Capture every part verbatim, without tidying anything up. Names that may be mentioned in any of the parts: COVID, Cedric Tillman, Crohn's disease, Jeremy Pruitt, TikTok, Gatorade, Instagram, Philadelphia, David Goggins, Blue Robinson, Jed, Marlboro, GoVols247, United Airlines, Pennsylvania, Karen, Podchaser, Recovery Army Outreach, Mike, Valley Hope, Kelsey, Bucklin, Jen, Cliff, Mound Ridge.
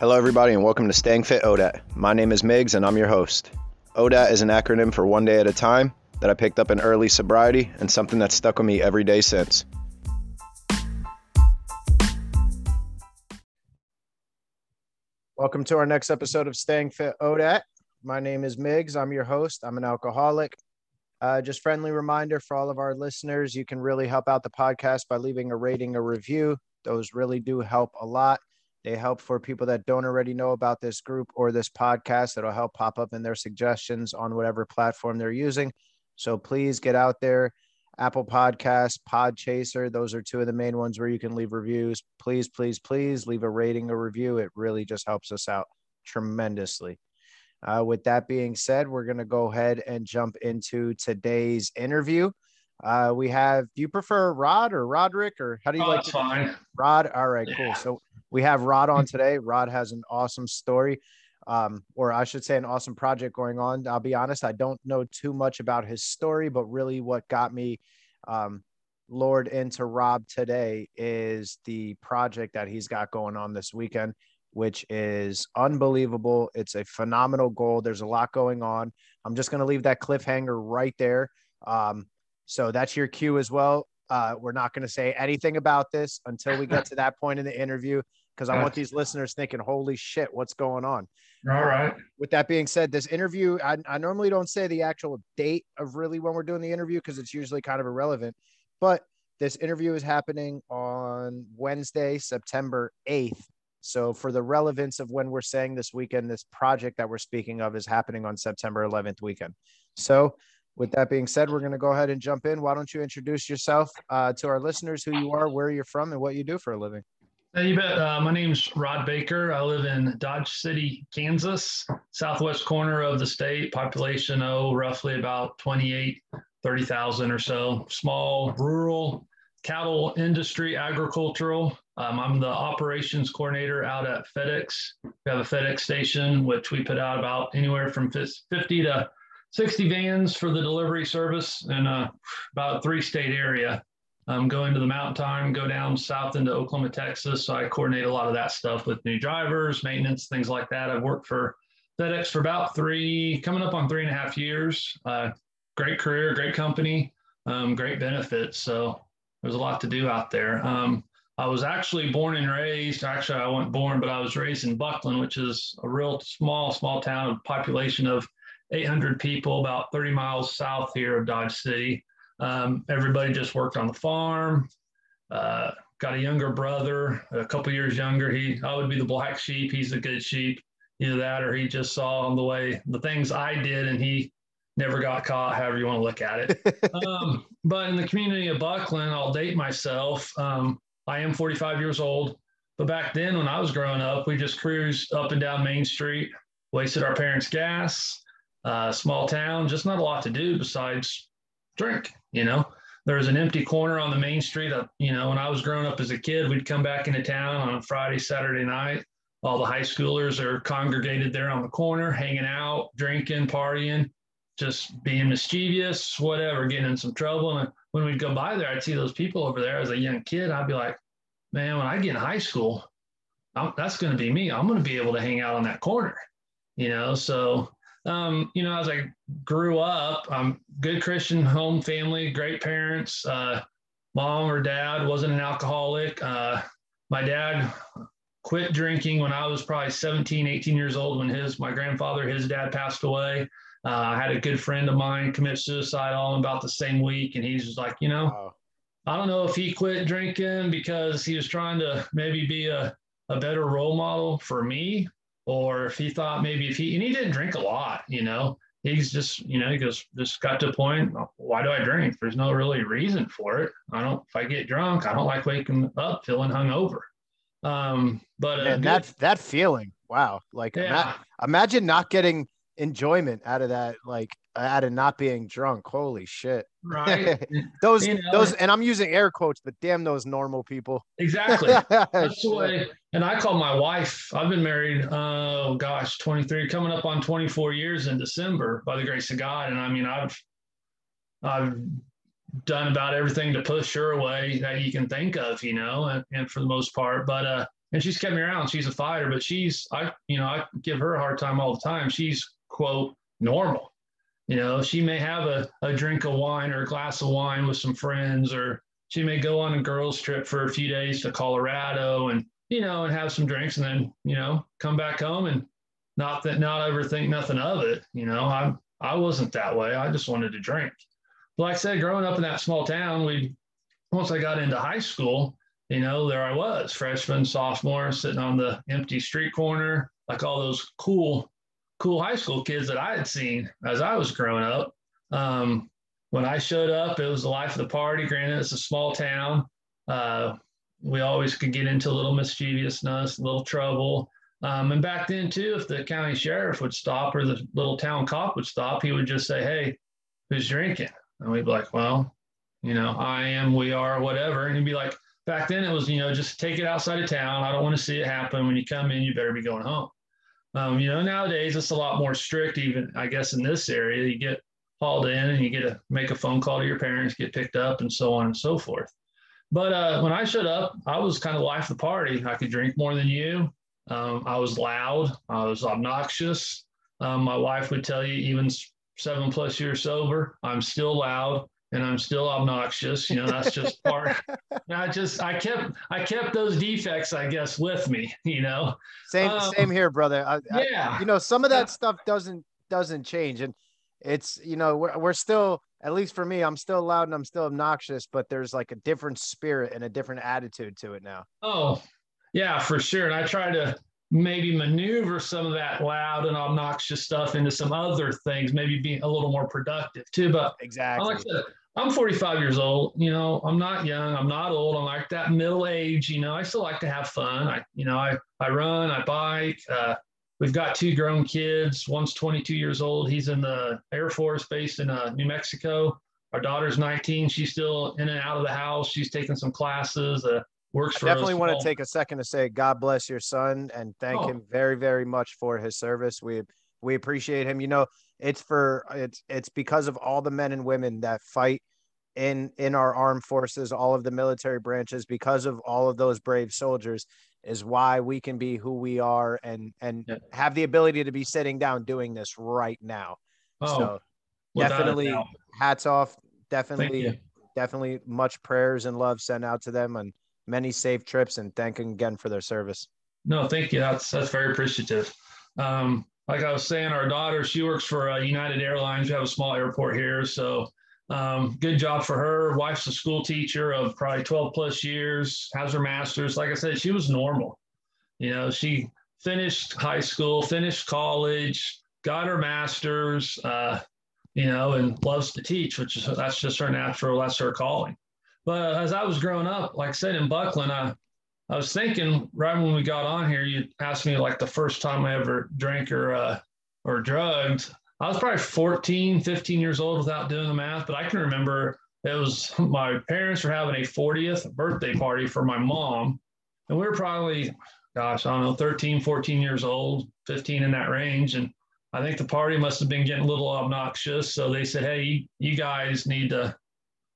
Hello everybody and welcome to Staying Fit O D A T. My name is Migs and I'm your host. O D A T is an acronym for one day at a time that I picked up in early sobriety and something that's stuck with me every day since. Welcome to our next episode of Staying Fit O D A T. My name is Migs. I'm your host. I'm an alcoholic. Uh, just friendly reminder for all of our listeners, you can really help out the podcast by leaving a rating, a review. Those really do help a lot. They help for people that don't already know about this group or this podcast. It'll help pop up in their suggestions on whatever platform they're using. So please get out there. Apple Podcasts, Podchaser, those are two of the main ones where you can leave reviews. Please, please, please leave a rating, a review. It really just helps us out tremendously. Uh, with that being said, we're going to go ahead and jump into today's interview. Uh, we have, do you prefer Rod or Roderick or how do you oh, like that's to fine. Rod? All right, yeah. Cool. So we have Rod on today. Rod has an awesome story, um, or I should say an awesome project going on. I'll be honest, I don't know too much about his story, but really what got me um, lured into Rob today is the project that he's got going on this weekend, which is unbelievable. It's a phenomenal goal. There's a lot going on. I'm just going to leave that cliffhanger right there. Um, so that's your cue as well. Uh, we're not going to say anything about this until we get to that point in the interview, because I want these listeners thinking, holy shit, what's going on? All right. Uh, with that being said, this interview, I, I normally don't say the actual date of really when we're doing the interview, because it's usually kind of irrelevant, but this interview is happening on Wednesday, September eighth. So for the relevance of when we're saying this weekend, this project that we're speaking of is happening on September eleventh weekend. So with that being said, we're going to go ahead and jump in. Why don't you introduce yourself uh, to our listeners, who you are, where you're from, and what you do for a living? Hey, you bet. Uh, my name's Rod Baker. I live in Dodge City, Kansas, southwest corner of the state, population, oh, roughly about twenty-eight, thirty thousand or so. Small, rural, cattle industry, agricultural. Um, I'm the operations coordinator out at FedEx. We have a FedEx station, which we put out about anywhere from fifty to sixty vans for the delivery service in uh, about a three-state area. Um, go into the mountain time, go down south into Oklahoma, Texas. So I coordinate a lot of that stuff with new drivers, maintenance, things like that. I've worked for FedEx for about three, coming up on three and a half years. Uh, great career, great company, um, great benefits. So there's a lot to do out there. Um, I was actually born and raised, actually I wasn't born, but I was raised in Bucklin, which is a real small, small town, population of eight hundred people, about thirty miles south here of Dodge City. Um, everybody just worked on the farm, uh, got a younger brother, a couple years younger. He, I would be the black sheep. He's the good sheep, either that, or he just saw on the way the things I did and he never got caught, however you want to look at it. um, but in the community of Bucklin, I'll date myself. Um, I am forty-five years old, but back then when I was growing up, we just cruised up and down Main Street, wasted our parents' gas, uh, small town, just not a lot to do besides drink, you know. There was an empty corner on the Main Street, uh, you know, when I was growing up as a kid, we'd come back into town on a Friday, Saturday night. All the high schoolers are congregated there on the corner, hanging out, drinking, partying, just being mischievous, whatever, getting in some trouble. And when we'd go by there, I'd see those people over there as a young kid. I'd be like, man, when I get in high school, I'm, that's going to be me. I'm going to be able to hang out on that corner, you know? So, um, you know, as I grew up, um, good Christian home family, great parents. Uh, mom or dad wasn't an alcoholic. Uh, my dad quit drinking when I was probably seventeen, eighteen years old, when his, my grandfather, his dad passed away. Uh, I had a good friend of mine commit suicide all in about the same week. And he's just like, you know, wow. I don't know if he quit drinking because he was trying to maybe be a, a better role model for me, or if he thought maybe if he, and he didn't drink a lot, you know, he's just, you know, he goes, just got to a point, why do I drink? There's no really reason for it. I don't, if I get drunk, I don't like waking up feeling hungover. Um, but uh, and that's that feeling. Wow. Like yeah. ima- imagine not getting enjoyment out of that, like out of not being drunk. Holy shit. Right. those, you know, those, and I'm using air quotes, but damn those normal people. Exactly. That's the way. And I call my wife, I've been married, oh gosh, twenty-three, coming up on twenty-four years in December by the grace of God. And I mean, I've, I've done about everything to push her away that you can think of, you know, and, and for the most part, but, uh, and she's kept me around. She's a fighter, but she's, I, you know, I give her a hard time all the time. She's, quote, normal. You know, she may have a, a drink of wine or a glass of wine with some friends, or she may go on a girls' trip for a few days to Colorado and, you know, and have some drinks and then, you know, come back home and not that, not overthink nothing of it. You know, I, I wasn't that way. I just wanted to drink. But like I said, growing up in that small town, we, once I got into high school, you know, there I was, freshman, sophomore, sitting on the empty street corner, like all those cool, cool high school kids that I had seen as I was growing up. Um, when I showed up, it was the life of the party. Granted, it's a small town. Uh, we always could get into a little mischievousness, a little trouble. Um, and back then, too, if the county sheriff would stop or the little town cop would stop, he would just say, hey, who's drinking? And we'd be like, well, you know, I am, we are, whatever. And he'd be like, back then it was, you know, just take it outside of town. I don't want to see it happen. When you come in, you better be going home. Um, you know, nowadays it's a lot more strict, even, I guess, in this area. You get hauled in and you get to make a phone call to your parents, get picked up, and so on and so forth. But uh, when I showed up, I was kind of life of the party. I could drink more than you. Um, I was loud. I was obnoxious. Um, my wife would tell you, even seven plus years sober, I'm still loud. And I'm still obnoxious, you know. That's just part. I just, I kept, I kept those defects, I guess, with me, you know. Same, um, same here, brother. I, yeah. I, you know, some of that stuff doesn't doesn't change, and it's, you know, we're we're still, at least for me, I'm still loud and I'm still obnoxious, but there's like a different spirit and a different attitude to it now. Oh, yeah, for sure. And I try to maybe maneuver some of that loud and obnoxious stuff into some other things, maybe being a little more productive too. But exactly. Like the, I'm forty-five years old, you know, I'm not young, I'm not old, I'm like that middle age, you know, I still like to have fun. I, you know, I, I run, I bike, uh, we've got two grown kids, one's twenty-two years old, he's in the Air Force based in uh, New Mexico, our daughter's nineteen, she's still in and out of the house, she's taking some classes, uh, works for us. I definitely want to take a second to say God bless your son and thank oh. him very, very much for his service. We We appreciate him. You know, it's for it's it's because of all the men and women that fight in in our armed forces, all of the military branches, because of all of those brave soldiers is why we can be who we are and and yeah. have the ability to be sitting down doing this right now. Oh, so definitely hats off. Definitely, definitely much prayers and love sent out to them and many safe trips and thanking again for their service. No, thank you. That's that's very appreciative. Um, Like I was saying, our daughter, she works for uh, United Airlines. We have a small airport here. So um, good job for her. Wife's a school teacher of probably twelve plus years, has her master's. Like I said, she was normal. You know, she finished high school, finished college, got her master's, uh, you know, and loves to teach, which is, that's just her natural, that's her calling. But as I was growing up, like I said, in Bucklin, I I was thinking right when we got on here, you asked me like the first time I ever drank or uh, or drugged. I was probably fourteen, fifteen years old without doing the math, but I can remember it was my parents were having a fortieth birthday party for my mom. And we were probably, gosh, I don't know, thirteen, fourteen years old, fifteen in that range. And I think the party must have been getting a little obnoxious. So they said, hey, you guys need to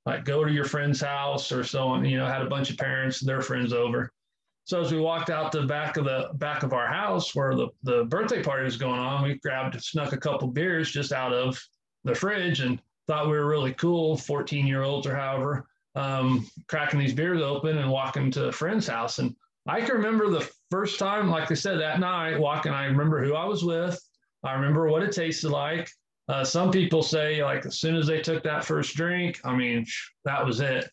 like go to your friend's house or so on. You know, had a bunch of parents and their friends over. So as we walked out the back of the back of our house where the, the birthday party was going on, we grabbed, snuck a couple beers just out of the fridge and thought we were really cool, fourteen-year-olds or however, um, cracking these beers open and walking to a friend's house. And I can remember the first time, like I said, that night walking, I remember who I was with. I remember what it tasted like. Uh, some people say, like, as soon as they took that first drink, I mean, that was it.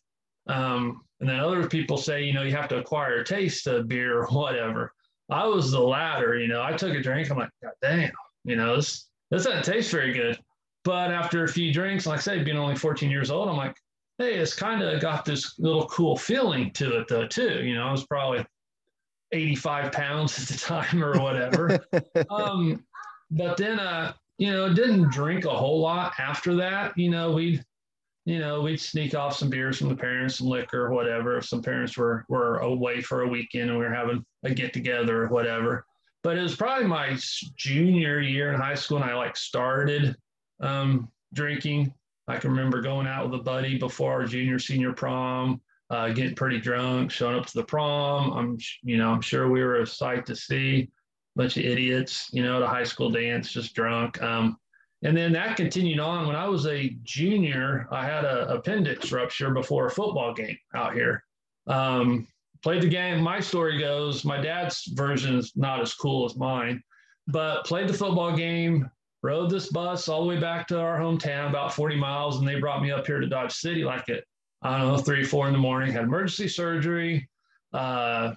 Um, and then other people say, you know, you have to acquire a taste of beer or whatever. I was the latter, you know, I took a drink. I'm like, God damn, you know, this, this doesn't taste very good. But after a few drinks, like I say, being only fourteen years old, I'm like, hey, it's kind of got this little cool feeling to it though, too. You know, I was probably eighty-five pounds at the time or whatever. um, but then, uh, you know, didn't drink a whole lot after that. You know, we'd, you know, we'd sneak off some beers from the parents, some liquor, whatever. If some parents were were away for a weekend and we were having a get together or whatever. But it was probably my junior year in high school, and I like started um, drinking. I can remember going out with a buddy before our junior senior prom. uh, getting pretty drunk, showing up to the prom. I'm, you know, I'm sure we were a sight to see, a bunch of idiots, you know, at a high school dance, just drunk. Um, and then that continued on. When I was a junior, I had an appendix rupture before a football game out here. Um, played the game. My story goes, my dad's version is not as cool as mine, but played the football game, rode this bus all the way back to our hometown, about forty miles, and they brought me up here to Dodge City like at, I don't know, three, four in the morning, had emergency surgery, uh,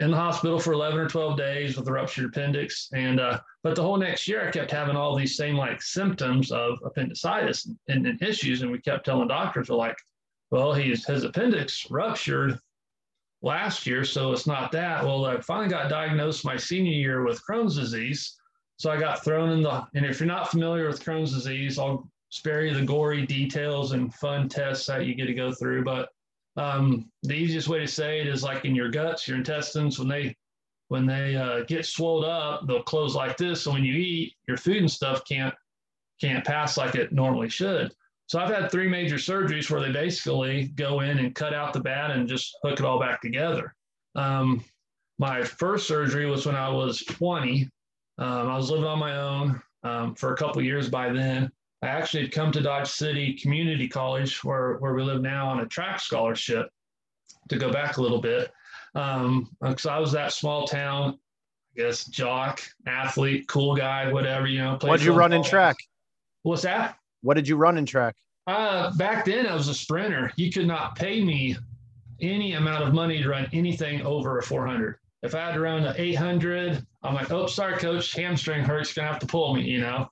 in the hospital for eleven or twelve days with a ruptured appendix. And, uh, but the whole next year I kept having all these same like symptoms of appendicitis and, and issues. And we kept telling doctors, we're like, well, he's, his appendix ruptured last year, so it's not that. Well, I finally got diagnosed my senior year with Crohn's disease. So I got thrown in the, and if you're not familiar with Crohn's disease, I'll spare you the gory details and fun tests that you get to go through. But um, the easiest way to say it is like in your guts, your intestines, when they, when they uh, get swelled up, they'll close like this. So when you eat, your food and stuff can't, can't pass like it normally should. So I've had three major surgeries where they basically go in and cut out the bad and just hook it all back together. Um, my first surgery was when I was twenty. Um, I was living on my own um, for a couple of years by then. I actually had come to Dodge City Community College, where, where we live now, on a track scholarship, to go back a little bit. Um, so I was that small town, I guess, jock, athlete, cool guy, whatever, you know. What did you run in track? What's that? What did you run in track? Uh, back then, I was a sprinter. You could not pay me any amount of money to run anything over a four hundred. If I had to run an eight hundred, I'm like, oh, sorry, coach, hamstring hurts, going to have to pull me, you know.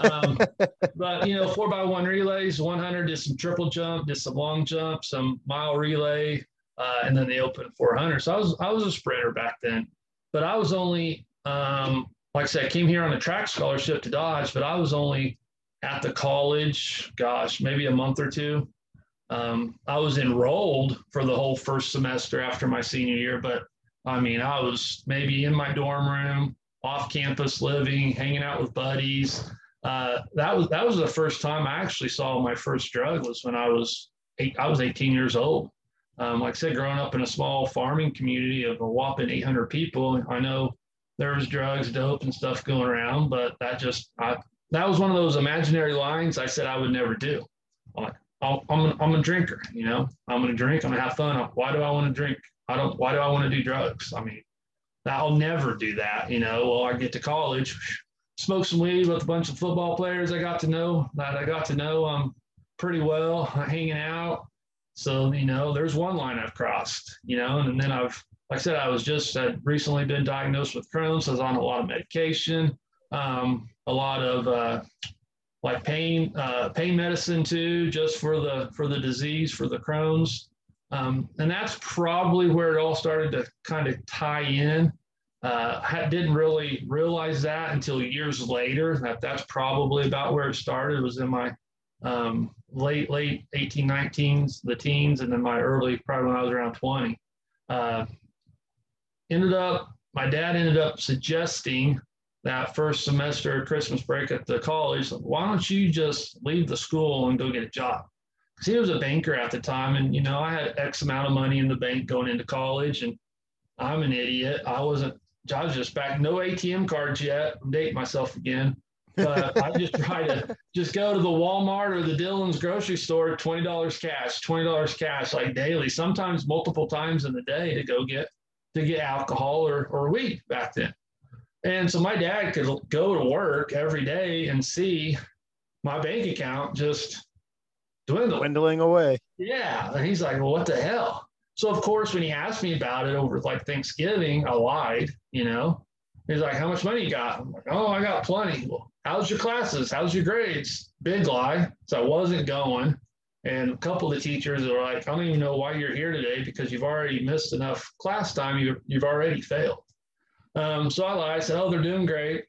um, but, you know, four by one relays, one hundred, did some triple jump, did some long jump, some mile relay, uh, and then the open four hundred. So I was, I was a sprinter back then. But I was only, um, like I said, I came here on a track scholarship to Dodge, but I was only at the college, gosh, maybe a month or two. Um, I was enrolled for the whole first semester after my senior year, but I mean, I was maybe in my dorm room, off campus living, hanging out with buddies. Uh, that was that was the first time I actually saw my first drug, was when I was eight, I was eighteen years old. Um, like I said, growing up in a small farming community of a whopping eight hundred people, I know there was drugs, dope, and stuff going around, but that just I, that was one of those imaginary lines I said I would never do. I'm like, I'll, I'm a, I'm a drinker, you know. I'm gonna drink. I'm gonna have fun. Why do I want to drink? I don't, why do I want to do drugs? I mean, I'll never do that, you know. Well, I get to college, smoke some weed with a bunch of football players I got to know, that I got to know um, pretty well, hanging out. So, you know, there's one line I've crossed, you know. And then I've, like I said, I was just, I'd recently been diagnosed with Crohn's. I was on a lot of medication, um, a lot of uh, like pain, uh, pain medicine too, just for the, for the disease, for the Crohn's. Um, and that's probably where it all started to kind of tie in. Uh, I didn't really realize that until years later. That that's probably about where it started. It was in my um, late, late eighteen, nineteens, the teens, and then my early, probably when I was around twenty. Uh, ended up, my dad ended up suggesting that first semester Christmas break at the college, why don't you just leave the school and go get a job? He was a banker at the time, and you know, I had X amount of money in the bank going into college, and I'm an idiot. I wasn't, I was just back, no A T M cards yet. I'm dating myself again. But I just try to just go to the Walmart or the Dillons grocery store, twenty dollars cash, twenty dollars cash, like daily, sometimes multiple times in the day, to go get to get alcohol or, or weed back then. And so my dad could go to work every day and see my bank account just Dwindling. dwindling away. Yeah. And he's like, well, what the hell? So, of course, when he asked me about it over like Thanksgiving, I lied, you know. He's like, how much money you got? I'm like, oh, I got plenty. Well, how's your classes? How's your grades? Big lie. So I wasn't going. And a couple of the teachers are like, I don't even know why you're here today, because you've already missed enough class time. You, you've already failed. Um, so I lied. I said, oh, they're doing great.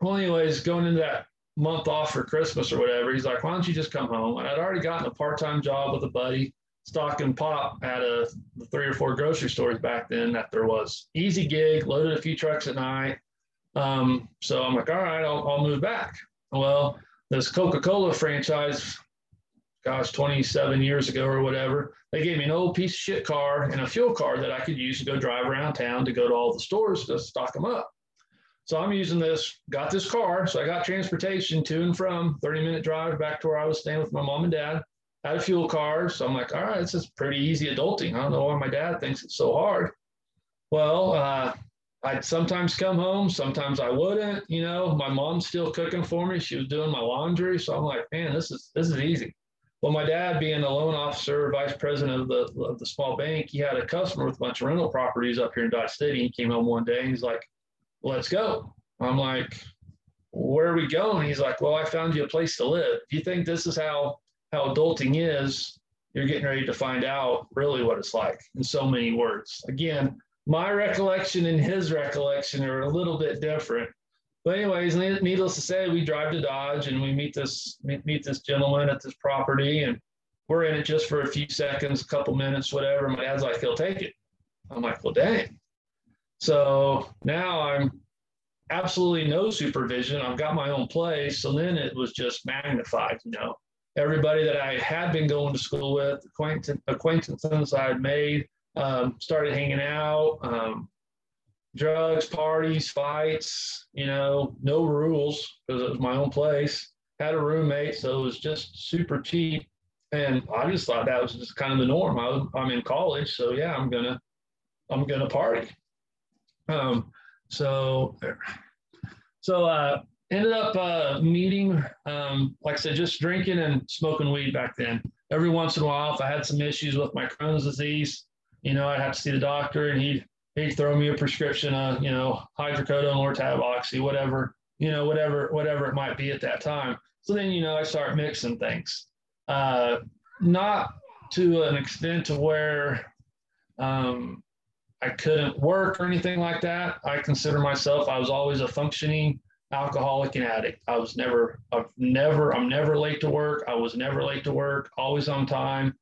Well, anyways, going into that month off for Christmas or whatever, he's like, why don't you just come home? And I'd already gotten a part-time job with a buddy, stocking pop at a three or four grocery stores back then that there was. Easy gig, loaded a few trucks at night. Um, so I'm like, all right, I'll, I'll move back. Well, this Coca-Cola franchise gosh, twenty-seven years ago or whatever. They gave me an old piece of shit car and a fuel car that I could use to go drive around town to go to all the stores to stock them up. So I'm using this, got this car. So I got transportation to and from, thirty minute drive back to where I was staying with my mom and dad. I had a fuel car. So I'm like, all right, this is pretty easy adulting. I don't know why my dad thinks it's so hard. Well, uh, I'd sometimes come home, sometimes I wouldn't, you know, my mom's still cooking for me. She was doing my laundry. So I'm like, man, this is, this is easy. Well, my dad being a loan officer, vice president of the, of the small bank, he had a customer with a bunch of rental properties up here in Dodge City. He came home one day and he's like, let's go. I'm like, where are we going? He's like, well, I found you a place to live. If you think this is how, how adulting is, you're getting ready to find out really what it's like in so many words. Again, my recollection and his recollection are a little bit different. But anyways, needless to say, we drive to Dodge and we meet this, meet this gentleman at this property and we're in it just for a few seconds, a couple minutes, whatever. My dad's like, he'll take it. I'm like, well, dang. So now I'm absolutely no supervision. I've got my own place. So then it was just magnified, you know. Everybody that I had been going to school with, acquaintance, acquaintances I had made, um, started hanging out, um, drugs, parties, fights, you know, no rules because it was my own place. Had a roommate, so it was just super cheap. And I just thought that was just kind of the norm. I was, I'm in college, so yeah, I'm gonna, I'm gonna party. Um, so, so, uh, ended up, uh, meeting, um, like I said, just drinking and smoking weed back then. Every once in a while, if I had some issues with my Crohn's disease, you know, I'd have to see the doctor and he'd, he'd throw me a prescription, uh, you know, hydrocodone or Taboxy, whatever, you know, whatever, whatever it might be at that time. So then, you know, I start mixing things, uh, not to an extent to where, um, I couldn't work or anything like that. I consider myself, I was always a functioning alcoholic and addict. I was never, I've never, I'm never late to work. I was never late to work, always on time.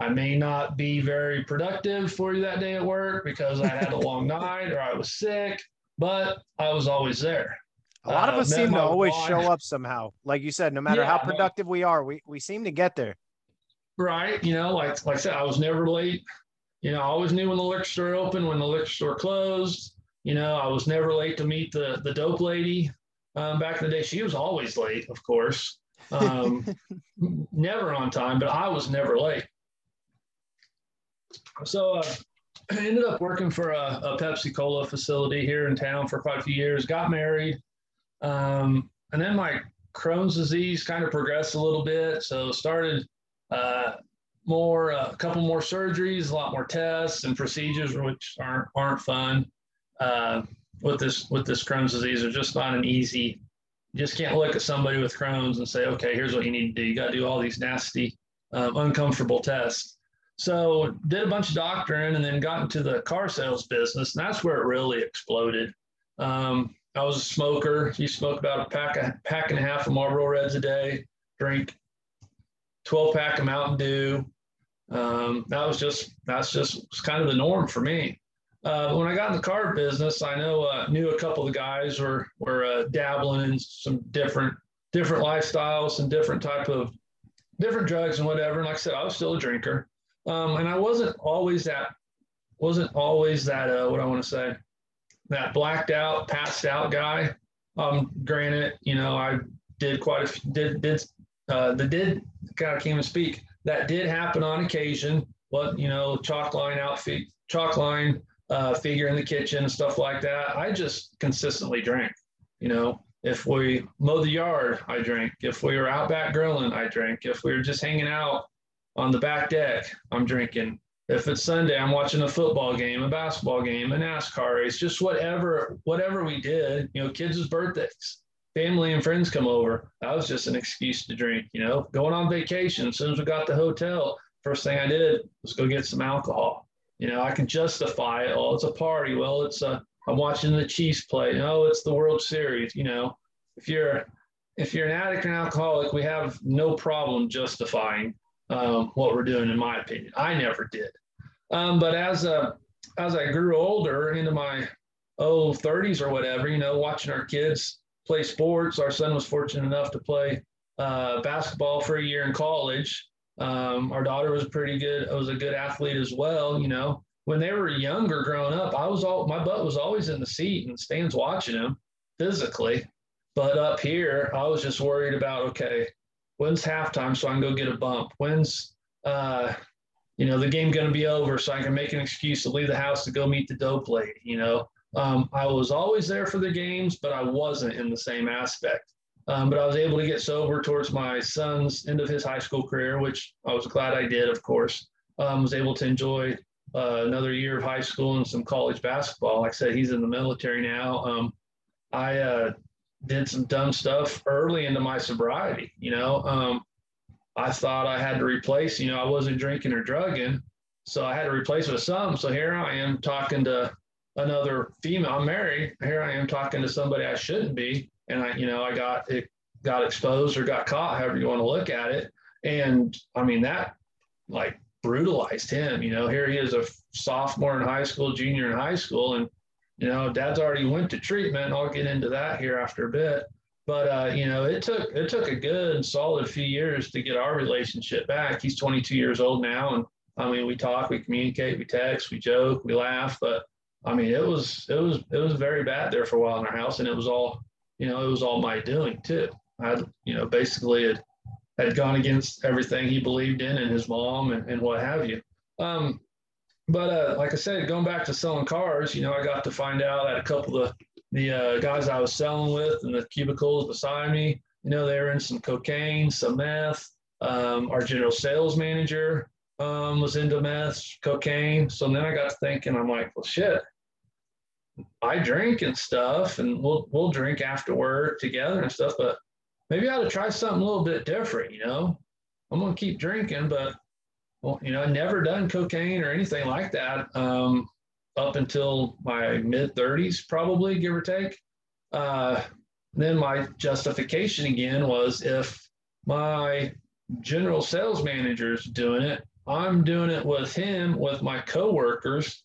I may not be very productive for you that day at work because I had a long night or I was sick, but I was always there. A lot uh, of us seem to always wife. show up somehow. Like you said, no matter yeah, how productive we are, we, we seem to get there. Right. You know, like, like I said, I was never late. You know, I always knew when the liquor store opened, when the liquor store closed. You know, I was never late to meet the, the dope lady. Um, back in the day, she was always late, of course. Um, never on time, but I was never late. So uh, I ended up working for a, a Pepsi Cola facility here in town for quite a few years, got married. Um, and then my Crohn's disease kind of progressed a little bit. So started... Uh, more uh, a couple more surgeries, a lot more tests and procedures, which aren't aren't fun uh, with this with this Crohn's disease. Are just not an easy. You just can't look at somebody with Crohn's and say, okay, here's what you need to do. You got to do all these nasty, um, uncomfortable tests. So did a bunch of doctoring and then got into the car sales business, and that's where it really exploded. Um, I was a smoker. You smoke about a pack a pack and a half of Marlboro Reds a day. Drink twelve pack of Mountain Dew. Um, that was just, that's just was kind of the norm for me. Uh, when I got in the car business, I know, uh, knew a couple of guys were, were, uh, dabbling in some different, different lifestyles and different type of different drugs and whatever. And like I said, I was still a drinker. Um, and I wasn't always that, wasn't always that, uh, what I want to say, that blacked out, passed out guy. Um, granted, you know, I did quite a few, did, did, Uh, the did, God, I can't even speak. That did happen on occasion. What, you know, chalk line outfit, chalk line uh, figure in the kitchen and stuff like that. I just consistently drank. You know, if we mowed the yard, I drank. If we were out back grilling, I drank. If we were just hanging out on the back deck, I'm drinking. If it's Sunday, I'm watching a football game, a basketball game, a NASCAR race, just whatever, whatever we did. You know, kids' birthdays. Family and friends come over. That was just an excuse to drink, you know. Going on vacation, as soon as we got to the hotel, first thing I did was go get some alcohol. You know, I can justify it. Oh, it's a party. Well, it's a, I'm watching the Chiefs play. No, it's the World Series. You know, if you're if you're an addict or an alcoholic, we have no problem justifying um, what we're doing, in my opinion. I never did. Um, but as a as I grew older, into my oh thirties or whatever, you know, watching our kids play sports. Our son was fortunate enough to play uh, basketball for a year in college. Um, our daughter was pretty good. I was a good athlete as well. You know, when they were younger growing up, I was all, my butt was always in the seat and stands watching them physically. But up here, I was just worried about, okay, when's halftime so I can go get a bump? When's, uh, you know, the game going to be over so I can make an excuse to leave the house to go meet the dope lady, you know? Um, I was always there for the games, but I wasn't in the same aspect. Um, but I was able to get sober towards my son's end of his high school career, which I was glad I did, of course. I um, was able to enjoy uh, another year of high school and some college basketball. Like I said, he's in the military now. Um, I uh, did some dumb stuff early into my sobriety, you know. Um, I thought I had to replace, you know, I wasn't drinking or drugging, so I had to replace with something. So here I am talking to another female. I'm married. Here I am talking to somebody I shouldn't be. And I, you know, I got it, got exposed or got caught, however you want to look at it. And I mean, that like brutalized him. You know, here he is a sophomore in high school, junior in high school. And, you know, dad's already went to treatment. I'll get into that here after a bit. But, uh, you know, it took, it took a good solid few years to get our relationship back. He's twenty-two years old now. And I mean, we talk, we communicate, we text, we joke, we laugh. But I mean, it was, it was, it was very bad there for a while in our house. And it was all, you know, it was all my doing too. I, you know, basically had, had gone against everything he believed in and his mom and, and what have you. Um, but uh, like I said, going back to selling cars, you know, I got to find out that a couple of the, the uh, guys I was selling with in the cubicles beside me, you know, they were in some cocaine, some meth. Um, our general sales manager um, was into meth, cocaine. So then I got to thinking, I'm like, well, shit. I drink and stuff, and we'll we'll drink after work together and stuff, but maybe I ought to try something a little bit different, you know? I'm going to keep drinking, but, well, you know, I've never done cocaine or anything like that um, up until my mid-thirties, probably, give or take. Uh, then my justification again was, if my general sales manager's doing it, I'm doing it with him, with my coworkers.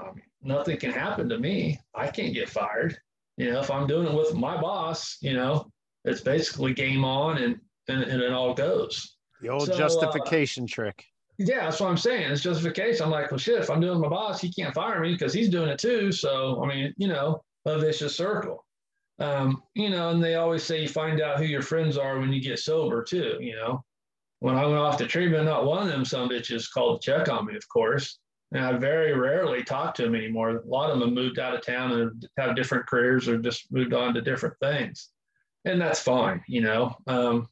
I mean, nothing can happen to me. I can't get fired. You know, if I'm doing it with my boss, you know, it's basically game on and, and, and it all goes. The old so, justification uh, trick. Yeah, that's what I'm saying. It's justification. I'm like, well, shit, if I'm doing it with my boss, he can't fire me because he's doing it too. So, I mean, you know, a vicious circle. Um, you know, and they always say you find out who your friends are when you get sober too, you know. When I went off to treatment, not one of them some bitches called to check on me, of course. And I very rarely talk to them anymore. A lot of them moved out of town and have different careers or just moved on to different things. And that's fine, you know. Um,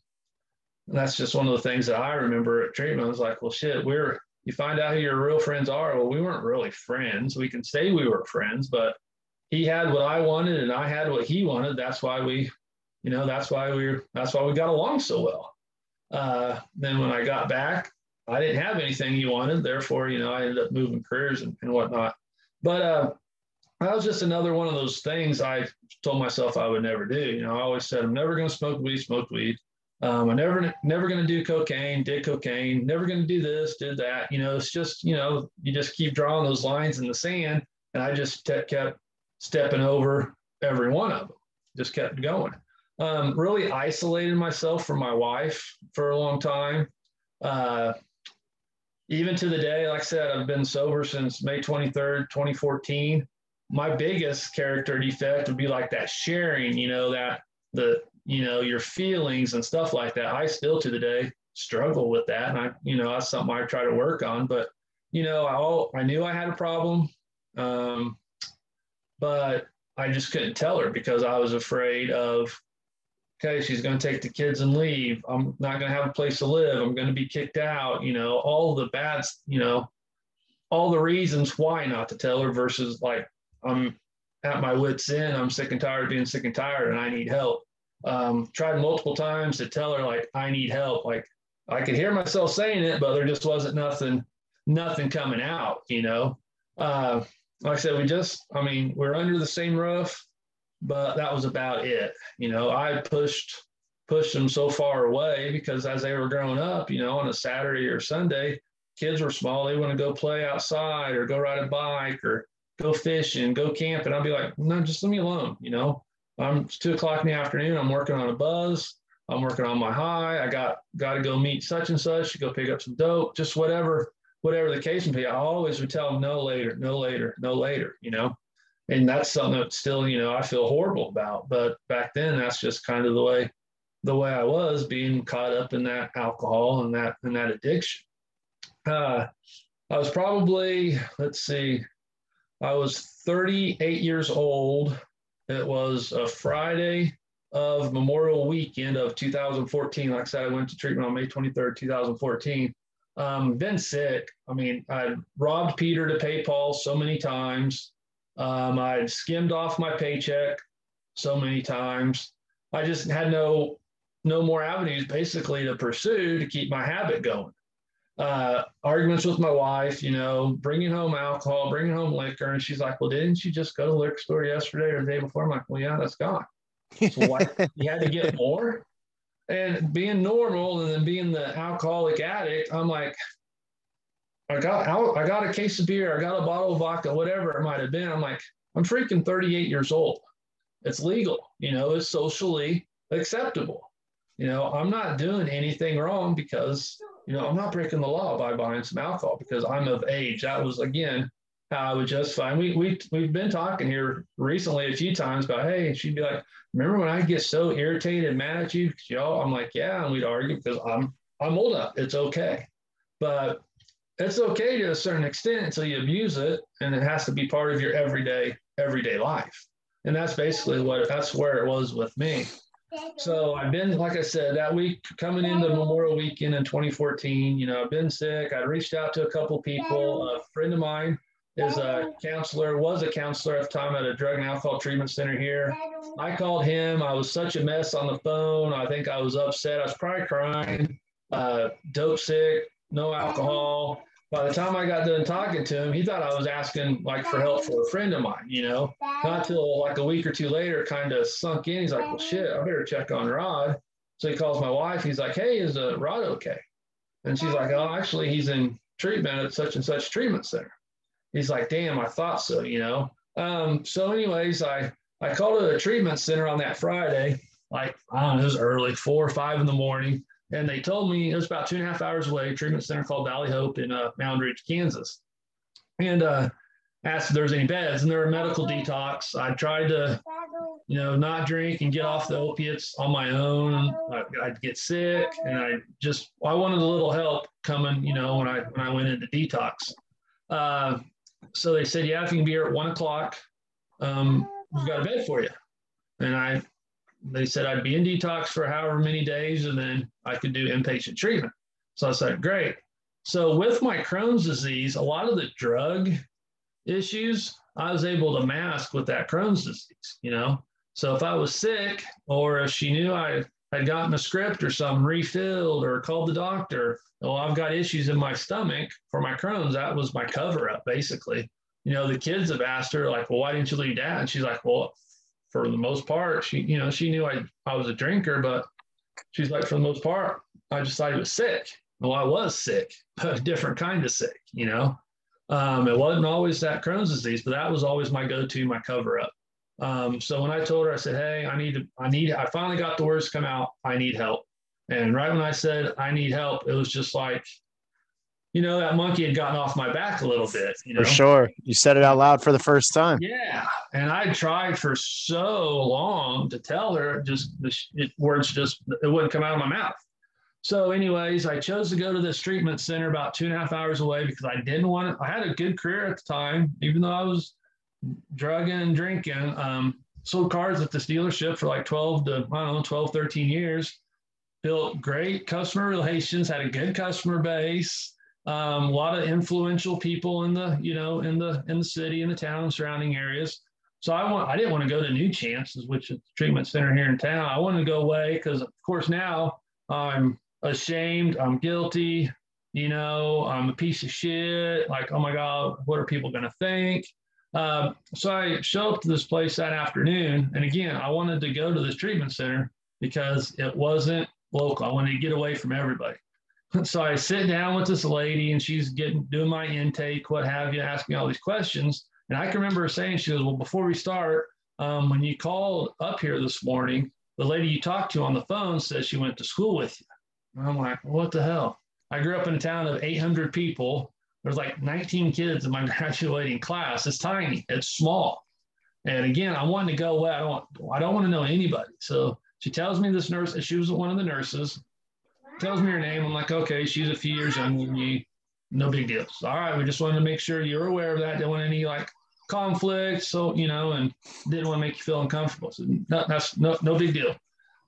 and that's just one of the things that I remember at treatment. I was like, well, shit, we're, you find out who your real friends are. Well, we weren't really friends. We can say we were friends, but he had what I wanted and I had what he wanted. That's why we, you know, that's why we, that's why we got along so well. Uh, then when I got back, I didn't have anything you wanted. Therefore, you know, I ended up moving careers and, and whatnot. But uh, that was just another one of those things I told myself I would never do. You know, I always said, I'm never going to smoke weed, smoke weed. Um, I'm never, never going to do cocaine, did cocaine, never going to do this, did that. You know, it's just, you know, you just keep drawing those lines in the sand. And I just te- kept stepping over every one of them, just kept going. Um, really isolated myself from my wife for a long time. Uh, Even to the day, like I said, I've been sober since May twenty-third, twenty fourteen. My biggest character defect would be like that sharing, you know, that the, you know, your feelings and stuff like that. I still to the day struggle with that. And I, you know, that's something I try to work on, but, you know, I, all, I knew I had a problem, um, but I just couldn't tell her because I was afraid of, okay, she's going to take the kids and leave. I'm not going to have a place to live. I'm going to be kicked out. You know, all the bad, you know, all the reasons why not to tell her versus like, I'm at my wit's end. I'm sick and tired of being sick and tired and I need help. Um, tried multiple times to tell her like, I need help. Like I could hear myself saying it, but there just wasn't nothing, nothing coming out, you know? Uh, like I said, we just, I mean, we're under the same roof. But that was about it. You know, I pushed pushed them so far away because as they were growing up, you know, on a Saturday or Sunday, kids were small. They want to go play outside or go ride a bike or go fishing, go camping. I'd be like, no, just leave me alone. You know, I'm, it's two o'clock in the afternoon. I'm working on a buzz. I'm working on my high. I got got to go meet such and such, go pick up some dope, just whatever, whatever the case may be. I always would tell them no later, no later, no later, you know. And that's something that still, you know, I feel horrible about. But back then, that's just kind of the way, the way I was, being caught up in that alcohol and that and that addiction. Uh, I was probably, let's see, I was thirty-eight years old. It was a Friday of Memorial Weekend of two thousand fourteen. Like I said, I went to treatment on May twenty-third, two thousand fourteen. Um, been sick. I mean, I robbed Peter to pay Paul so many times. Um, I'd skimmed off my paycheck so many times. I just had no, no more avenues basically to pursue to keep my habit going. Uh, arguments with my wife, you know, bringing home alcohol, bringing home liquor. And she's like, well, didn't you just go to the liquor store yesterday or the day before? I'm like, well, yeah, that's gone. So why you had to get more? And being normal and then being the alcoholic addict, I'm like, I got I got a case of beer, I got a bottle of vodka, whatever it might have been. I'm like, I'm freaking thirty-eight years old. It's legal, you know, it's socially acceptable. You know, I'm not doing anything wrong because, you know, I'm not breaking the law by buying some alcohol because I'm of age. That was, again, how I would justify. And we, we, we've been talking here recently a few times about, hey, she'd be like, remember when I get so irritated and mad at you? Because y'all, I'm like, yeah, and we'd argue because I'm, I'm old enough. It's okay. But it's okay to a certain extent until you abuse it, and it has to be part of your everyday, everyday life. And that's basically what, that's where it was with me. So I've been, like I said, that week coming into Memorial Weekend in twenty fourteen, you know, I've been sick. I reached out to a couple people. A friend of mine is a counselor, was a counselor at the time at a drug and alcohol treatment center here. I called him. I was such a mess on the phone. I think I was upset. I was probably crying, uh, dope sick, no alcohol. By the time I got done talking to him, he thought I was asking like for help for a friend of mine, you know, not till like a week or two later, kind of sunk in. He's like, well, shit, I better check on Rod. So he calls my wife. He's like, hey, is uh, Rod okay? And she's like, oh, actually, he's in treatment at such and such treatment center. He's like, damn, I thought so, you know. Um, so anyways, I, I called at a treatment center on that Friday, like, I don't know, it was early, four or five in the morning. And they told me it was about two and a half hours away, a treatment center called Valley Hope in uh, Mound Ridge, Kansas. And uh, asked if there was any beds, and there were medical detox. I tried to, you know, not drink and get off the opiates on my own. I, I'd get sick, and I just I wanted a little help coming, you know, when I when I went into detox. Uh, so they said, yeah, if you can be here at one o'clock, um, we've got a bed for you. And I. They said I'd be in detox for however many days, and then I could do inpatient treatment. So I said, great. So with my Crohn's disease, a lot of the drug issues, I was able to mask with that Crohn's disease, you know? So if I was sick, or if she knew I had gotten a script or something refilled or called the doctor, oh, I've got issues in my stomach for my Crohn's, that was my cover-up, basically. You know, the kids have asked her, like, well, why didn't you leave dad? And she's like, well, for the most part, she, you know, she knew I, I was a drinker, but she's like, for the most part, I just thought he was sick. Well, I was sick, but a different kind of sick, you know. Um, it wasn't always that Crohn's disease, but that was always my go-to, my cover-up. Um, so when I told her, I said, hey, I need to, I need, I finally got the words to come out, I need help. And right when I said, I need help, it was just like, you know, that monkey had gotten off my back a little bit, you know? For sure. You said it out loud for the first time. Yeah. And I tried for so long to tell her, just the words just, it wouldn't come out of my mouth. So anyways, I chose to go to this treatment center about two and a half hours away because I didn't want to, I had a good career at the time, even though I was drugging and drinking, um, sold cars at this dealership for like twelve to, I don't know, twelve, thirteen years, built great customer relations, had a good customer base. Um, a lot of influential people in the, you know, in the, in the city, in the town, surrounding areas. So I want, I didn't want to go to New Chance, which is the treatment center here in town. I wanted to go away because, of course, now I'm ashamed. I'm guilty. You know, I'm a piece of shit. Like, oh my God, what are people going to think? Um, so I showed up to this place that afternoon. And again, I wanted to go to this treatment center because it wasn't local. I wanted to get away from everybody. So I sit down with this lady, and she's getting doing my intake, what have you, asking all these questions. And I can remember her saying, she goes, well, before we start, um, when you called up here this morning, the lady you talked to on the phone says she went to school with you. And I'm like, well, what the hell? I grew up in a town of eight hundred people. There's like nineteen kids in my graduating class. It's tiny, it's small. And again, I wanted to go away. I don't, I don't want to know anybody. So she tells me this nurse, and she was one of the nurses, tells me her name. I'm like, okay, she's a few years younger than me. No big deal. So, all right, we just wanted to make sure you're aware of that. Didn't want any like conflict. So, you know, and didn't want to make you feel uncomfortable. So no, that's no, no big deal.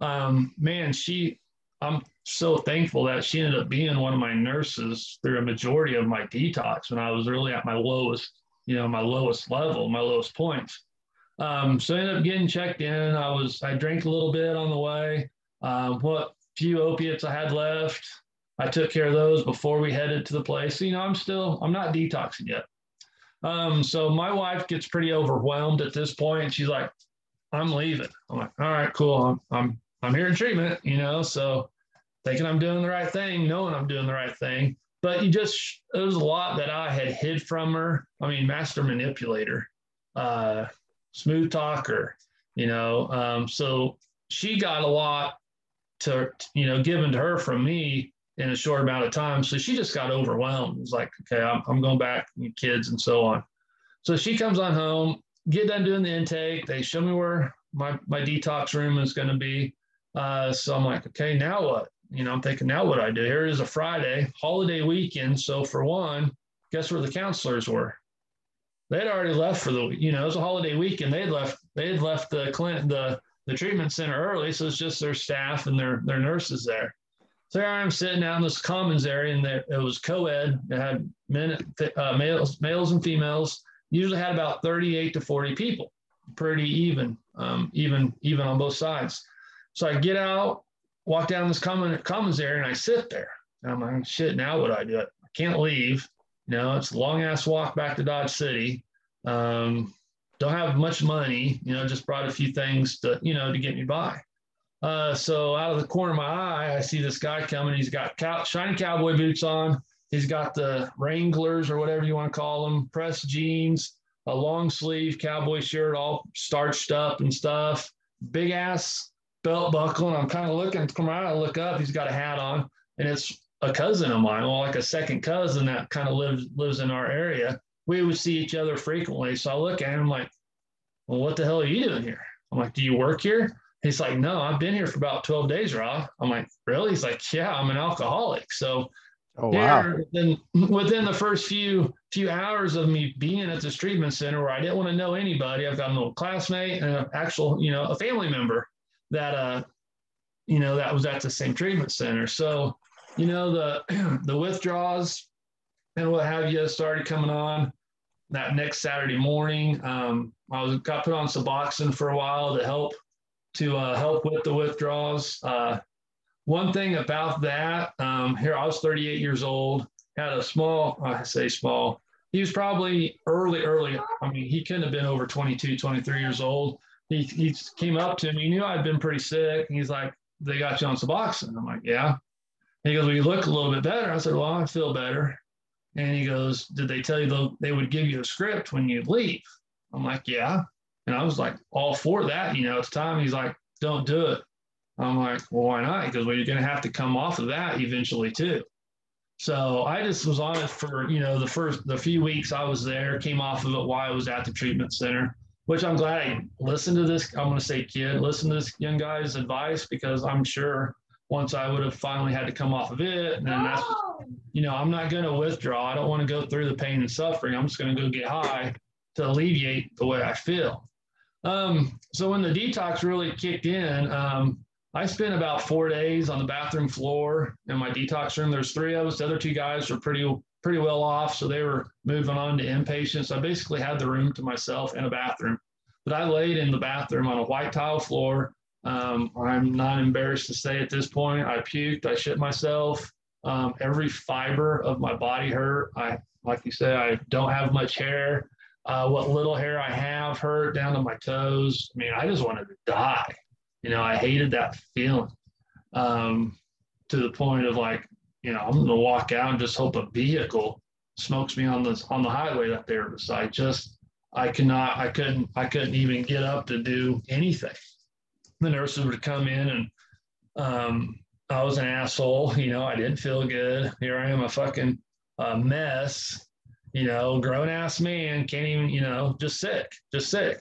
Um, man, she, I'm so thankful that she ended up being one of my nurses through a majority of my detox when I was really at my lowest, you know, my lowest level, my lowest points. Um, so I ended up getting checked in. I was, I drank a little bit on the way. Um, what few opiates I had left, I took care of those before we headed to the place. So, you know, I'm still, I'm not detoxing yet. Um, so my wife gets pretty overwhelmed at this point. She's like, I'm leaving. I'm like, all right, cool. I'm, I'm, I'm here in treatment, you know, so thinking I'm doing the right thing, knowing I'm doing the right thing. But you just, it was a lot that I had hid from her. I mean, master manipulator. Uh, smooth talker, you know, um, so she got a lot to, you know, given to her from me in a short amount of time. So she just got overwhelmed. It was like, okay, I'm, I'm going back, kids and so on. So she comes on home, get done doing the intake. They show me where my, my detox room is going to be. Uh, so I'm like, okay, now what? You know, I'm thinking, now what I do? Here it is a Friday, holiday weekend. So for one, guess where the counselors were? They'd already left for the, you know, it was a holiday weekend. They'd left, they'd left the clinic, the, the treatment center early. So it's just their staff and their, their nurses there. So here I am sitting down in this commons area, and there, it was co-ed. It had men, uh, males, males and females, usually had about thirty-eight to forty people, pretty even, um, even, even on both sides. So I get out, walk down this common, commons area, and I sit there. And I'm like, shit, now what do I do? I can't leave. No, it's a long ass walk back to Dodge City. Um, don't have much money, you know, just brought a few things to, you know, to get me by. Uh, so out of the corner of my eye, I see this guy coming. He's got cow- shiny cowboy boots on. He's got the Wranglers or whatever you want to call them, pressed jeans, a long sleeve cowboy shirt, all starched up and stuff, big ass belt buckle. And I'm kind of looking, come out, I look up, he's got a hat on, and it's a cousin of mine, well, like a second cousin that kind of lives lives in our area. We would see each other frequently. So I look at him like, well, what the hell are you doing here? I'm like, do you work here? He's like, no, I've been here for about twelve days, Rob. I'm like, really? He's like, yeah, I'm an alcoholic. So oh, wow. Then within the first few few hours of me being at this treatment center where I didn't want to know anybody, I've got an old classmate and an actual, you know, a family member that, uh, you know, that was at the same treatment center. So you know, the the withdrawals and what have you started coming on that next Saturday morning. Um, I was got put on Suboxone for a while to help to uh, help with the withdrawals. Uh, one thing about that, um, here I was thirty-eight years old, had a small, I say small, he was probably early, early. I mean, he couldn't have been over twenty-two, twenty-three years old. He, he came up to me, he knew I'd been pretty sick. And he's like, they got you on Suboxone. I'm like, yeah. He goes, well, you look a little bit better. I said, well, I feel better. And he goes, did they tell you they would give you a script when you leave? I'm like, yeah. And I was like, all for that. You know, it's time. He's like, don't do it. I'm like, well, why not? He goes, well, you're going to have to come off of that eventually too. So I just was on it for, you know, the first, the few weeks I was there, came off of it while I was at the treatment center, which I'm glad I listened to this. I'm going to say kid, listen to this young guy's advice, because I'm sure once I would have finally had to come off of it. And then that's, you know, I'm not going to withdraw. I don't want to go through the pain and suffering. I'm just going to go get high to alleviate the way I feel. Um, so when the detox really kicked in, um, I spent about four days on the bathroom floor in my detox room. There's three of us. The other two guys were pretty, pretty well off. So they were moving on to inpatient. So I basically had the room to myself in a bathroom, but I laid in the bathroom on a white tile floor. Um, I'm not embarrassed to say at this point, I puked, I shit myself. Um, every fiber of my body hurt. I, like you said, I don't have much hair. Uh, what little hair I have hurt down to my toes. I mean, I just wanted to die. You know, I hated that feeling, um, to the point of like, you know, I'm going to walk out and just hope a vehicle smokes me on the, on the highway that they were beside. Just, I could not, I couldn't, I couldn't even get up to do anything. the nurses would come in and um, I was an asshole, you know, I didn't feel good. Here I am, a fucking uh, mess, you know, grown ass man, can't even, you know, just sick, just sick.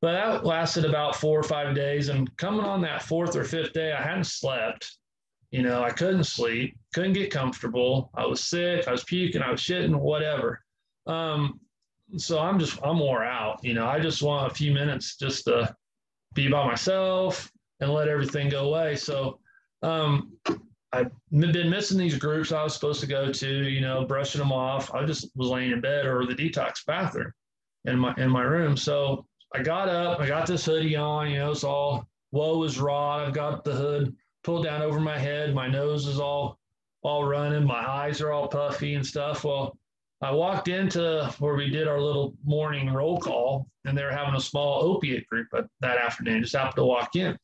But that lasted about four or five days. And coming on that fourth or fifth day, I hadn't slept. You know, I couldn't sleep, couldn't get comfortable. I was sick, I was puking, I was shitting, whatever. Um, so I'm just, I'm wore out. You know, I just want a few minutes just to be by myself and let everything go away. So um, I've been missing these groups I was supposed to go to, you know, brushing them off. I just was laying in bed or the detox bathroom in my, in my room. So I got up, I got this hoodie on, you know, it's all woe is raw. I've got the hood pulled down over my head, my nose is all all running, my eyes are all puffy and stuff. Well, I walked into where we did our little morning roll call, and they were having a small opiate group that afternoon, just happened to walk in.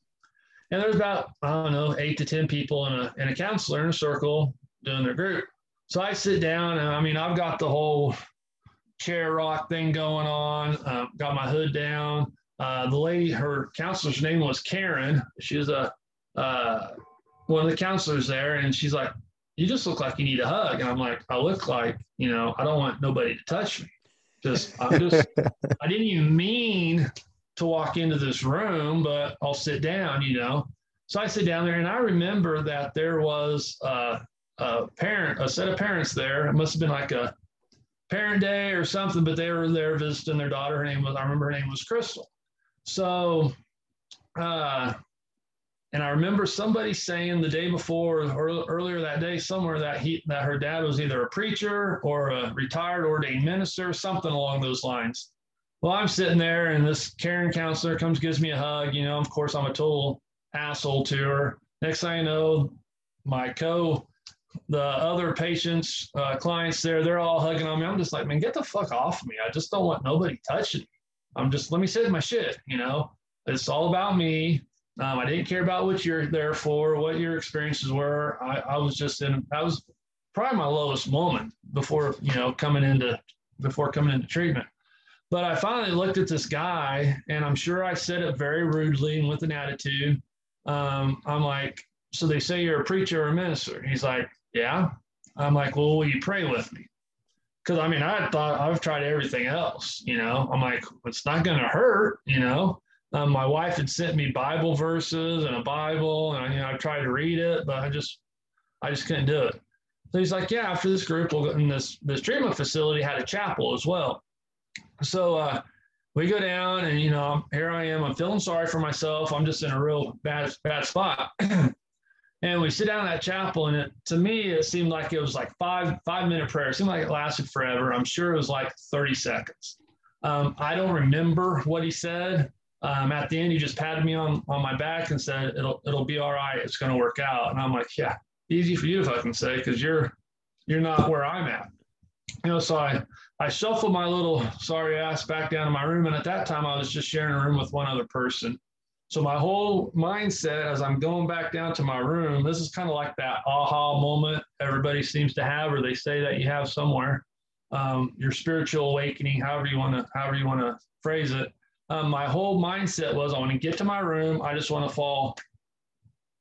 And there's about, I don't know, eight to ten people in a, in a counselor in a circle doing their group. So I sit down, and I mean, I've got the whole chair rock thing going on, uh, got my hood down. Uh, the lady, her counselor's name was Karen. She was a uh one of the counselors there, and she's like, you just look like you need a hug. And I'm like, I look like, you know, I don't want nobody to touch me, just I'm just I didn't even mean to walk into this room, but I'll sit down, you know. So I sit down there, and I remember that there was uh, a parent a set of parents there. It must have been like a parent day or something, but they were there visiting their daughter. Her name was, I remember her name was Crystal. So uh and I remember somebody saying the day before or earlier that day somewhere that he that her dad was either a preacher or a retired ordained minister, something along those lines. Well, I'm sitting there, and this Karen counselor comes, gives me a hug. You know, of course, I'm a total asshole to her. Next thing I know, my co, the other patients, uh, clients there, they're all hugging on me. I'm just like, man, get the fuck off me. I just don't want nobody touching me. I'm just, let me sit in my shit, you know. It's all about me. Um, I didn't care about what you're there for, what your experiences were. I, I was just in, I was probably my lowest moment before, you know, coming into, before coming into treatment. But I finally looked at this guy, and I'm sure I said it very rudely and with an attitude. Um, I'm like, so they say you're a preacher or a minister. He's like, yeah. I'm like, well, will you pray with me? Because I mean, I thought I've tried everything else, you know. I'm like, it's not going to hurt, you know. Um, my wife had sent me Bible verses and a Bible, and I, you know, I tried to read it, but I just, I just couldn't do it. So he's like, yeah, after this group, we'll go in this, this treatment facility had a chapel as well. So uh, we go down, and, you know, here I am, I'm feeling sorry for myself. I'm just in a real bad, bad spot. And we sit down in that chapel, and it, to me, it seemed like it was like five, five minute prayer. It seemed like it lasted forever. I'm sure it was like thirty seconds. Um, I don't remember what he said. Um, at the end, he just patted me on, on my back and said, it'll, it'll be all right. It's going to work out. And I'm like, yeah, easy for you to fucking say, 'cause you're, you're not where I'm at. You know, so I, I shuffled my little sorry ass back down to my room. And at that time I was just sharing a room with one other person. So my whole mindset as I'm going back down to my room, this is kind of like that aha moment everybody seems to have, or they say that you have somewhere, um, your spiritual awakening, however you want to, however you want to phrase it. Um, my whole mindset was, I want to get to my room. I just want to fall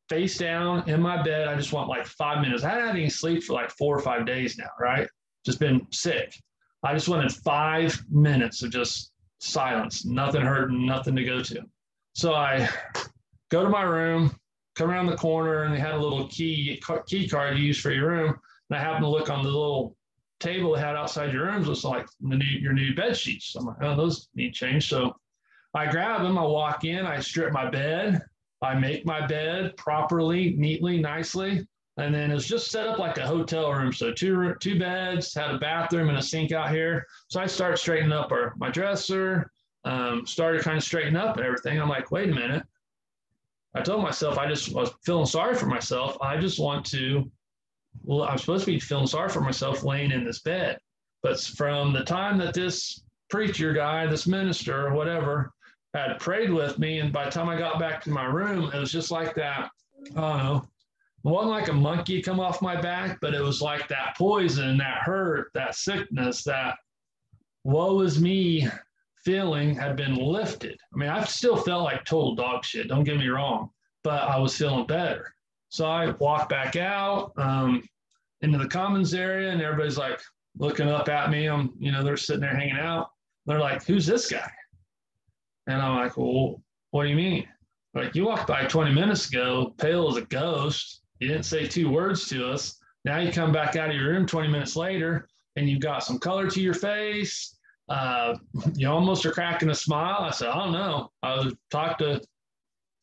face down in my bed. I just want like five minutes. I hadn't had any sleep for like four or five days now, right? Just been sick. I just wanted five minutes of just silence, nothing hurting, nothing to go to. So I go to my room, come around the corner, and they had a little key, key card you use for your room. And I happened to look on the little table they had outside your rooms. It's like the new, your new bed sheets. I'm like, oh, those need change. So I grab them, I walk in, I strip my bed, I make my bed properly, neatly, nicely, and then it's just set up like a hotel room. So two two beds, had a bathroom and a sink out here. So I start straightening up our, my dresser, um, started kind of straightening up and everything. I'm like, wait a minute. I told myself, I just was feeling sorry for myself. I just want to, well, I'm supposed to be feeling sorry for myself laying in this bed. But from the time that this preacher guy, this minister or whatever, had prayed with me, and by the time I got back to my room, it was just like that, I don't know, it wasn't like a monkey come off my back, but it was like that poison, that hurt, that sickness, that woe is me feeling had been lifted. I mean, I still felt like total dog shit, don't get me wrong, but I was feeling better. So I walked back out um, into the commons area, and everybody's like looking up at me. I'm, you know, they're sitting there hanging out. They're like, who's this guy? And I'm like, well, what do you mean? They're like, you walked by twenty minutes ago, pale as a ghost. You didn't say two words to us. Now you come back out of your room twenty minutes later, and you've got some color to your face. Uh, you almost are cracking a smile. I said, I don't know. I was, talked to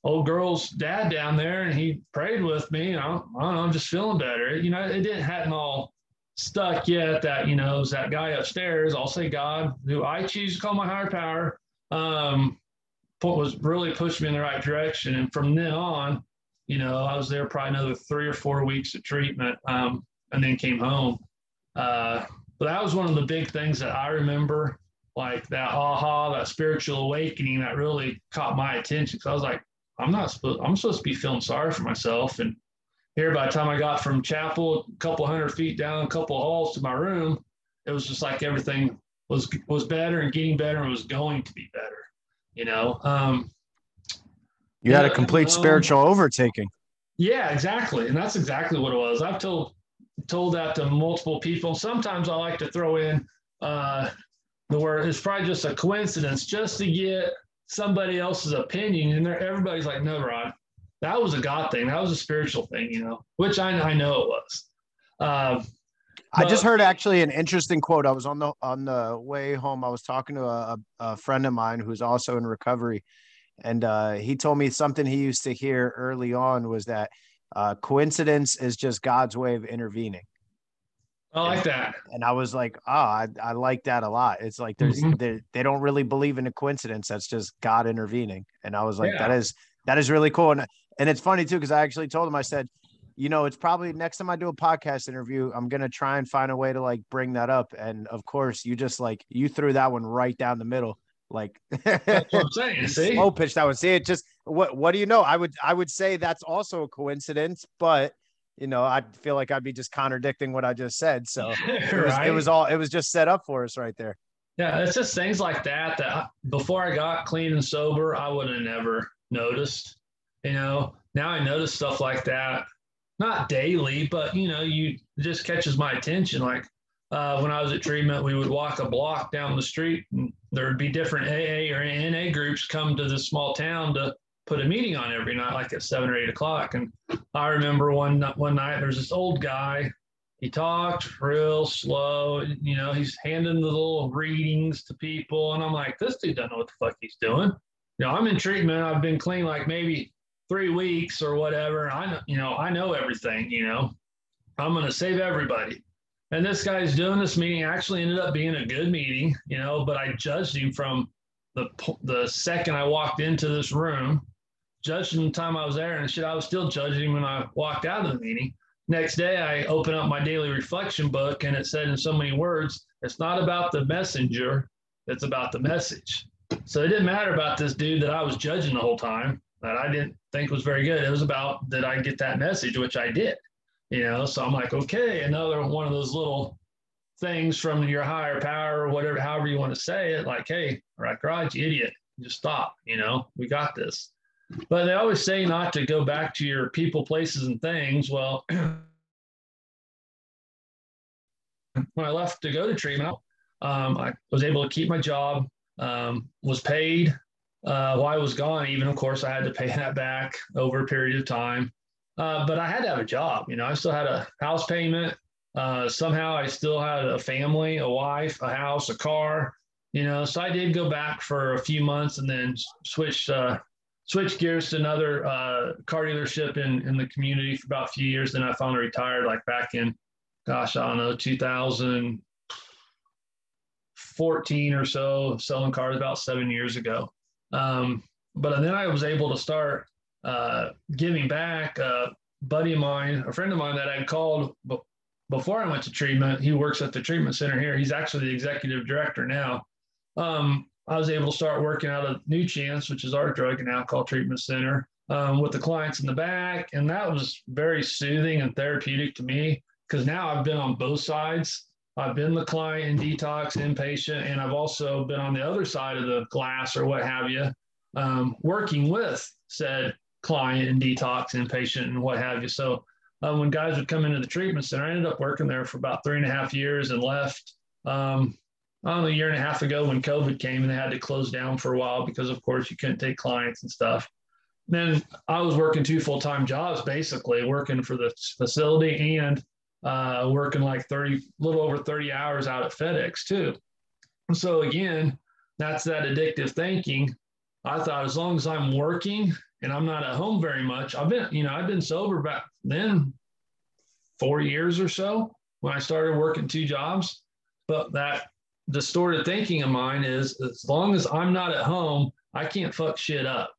old girl's dad down there, and he prayed with me. And I don't, I don't know, I'm just feeling better. You know, it didn't hadn't all stuck yet that, you know, it was that guy upstairs. I'll say God, who I choose to call my higher power, um, was really pushed me in the right direction. And from then on, you know, I was there probably another three or four weeks of treatment, um, and then came home. Uh, but that was one of the big things that I remember, like that aha, that spiritual awakening that really caught my attention. Cause I was like, I'm not supposed, I'm supposed to be feeling sorry for myself. And here, by the time I got from chapel, a couple hundred feet down, a couple halls to my room, it was just like everything was, was better and getting better and was going to be better, you know? Um, You had a complete um, spiritual overtaking. Yeah, exactly. And that's exactly what it was. I've told told that to multiple people. Sometimes I like to throw in uh, the word, it's probably just a coincidence, just to get somebody else's opinion. And everybody's like, no, Rod, that was a God thing. That was a spiritual thing, you know, which I, I know it was. Um, I but, just heard actually an interesting quote. I was on the, on the way home. I was talking to a, a friend of mine who's also in recovery. And uh, he told me something he used to hear early on was that uh, coincidence is just God's way of intervening. I like and, that. And I was like, oh, I, I like that a lot. It's like there's mm-hmm. they, they don't really believe in a coincidence. That's just God intervening. And I was like, yeah. that is that is really cool. And, and it's funny, too, because I actually told him, I said, you know, it's probably next time I do a podcast interview, I'm going to try and find a way to like bring that up. And of course, you just like you threw that one right down the middle. Like that's what I'm saying, see? Slow pitch that would see it just what what do you know? I would I would say that's also a coincidence, but you know, I feel like I'd be just contradicting what I just said. So it, was, right? it was all it was just set up for us right there. Yeah, it's just things like that that I, before I got clean and sober, I would have never noticed. You know, now I notice stuff like that, not daily, but you know, you it just catches my attention. Like Uh, when I was at treatment, we would walk a block down the street, and there would be different A A or N A groups come to this small town to put a meeting on every night, like at seven or eight o'clock. And I remember one one night, there was this old guy. He talked real slow. You know, he's handing the little readings to people, and I'm like, this dude doesn't know what the fuck he's doing. You know, I'm in treatment. I've been clean like maybe three weeks or whatever. And I know, you know, I know everything. You know, I'm gonna save everybody. And this guy's doing this meeting. Actually ended up being a good meeting, you know, but I judged him from the the second I walked into this room, judged him the time I was there and shit. I was still judging him when I walked out of the meeting. Next day, I opened up my daily reflection book, and it said in so many words, it's not about the messenger, it's about the message. So it didn't matter about this dude that I was judging the whole time that I didn't think was very good. It was about, did I get that message, which I did. You know, so I'm like, okay, another one of those little things from your higher power or whatever, however you want to say it, like, hey, all right, garage, you idiot, just stop, you know, we got this. But they always say not to go back to your people, places, and things. Well, when I left to go to treatment, um, I was able to keep my job, um, was paid uh, while I was gone. Even, of course, I had to pay that back over a period of time. Uh, but I had to have a job, you know, I still had a house payment. Uh, somehow I still had a family, a wife, a house, a car, you know, so I did go back for a few months and then switch, uh, switch gears to another uh, car dealership in, in the community for about a few years. Then I finally retired like back in, gosh, I don't know, two thousand fourteen or so, selling cars about seven years ago. Um, but then I was able to start Uh, giving back. A buddy of mine, a friend of mine that I called b- before I went to treatment, he works at the treatment center here. He's actually the executive director now. Um, I was able to start working out of New Chance, which is our drug and alcohol treatment center, um, with the clients in the back. And that was very soothing and therapeutic to me because now I've been on both sides I've been the client in detox, inpatient, and I've also been on the other side of the glass or what have you, um, working with said client in detox, inpatient, and what have you. So um, when guys would come into the treatment center, I ended up working there for about three and a half years and left, um, I don't know, a year and a half ago when COVID came and they had to close down for a while because, of course, you couldn't take clients and stuff. Then I was working two full-time jobs, basically, working for the facility and uh, working like thirty, little over thirty hours out at FedEx too. So again, that's that addictive thinking. I thought as long as I'm working and I'm not at home very much, I've been, you know, I've been sober back then four years or so when I started working two jobs. But that distorted thinking of mine is as long as I'm not at home, I can't fuck shit up.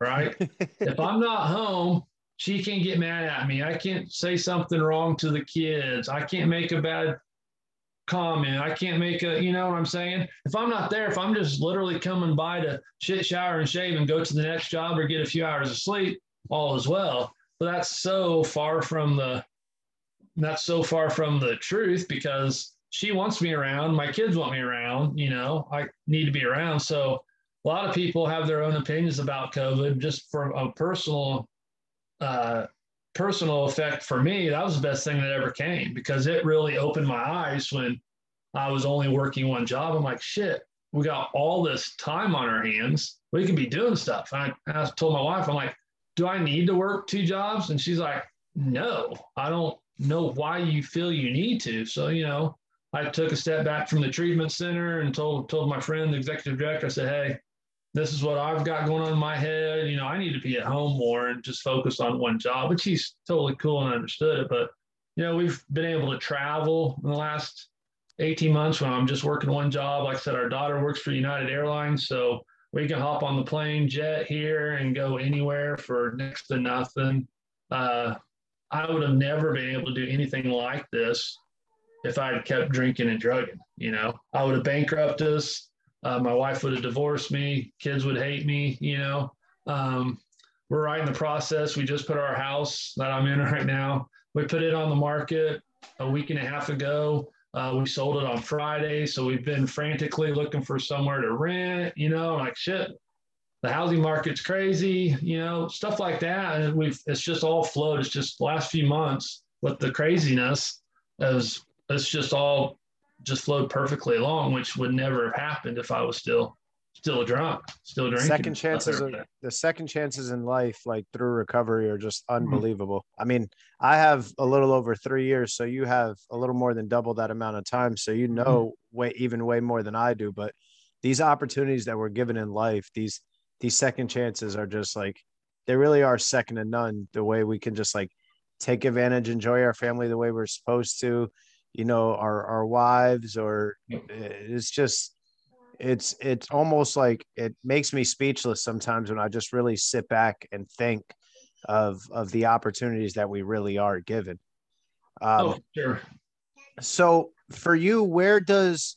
Right? If I'm not home, she can't get mad at me. I can't say something wrong to the kids. I can't make a bad comment. I can't make a, you know what I'm saying? If I'm not there, if I'm just literally coming by to shit, shower, and shave and go to the next job or get a few hours of sleep, all is well. But that's so far from the, that's so far from the truth because she wants me around. My kids want me around. You know, I need to be around. So a lot of people have their own opinions about COVID. Just from a personal uh, personal effect for me, that was the best thing that ever came because it really opened my eyes when I was only working one job. I'm like, shit, we got all this time on our hands. We can be doing stuff. And I, and I told my wife, I'm like, do I need to work two jobs? And she's like, no, I don't know why you feel you need to. So, you know, I took a step back from the treatment center and told told my friend, the executive director, I said, hey, this is what I've got going on in my head. You know, I need to be at home more and just focus on one job, which he's totally cool and understood it. But, you know, we've been able to travel in the last eighteen months when I'm just working one job. Like I said, our daughter works for United Airlines, so we can hop on the plane jet here and go anywhere for next to nothing. Uh, I would have never been able to do anything like this if I had kept drinking and drugging. You know, I would have bankrupted us. Uh, my wife would have divorced me. Kids would hate me, you know. Um, we're right in the process. We just put our house that I'm in right now. We put it on the market a week and a half ago. Uh, we sold it on Friday. So we've been frantically looking for somewhere to rent, you know, like shit. The housing market's crazy, you know, stuff like that. And we've, it's just all flowed. It's just the last few months with the craziness as it's just all just flowed perfectly along, which would never have happened if I was still, still drunk, still drinking. Second chances, are, the second chances in life, like through recovery, are just unbelievable. Mm-hmm. I mean, I have a little over three years, so you have a little more than double that amount of time. So you know, mm-hmm. way even way more than I do. But these opportunities that we're given in life, these these second chances are just like, they really are second to none. The way we can just like take advantage, enjoy our family the way we're supposed to. You know, our, our wives, or it's just, it's, it's almost like it makes me speechless sometimes when I just really sit back and think of, of the opportunities that we really are given. Um, oh, sure. So for you, where does,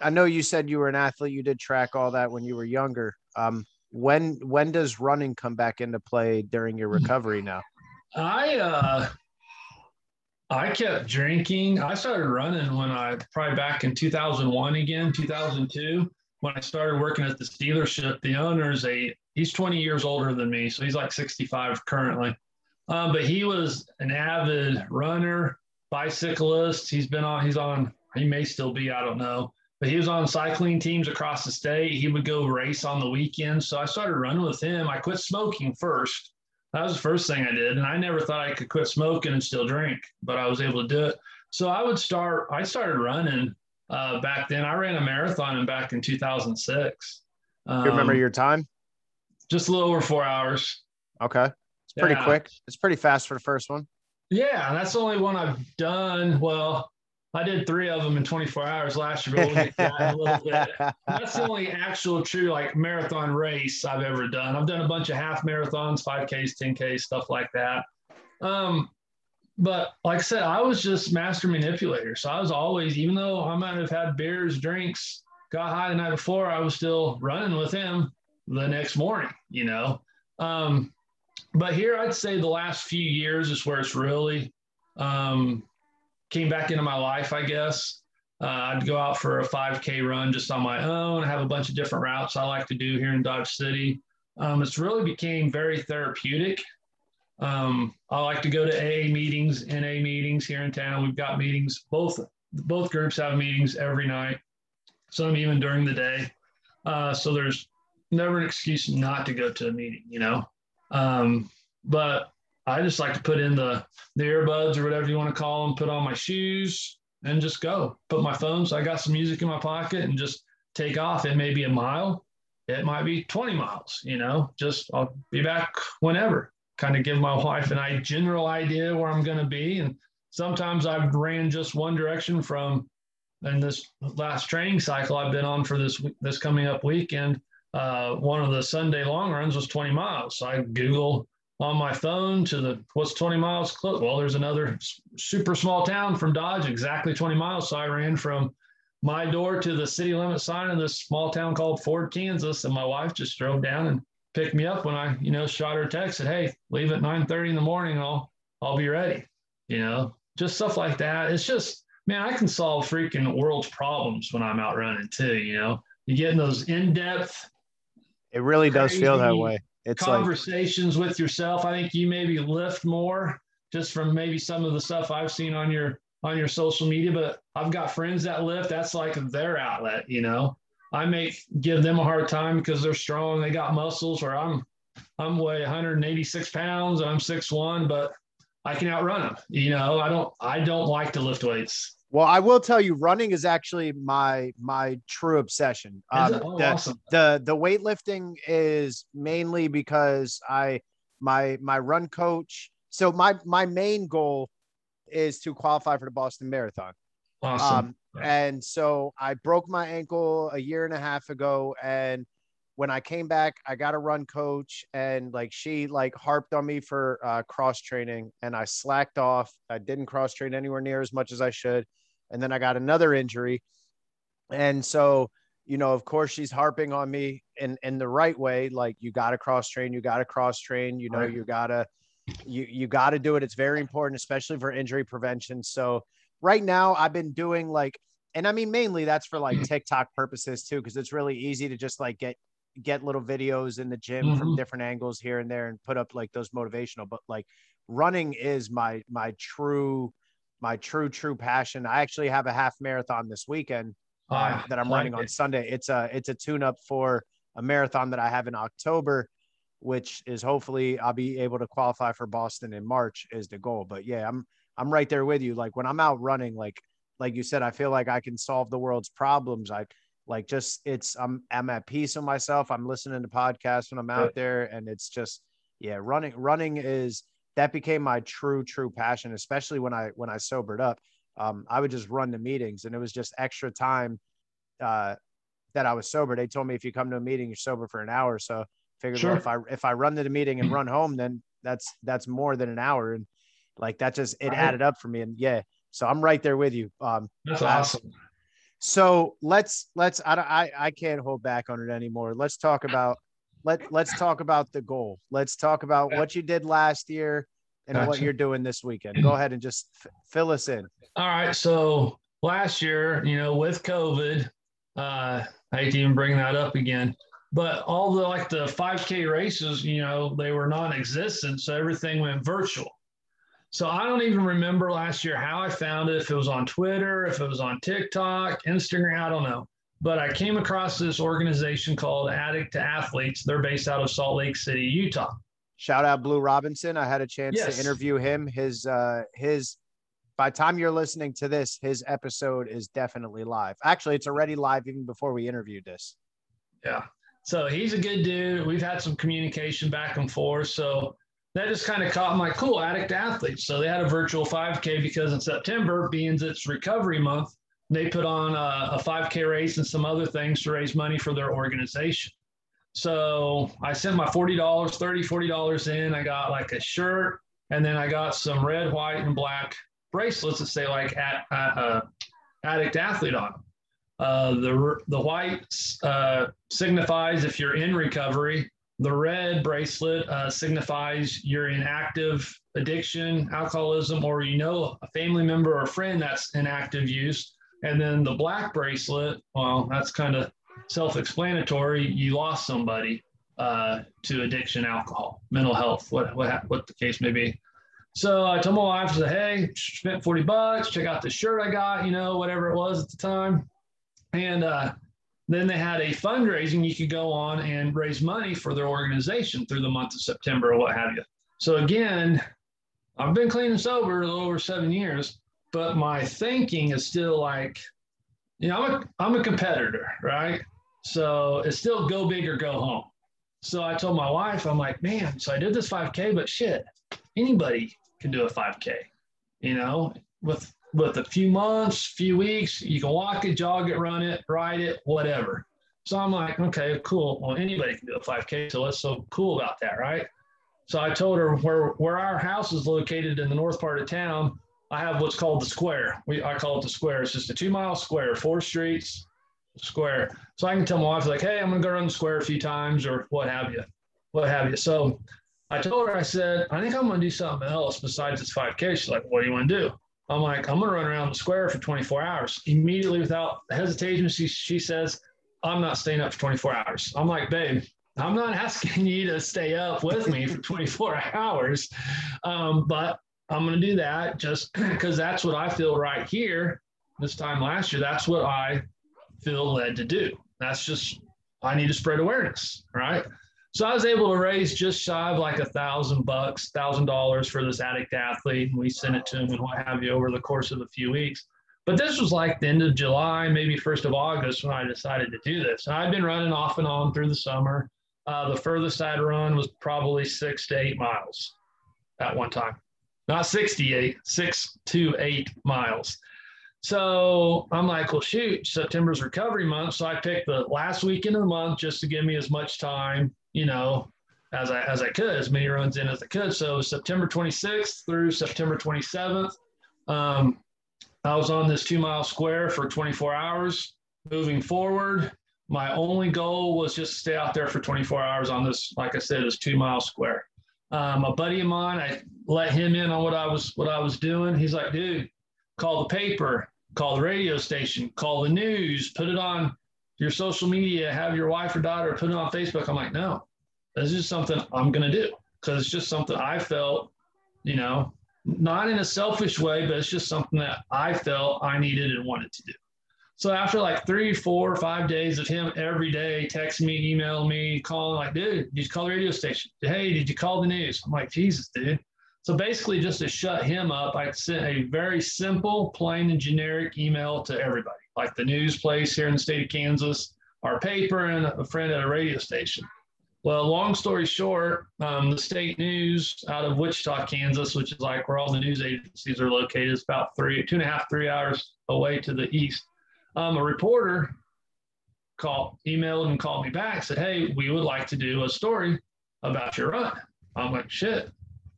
I know you said you were an athlete, you did track, all that when you were younger. Um, when, when does running come back into play during your recovery now? I, uh, I kept drinking. I started running when I, probably back in two thousand one again, two thousand two, when I started working at this dealership. The owner's a, he's twenty years older than me. So he's like sixty-five currently. Um, but he was an avid runner, bicyclist. He's been on, he's on, he may still be, I don't know, but he was on cycling teams across the state. He would go race on the weekends. So I started running with him. I quit smoking first. That was the first thing I did. And I never thought I could quit smoking and still drink, but I was able to do it. So I would start, I started running uh, back then. I ran a marathon and back in two thousand six. Um, you remember your time? Just a little over four hours. Okay. It's pretty yeah. quick. It's pretty fast for the first one. Yeah. That's the only one I've done. Well, I did three of them in twenty-four hours last year, but we'll get to that a little bit. That's the only actual true like marathon race I've ever done. I've done a bunch of half marathons, five Ks, ten Ks, stuff like that. Um, but like I said, I was just master manipulator. So I was always, even though I might have had beers, drinks, got high the night before, I was still running with him the next morning, you know. Um, but here I'd say the last few years is where it's really um, – came back into my life, I guess. Uh, I'd go out for a five K run just on my own. I have a bunch of different routes I like to do here in Dodge City. Um, it's really became very therapeutic. Um, I like to go to A A meetings, N A meetings here in town. We've got meetings. Both both groups have meetings every night, some even during the day. Uh, so there's never an excuse not to go to a meeting, you know. Um, but I just like to put in the, the earbuds or whatever you want to call them, put on my shoes and just go. Put my phone, so I got some music in my pocket, and just take off. It may be a mile. It might be twenty miles, you know, just I'll be back whenever. Kind of give my wife and I general idea where I'm going to be. And sometimes I've ran just one direction from, and this last training cycle I've been on for this, this coming up weekend, uh, one of the Sunday long runs was twenty miles. So I Google on my phone to the, what's twenty miles close? Well, there's another super small town from Dodge, exactly twenty miles. So I ran from my door to the city limit sign in this small town called Ford, Kansas. And my wife just drove down and picked me up when I, you know, shot her a text, said, hey, leave at nine thirty in the morning. I'll, I'll be ready. You know, just stuff like that. It's just, man, I can solve freaking world's problems when I'm out running too. You know, you get in those in-depth. It really does feel that way. It's conversations like... with yourself. I think you maybe lift more just from maybe some of the stuff I've seen on your, on your social media, but I've got friends that lift. That's like their outlet, you know. I may give them a hard time because they're strong, they got muscles, or I'm I'm weigh one hundred eighty-six pounds and I'm six one, but I can outrun them. You know, I don't I don't like to lift weights. Well, I will tell you, running is actually my my true obsession. Um, oh, the, awesome. the the weightlifting is mainly because I my my run coach. So my my main goal is to qualify for the Boston Marathon. Awesome. Um, And so I broke my ankle a year and a half ago. And when I came back, I got a run coach, and like, she like harped on me for uh, cross training, and I slacked off. I didn't cross train anywhere near as much as I should. And then I got another injury. And so, you know, of course she's harping on me in, in the right way. Like, you got to cross train, you got to cross train, you know, you gotta, you, you gotta do it. It's very important, especially for injury prevention. So right now I've been doing like, and I mean, mainly that's for like TikTok purposes too, because it's really easy to just like get, get little videos in the gym mm-hmm. from different angles here and there and put up like those motivational, but like running is my, my true, my true, true passion. I actually have a half marathon this weekend uh, uh, that I'm running on Sunday. It's a, it's a tune up for a marathon that I have in October, which is hopefully I'll be able to qualify for Boston in March is the goal. But yeah, I'm, I'm right there with you. Like when I'm out running, like, like you said, I feel like I can solve the world's problems. I like just, it's, I'm, I'm at peace with myself. I'm listening to podcasts when I'm out right. there, and it's just, yeah, running, running is, that became my true, true passion, especially when I, when I sobered up. Um, I would just run to meetings, and it was just extra time uh, that I was sober. They told me, if you come to a meeting, you're sober for an hour. So I figured sure. well, if I, if I run to the meeting and run home, then that's, that's more than an hour. And like, that just, it right. added up for me. And yeah. So I'm right there with you. Um, That's awesome. So let's, let's, I, I, I can't hold back on it anymore. Let's talk about, let, let's talk about the goal. Let's talk about what you did last year and gotcha. What you're doing this weekend. Go ahead and just f- fill us in. All right. So last year, you know, with COVID, uh, I hate to even bring that up again, but all the, like the five K races, you know, they were non-existent. So everything went virtual. So I don't even remember last year how I found it, if it was on Twitter, if it was on TikTok, Instagram, I don't know. But I came across this organization called Addict to Athletes. They're based out of Salt Lake City, Utah. Shout out Blue Robinson. I had a chance yes. to interview him. His, uh, his, by the time you're listening to this, his episode is definitely live. Actually, it's already live even before we interviewed this. Yeah. So he's a good dude. We've had some communication back and forth. So that just kind of caught my cool Addict Athletes. So they had a virtual five K because in September, being it's recovery month, they put on a, a five K race and some other things to raise money for their organization. So I sent my forty dollars, thirty dollars, forty dollars in. I got like a shirt, and then I got some red, white, and black bracelets that say like at, uh, Addict Athlete on them. Uh, the, the white uh, signifies if you're in recovery. The red bracelet uh, signifies you're in active addiction, alcoholism, or you know a family member or friend that's in active use. And then the black bracelet, well, that's kind of self-explanatory. You lost somebody uh, to addiction, alcohol, mental health, what, what, what the case may be. So I told my wife, I said, hey, spent forty bucks, check out the shirt I got, you know, whatever it was at the time. And uh, then they had a fundraising you could go on and raise money for their organization through the month of September or what have you. So again, I've been clean and sober a little over seven years, but my thinking is still like, you know, I'm a, I'm a competitor, right? So it's still go big or go home. So I told my wife, I'm like, man, so I did this five K, but shit, anybody can do a five K, you know, with, with a few months, few weeks, you can walk it, jog it, run it, ride it, whatever. So I'm like, okay, cool. Well, anybody can do a five K. So what's so cool about that, right? So I told her where, where our house is located in the north part of town, I have what's called the square. We I call it the square. It's just a two mile square, four streets, square. So I can tell my wife, like, hey, I'm going to go run the square a few times or what have you, what have you. So I told her, I said, I think I'm going to do something else besides this five K. She's like, what do you want to do? I'm like, I'm going to run around the square for twenty-four hours. Immediately, without hesitation, she, she says, I'm not staying up for twenty-four hours. I'm like, babe, I'm not asking you to stay up with me for twenty-four hours, um, but I'm going to do that just because that's what I feel right here. This time last year, that's what I feel led to do. That's just, I need to spread awareness, right? So I was able to raise just shy of like a thousand bucks, thousand dollars for this addict athlete. And we sent it to him and what have you over the course of a few weeks. But this was like the end of July, maybe first of August when I decided to do this. And I'd been running off and on through the summer. Uh, the furthest I'd run was probably six to eight miles at one time. Not sixty-eight, six to eight miles. So I'm like, well, shoot, September's recovery month. So I picked the last weekend of the month just to give me as much time, you know, as I, as I could, as many runs in as I could. So September twenty-sixth through September twenty-seventh, um, I was on this two mile square for twenty-four hours. Moving forward, my only goal was just to stay out there for twenty-four hours on this, like I said, this two-mile square. Um, a buddy of mine, I let him in on what I was what I was doing. He's like, dude, call the paper, call the radio station, call the news, put it on your social media, have your wife or daughter put it on Facebook. I'm like, no, this is something I'm going to do because it's just something I felt, you know, not in a selfish way, but it's just something that I felt I needed and wanted to do. So after like three, four, five days of him every day, text me, email me, call, like, dude, did you call the radio station? Hey, did you call the news? I'm like, Jesus, dude. So basically just to shut him up, I sent a very simple, plain and generic email to everybody, like the news place here in the state of Kansas, our paper, and a friend at a radio station. Well, long story short, um, the state news out of Wichita, Kansas, which is like where all the news agencies are located, is about three, two and a half, three hours away to the east. Um, a reporter called, emailed and called me back, said, hey, we would like to do a story about your run. I'm like, shit,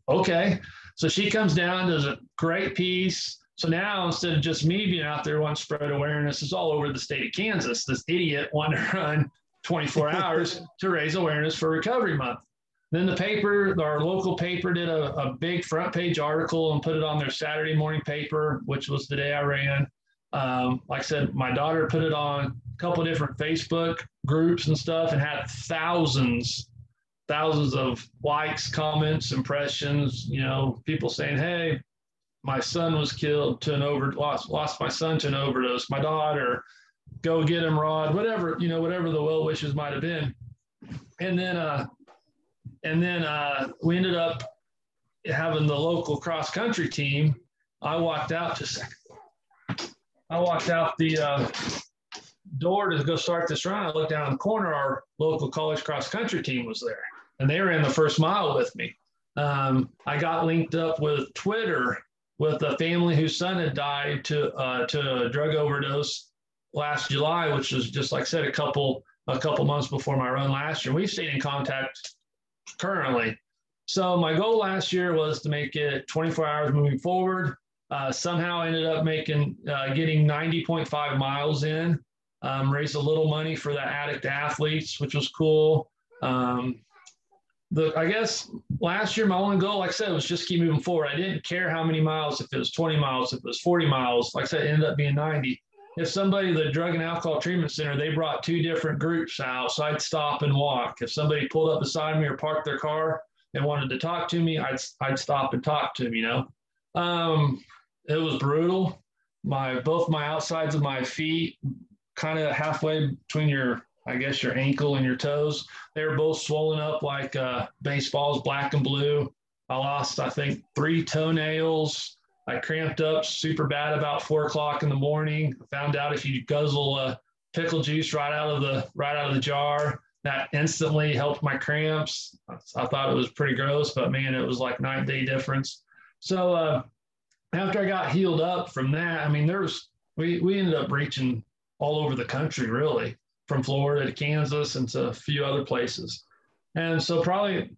okay. So she comes down, does a great piece. So now instead of just me being out there wanting to spread awareness, it's all over the state of Kansas. This idiot wanted to run twenty-four hours to raise awareness for Recovery Month. Then the paper, our local paper, did a, a big front page article and put it on their Saturday morning paper, which was the day I ran. Um, like I said, my daughter put it on a couple of different Facebook groups and stuff and had thousands, thousands of likes, comments, impressions, you know, people saying, hey, my son was killed to an over, lost, lost my son to an overdose, my daughter, go get him, Rod, whatever, you know, whatever the well wishes might have been. And then, uh, and then uh, we ended up having the local cross country team. I walked out to second. I walked out the uh, door to go start this run. I looked down in the corner. Our local college cross country team was there, and they ran the first mile with me. Um, I got linked up with Twitter with a family whose son had died to uh, to a drug overdose last July, which was just like I said, a couple a couple months before my run last year. We've stayed in contact currently. So my goal last year was to make it twenty-four hours moving forward. Uh, somehow ended up making, uh, getting ninety point five miles in, um, raised a little money for the Addict to Athletes, which was cool. Um, the, I guess last year, my only goal, like I said, was just keep moving forward. I didn't care how many miles, if it was twenty miles, if it was forty miles, like I said, it ended up being ninety. If somebody, the Drug and Alcohol Treatment Center, they brought two different groups out, so I'd stop and walk. If somebody pulled up beside me or parked their car and wanted to talk to me, I'd, I'd stop and talk to them, you know. Um, it was brutal. My, both my outsides of my feet, kind of halfway between your, I guess, your ankle and your toes, they were both swollen up like uh, baseballs, black and blue. I lost, I think, three toenails. I cramped up super bad about four o'clock in the morning. I found out if you guzzle uh, pickle juice right out of the right out of the jar, that instantly helped my cramps. I thought it was pretty gross, but man, it was like night and day difference. So uh, after I got healed up from that, I mean, there was we we ended up reaching all over the country, really, from Florida to Kansas and to a few other places. And so probably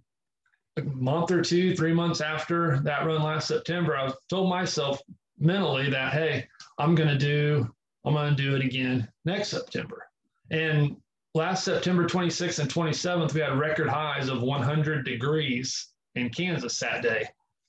a month or two, three months after that run last September, I told myself mentally that, hey, I'm going to do, I'm going to do it again next September. And last September twenty-sixth and twenty-seventh, we had record highs of one hundred degrees in Kansas that day.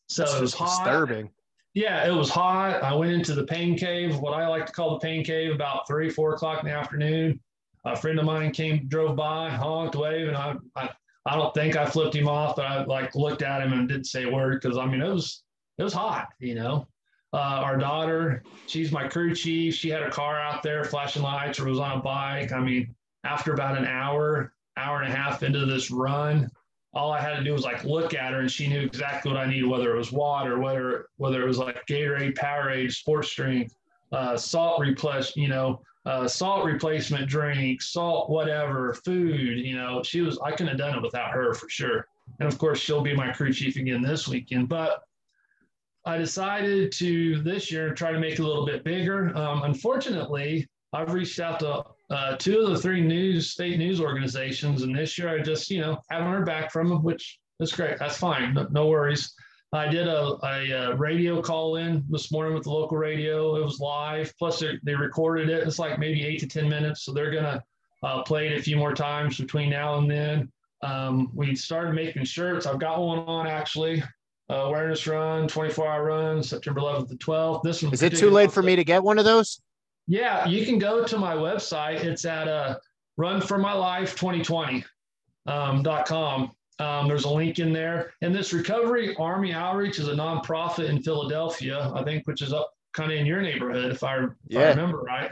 So it was hot. Disturbing. Yeah, it was hot. I went into the pain cave, what I like to call the pain cave, about three, four o'clock in the afternoon. A friend of mine came, drove by, honked, waved, and I, I, I don't think I flipped him off, but I like looked at him and didn't say a word because I mean it was, it was hot, you know. Uh, our daughter, she's my crew chief. She had a car out there, flashing lights, or was on a bike. I mean, after about an hour, hour and a half into this run, all I had to do was like look at her, and she knew exactly what I needed, whether it was water, whether whether it was like Gatorade, Powerade, sports drink, uh, salt replenish, you know. Uh, salt replacement drink, salt, whatever, food, you know, she was, I couldn't have done it without her for sure. And of course, she'll be my crew chief again this weekend. But I decided to this year try to make it a little bit bigger. Um, unfortunately, I've reached out to uh, two of the three news, state news organizations. And this year I just, you know, haven't heard back from them, which is great. That's fine. No, no worries. I did a, a, a radio call in this morning with the local radio. It was live. Plus they, they recorded it. It's like maybe eight to ten minutes. So they're going to uh, play it a few more times between now and then. Um, we started making shirts. I've got one on actually. Uh, awareness run, twenty-four hour run, September eleventh to twelfth. This one. Is it too late for me to get one of those? Yeah, you can go to my website. It's at uh, run for my life twenty twenty dot com. Um, Um, there's a link in there. And this Recovery Army Outreach is a nonprofit in Philadelphia, I think, which is up kind of in your neighborhood, if I, if yeah. I remember right.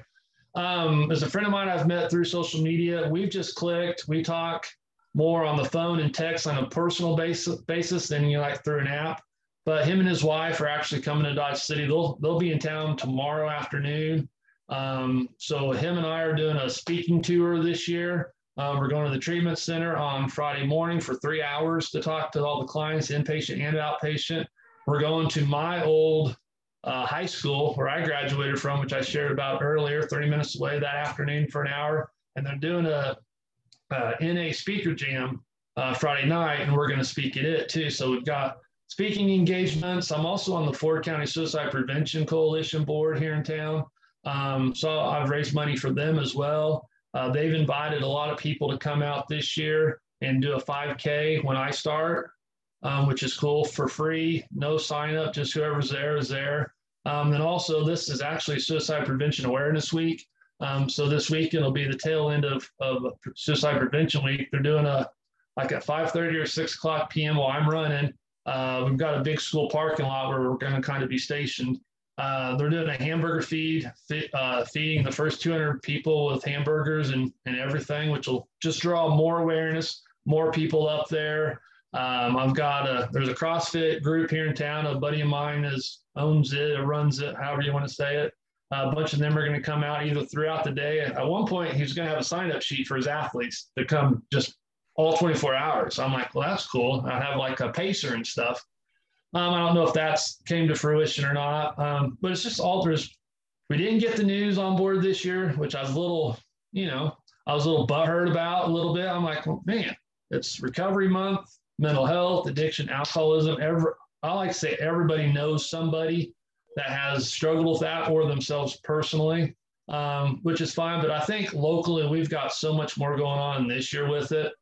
Um, there's a friend of mine I've met through social media. We've just clicked. We talk more on the phone and text on a personal basis, basis than you know, like through an app. But him and his wife are actually coming to Dodge City. They'll, they'll be in town tomorrow afternoon. Um, so him and I are doing a speaking tour this year. Uh, we're going to the treatment center on Friday morning for three hours to talk to all the clients, inpatient and outpatient. We're going to my old uh, high school where I graduated from, which I shared about earlier, thirty minutes away that afternoon for an hour. And they're doing a, a N A speaker jam uh, Friday night, and we're going to speak at it too. So we've got speaking engagements. I'm also on the Ford County Suicide Prevention Coalition board here in town. Um, so I've raised money for them as well. Uh, they've invited a lot of people to come out this year and do a five K when I start, um, which is cool, for free, no sign up, just whoever's there is there. Um, and also this is actually Suicide Prevention Awareness Week. Um, so this weekend will be the tail end of, of Suicide Prevention Week. They're doing a, like at five thirty or six o'clock P M while I'm running. Uh, we've got a big school parking lot where we're going to kind of be stationed. Uh, they're doing a hamburger feed, uh, feeding the first two hundred people with hamburgers and, and everything, which will just draw more awareness, more people up there. Um, I've got a, there's a CrossFit group here in town. A buddy of mine is, owns it or runs it, however you want to say it. Uh, a bunch of them are going to come out either throughout the day. At one point, he was going to have a sign-up sheet for his athletes to come just all twenty-four hours. I'm like, well, that's cool. I have like a pacer and stuff. Um, I don't know if that's came to fruition or not, um, but it's just all there's. We didn't get the news on board this year, which I was a little, you know, I was a little butthurt about a little bit. I'm like, well, man, it's recovery month, mental health, addiction, alcoholism. Every, I like to say everybody knows somebody that has struggled with that or themselves personally, um, which is fine. But I think locally, we've got so much more going on this year with it.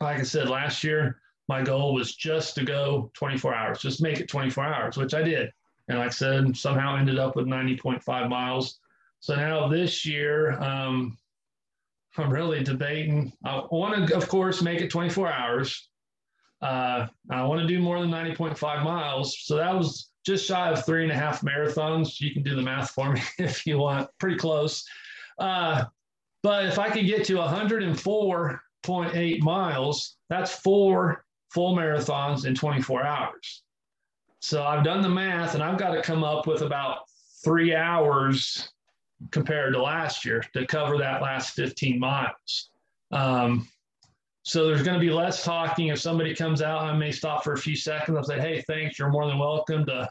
Like I said, last year, my goal was just to go twenty-four hours, just make it twenty-four hours, which I did. And like I said, somehow ended up with ninety point five miles. So now this year, um, I'm really debating. I want to, of course, make it twenty-four hours. Uh, I want to do more than ninety point five miles. So that was just shy of three and a half marathons. You can do the math for me if you want. Pretty close. Uh, but if I could get to one hundred four point eight miles, that's four full marathons in twenty-four hours. So I've done the math, and I've got to come up with about three hours compared to last year to cover that last fifteen miles. Um, so there's going to be less talking. If somebody comes out, I may stop for a few seconds. I'll say, hey, thanks. You're more than welcome to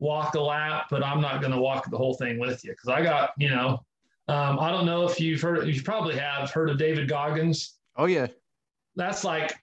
walk a lap, but I'm not going to walk the whole thing with you. Cause I got, you know, um, I don't know if you've heard, you probably have heard of David Goggins. Oh yeah. That's like,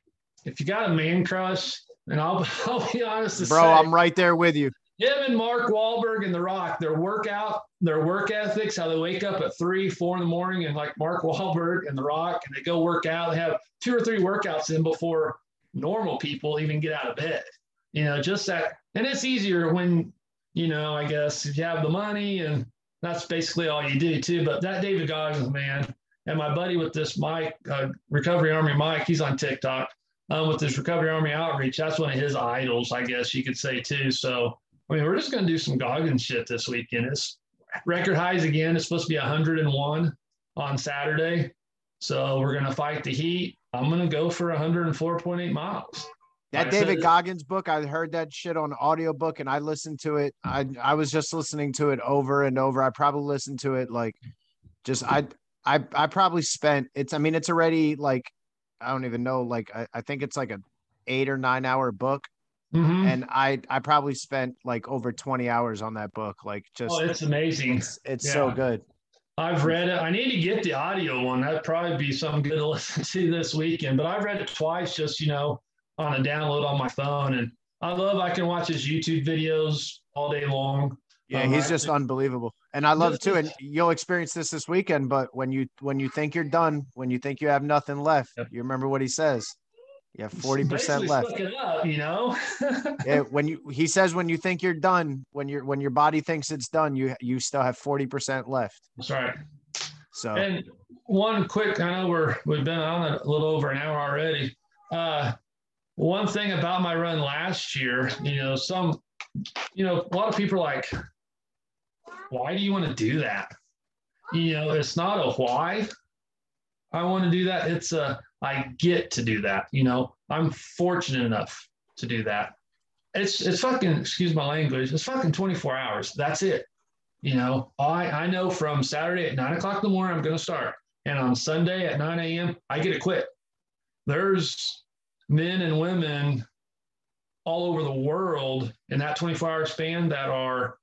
if you got a man crush, and I'll, I'll be honest to say, bro, I'm right there with you. Him and Mark Wahlberg and The Rock, their workout, their work ethics, how they wake up at three, four in the morning, and like Mark Wahlberg and The Rock, and they go work out. They have two or three workouts in before normal people even get out of bed. You know, just that. And it's easier when, you know, I guess if you have the money, and that's basically all you do too. But that David Goggins, man, and my buddy with this Mike, uh, Recovery Army Mike, he's on TikTok um, with this Recovery Army Outreach. That's one of his idols, I guess you could say too. So, I mean, we're just going to do some Goggins shit this weekend. It's record highs again. It's supposed to be one hundred one on Saturday. So we're going to fight the heat. I'm going to go for one hundred four point eight miles. That like David said, Goggins book, I heard that shit on audiobook, and I listened to it. I, I was just listening to it over and over. I probably listened to it like just I I I probably spent it's I mean, it's already like I don't even know. Like I, I think it's like an eight or nine hour book. Mm-hmm. And I, I probably spent like over twenty hours on that book. Like just, oh, it's amazing. It's, it's yeah. so good. I've read it. I need to get the audio one. That'd probably be something good to listen to this weekend, but I've read it twice, just, you know, on a download on my phone. And I love, I can watch his YouTube videos all day long. Yeah. Um, he's I just think- unbelievable. And I love too. And you'll experience this this weekend, but when you, when you think you're done, when you think you have nothing left, yep. you remember what he says. Yeah, forty percent left. It up, you know. yeah, when you he says when you think you're done, when you're when your body thinks it's done, you you still have forty percent left. That's right. So and one quick, I know we're we've been on a little over an hour already. Uh, one thing about my run last year, you know, some, you know, a lot of people are like, why do you want to do that? You know, it's not a why I want to do that. It's a, I get to do that. You know, I'm fortunate enough to do that. It's, it's fucking, excuse my language. It's fucking twenty-four hours. That's it. You know, I, I know from Saturday at nine o'clock in the morning, I'm going to start. And on Sunday at nine a.m., I get to quit. There's men and women all over the world in that twenty-four hour span that are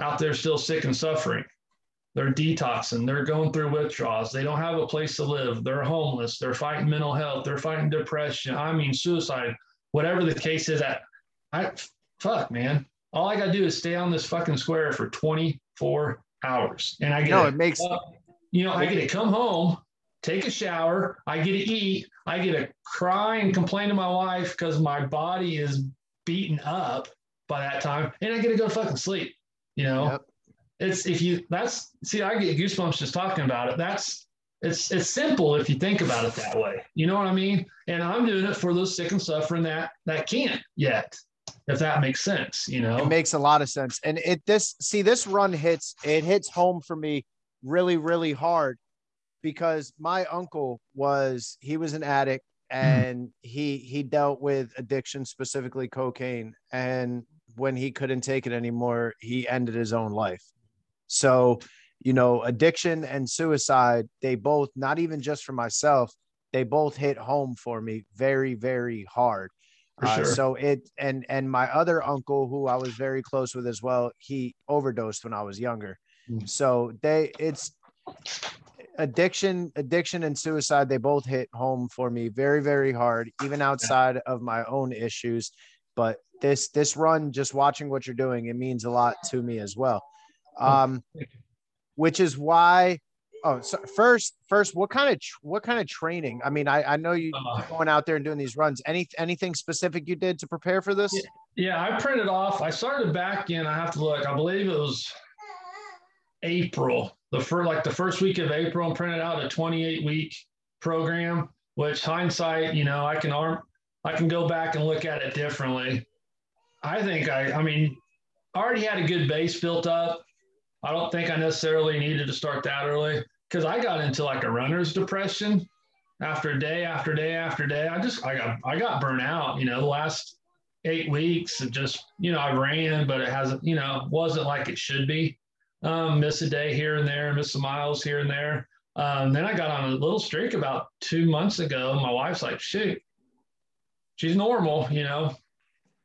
out there still sick and suffering. They're detoxing, they're going through withdrawals, they don't have a place to live, they're homeless, they're fighting mental health, they're fighting depression, I mean suicide, whatever the case is. I, I fuck, man. All I gotta do is stay on this fucking square for twenty-four hours. And I get no, it makes you know, I get to come home, take a shower, I get to eat, I get to cry and complain to my wife because my body is beaten up by that time, and I get to go fucking sleep, you know. Yep. It's if you that's see, I get goosebumps just talking about it. That's it's it's simple if you think about it that way. You know what I mean? And I'm doing it for those sick and suffering that that can't yet, if that makes sense, you know. It makes a lot of sense. And it this see, this run hits it hits home for me really, really hard, because my uncle was he was an addict, and mm-hmm. he he dealt with addiction, specifically cocaine. And when he couldn't take it anymore, he ended his own life. So, you know, addiction and suicide, they both, not even just for myself, they both hit home for me very, very hard. For sure. uh, so it, and, and my other uncle, who I was very close with as well, he overdosed when I was younger. Mm-hmm. So they, it's addiction, addiction and suicide, they both hit home for me very, very hard, even outside yeah. of my own issues. But this, this run, just watching what you're doing, it means a lot to me as well. Um, which is why Oh, so first, first, what kind of, what kind of training? I mean, I, I know you uh, going out there and doing these runs, any, anything specific you did to prepare for this? Yeah, I printed off, I started back in, I have to look, I believe it was April, the first, like the first week of April, and printed out a twenty-eight week program, which hindsight, you know, I can arm, I can go back and look at it differently. I think I, I mean, I already had a good base built up. I don't think I necessarily needed to start that early, because I got into like a runner's depression after day after day after day. I just, I got, I got burnt out, you know, the last eight weeks of just, you know, I ran, but it hasn't, you know, wasn't like it should be. Um, miss a day here and there, miss some miles here and there. Um, then I got on a little streak about two months ago. My wife's like, shoot, she's normal, you know?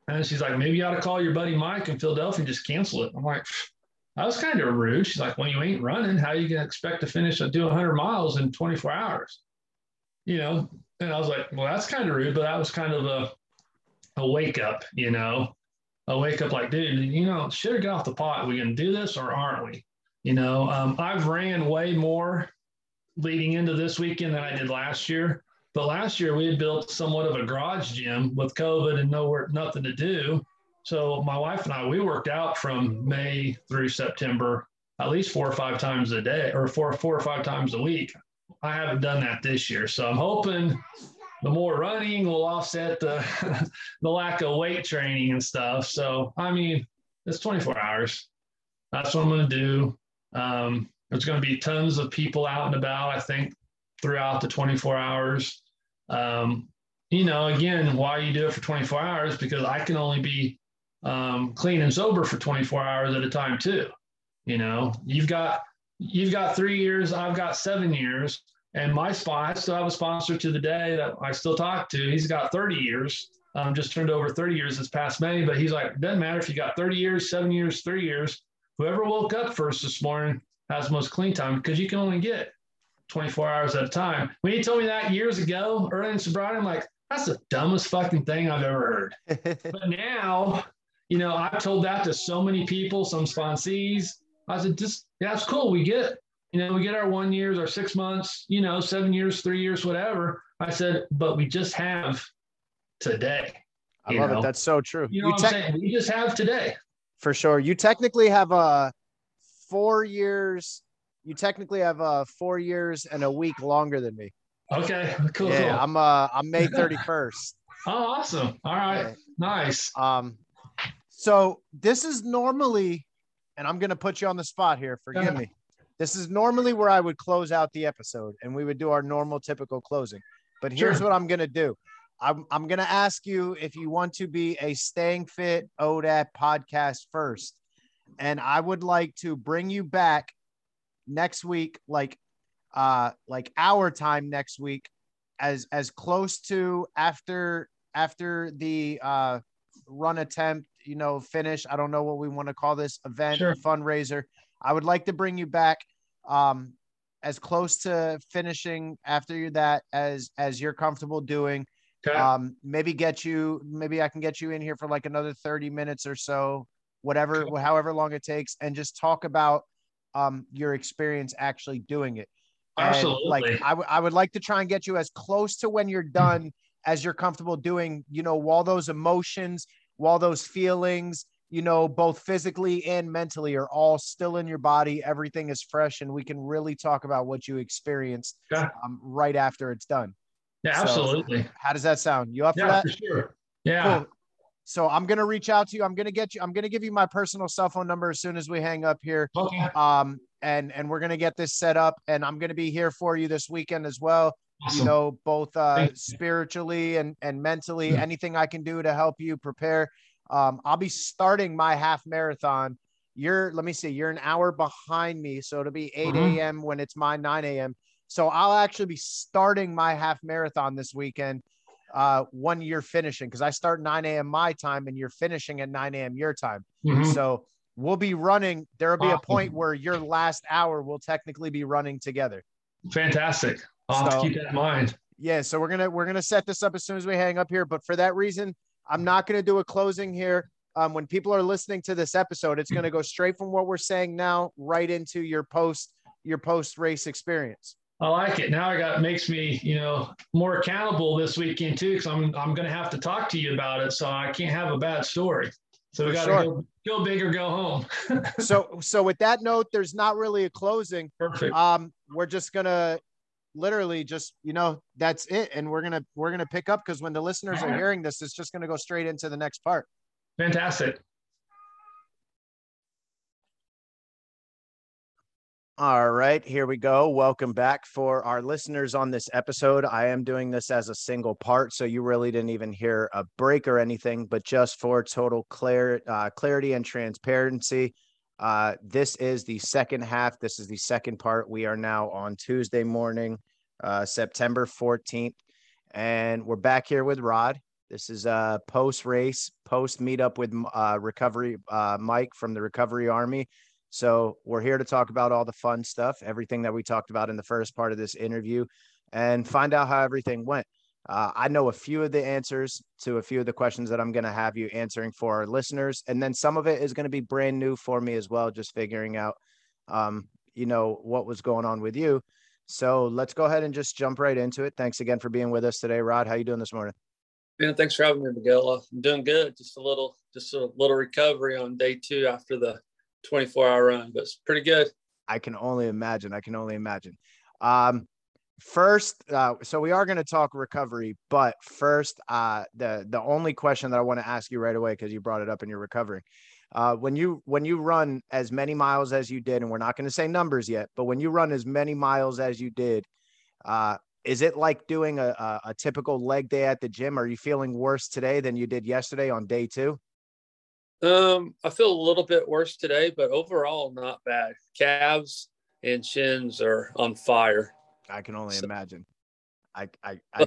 And she's like, maybe you ought to call your buddy Mike in Philadelphia and just cancel it. I'm like, pfft. I was kind of rude. She's like, well, you ain't running. How you going to expect to finish and do one hundred miles in twenty-four hours? You know? And I was like, well, that's kind of rude, but that was kind of a, a wake up, you know, a wake up like, dude, you know, should have got off the pot. Are we going to do this or aren't we? You know, um, I've ran way more leading into this weekend than I did last year. But last year we had built somewhat of a garage gym with COVID and nowhere, nothing to do. So my wife and I, we worked out from May through September, at least four or five times a day or four, four or five times a week. I haven't done that this year. So I'm hoping the more running will offset the, the lack of weight training and stuff. So, I mean, it's twenty-four hours. That's what I'm going to do. Um, there's going to be tons of people out and about, I think, throughout the twenty-four hours. Um, you know, again, why you do it for twenty-four hours? Because I can only be um, clean and sober for twenty-four hours at a time too. You know, you've got, you've got three years, I've got seven years and my spot, I still have a sponsor to the day that I still talk to. He's got thirty years, um, just turned over thirty years this past May, but he's like, it doesn't matter if you got thirty years, seven years, three years, whoever woke up first this morning has the most clean time because you can only get twenty-four hours at a time. When he told me that years ago, early in sobriety, I'm like, that's the dumbest fucking thing I've ever heard. But now, you know, I've told that to so many people, some sponsees. I said, just, yeah, that's cool. We get, you know, we get our one years, our six months, you know, seven years, three years, whatever. I said, but we just have today. I love know? it. That's so true. You know you what I'm saying? We just have today. For sure. You technically have uh, four years. You technically have uh, four years and a week longer than me. Okay, cool. Yeah, cool. I'm uh, I'm May thirty-first. Oh, awesome! All right, yeah. Nice. Um, so this is normally, and I'm gonna put you on the spot here. Forgive me. This is normally where I would close out the episode, and we would do our normal, typical closing. But here's sure. what I'm gonna do. I'm I'm gonna ask you if you want to be a Staying Fit O D A T podcast first, and I would like to bring you back next week, like. Uh, like our time next week, as as close to after after the uh, run attempt, you know, finish. I don't know what we want to call this event, sure. fundraiser. I would like to bring you back um, as close to finishing after that as as you're comfortable doing. Okay. Um, maybe get you. Maybe I can get you in here for like another thirty minutes or so, whatever, okay. however long it takes, and just talk about um, your experience actually doing it. And absolutely. Like I, w- I would like to try and get you as close to when you're done as you're comfortable doing, you know, all those emotions, all those feelings, you know, both physically and mentally are all still in your body. Everything is fresh and we can really talk about what you experienced yeah. um, right after it's done. Yeah, so, absolutely. How does that sound? You up for yeah, that? For sure. Yeah. Cool. So I'm going to reach out to you. I'm going to get you. I'm going to give you my personal cell phone number as soon as we hang up here. Okay. Um, and, and we're going to get this set up and I'm going to be here for you this weekend as well. Awesome. You know, both uh, spiritually and, and mentally, yeah. anything I can do to help you prepare. Um, I'll be starting my half marathon. You're, let me see, you're an hour behind me. So it'll be eight a.m. when it's my nine a.m. So I'll actually be starting my half marathon this weekend. Uh, one year finishing because I start nine a.m. my time and you're finishing at nine a.m. your time. Mm-hmm. So we'll be running. There'll be awesome. a point where your last hour will technically be running together. Fantastic. I'll so, have to keep that in mind. Yeah. So we're gonna we're gonna set this up as soon as we hang up here. But for that reason, I'm not gonna do a closing here. Um, when people are listening to this episode, it's gonna go straight from what we're saying now right into your post. your post-race experience? I like it. Now I got, makes me, you know, more accountable this weekend too, because I'm I'm going to have to talk to you about it. So I can't have a bad story. So we got to sure. go, go big or go home. so so with that note, there's not really a closing. Perfect. Um, we're just gonna literally just, you know, that's it, and we're gonna we're gonna pick up, because when the listeners are hearing this, it's just gonna go straight into the next part. Fantastic. All right, here we go. Welcome back. For our listeners on this episode, I am doing this as a single part, so you really didn't even hear a break or anything, but just for total clar- uh, clarity and transparency, uh, this is the second half. This is the second part. We are now on Tuesday morning, uh, September fourteenth, and we're back here with Rod. This is a post-race, post-meetup with uh, Recovery uh, Mike from the Recovery Army. So we're here to talk about all the fun stuff, everything that we talked about in the first part of this interview, and find out how everything went. Uh, I know a few of the answers to a few of the questions that I'm going to have you answering for our listeners. And then some of it is going to be brand new for me as well, just figuring out, um, you know, what was going on with you. So let's go ahead and just jump right into it. Thanks again for being with us today, Rod. How you doing this morning? Yeah, thanks for having me, Miguel. I'm doing good. Just a little, just a little recovery on day two after the twenty-four hour run, but it's pretty good. I can only imagine. I can only imagine. Um, first, uh, so we are going to talk recovery, but first, uh, the the only question that I want to ask you right away, because you brought it up in your recovery, uh, when you when you run as many miles as you did, and we're not going to say numbers yet, but when you run as many miles as you did, uh, is it like doing a, a, a typical leg day at the gym? Are you feeling worse today than you did yesterday on day two? Um, I feel a little bit worse today, but overall not bad. Calves and shins are on fire. I can only so, imagine. I, I, I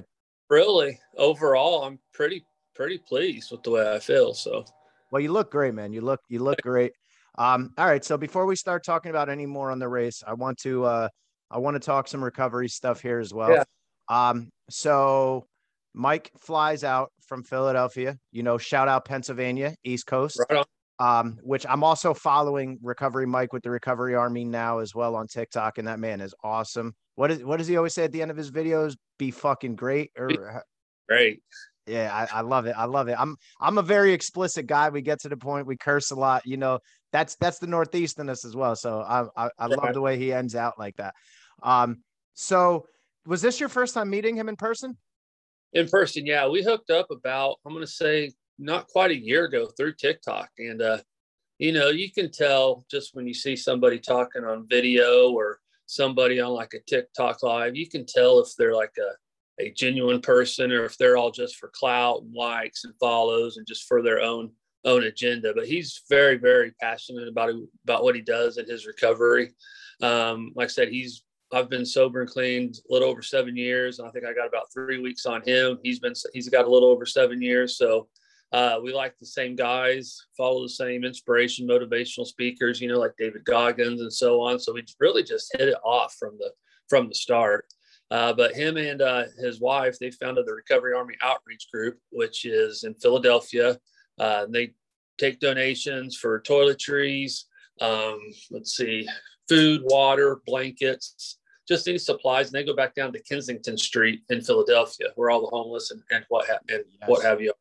really overall, I'm pretty, pretty pleased with the way I feel. So, well, you look great, man. You look, you look great. Um, all right. So before we start talking about any more on the race, I want to, uh, I want to talk some recovery stuff here as well. Yeah. Um, so Mike flies out from Philadelphia, you know, shout out Pennsylvania, East Coast, right on. Um, which I'm also following Recovery Mike with the Recovery Army now as well on TikTok. And that man is awesome. What is, what does he always say at the end of his videos? Be fucking great. Or great. Yeah. I, I love it. I love it. I'm, I'm a very explicit guy. We get to the point, we curse a lot, you know, that's, that's the Northeast in us as well. So I, I, I love the way he ends out like that. Um, so was this your first time meeting him in person? In person, yeah, we hooked up about, I'm going to say, not quite a year ago through TikTok. And, uh, you know, you can tell just when you see somebody talking on video or somebody on like a TikTok live, you can tell if they're like a, a genuine person or if they're all just for clout and likes and follows and just for their own own agenda. But he's very, very passionate about, about what he does and his recovery. Um, like I said, he's I've been sober and clean a little over seven years. And I think I got about three weeks on him. He's been, he's got a little over seven years. So uh, we like the same guys, follow the same inspiration, motivational speakers, you know, like David Goggins and so on. So we really just hit it off from the, from the start. Uh, but him and uh, his wife, they founded the Recovery Army Outreach Group, which is in Philadelphia. Uh, they take donations for toiletries. Um, let's see, food, water, blankets, just any supplies, and they go back down to Kensington Street in Philadelphia, where all the homeless and, and what have and yes. what have you.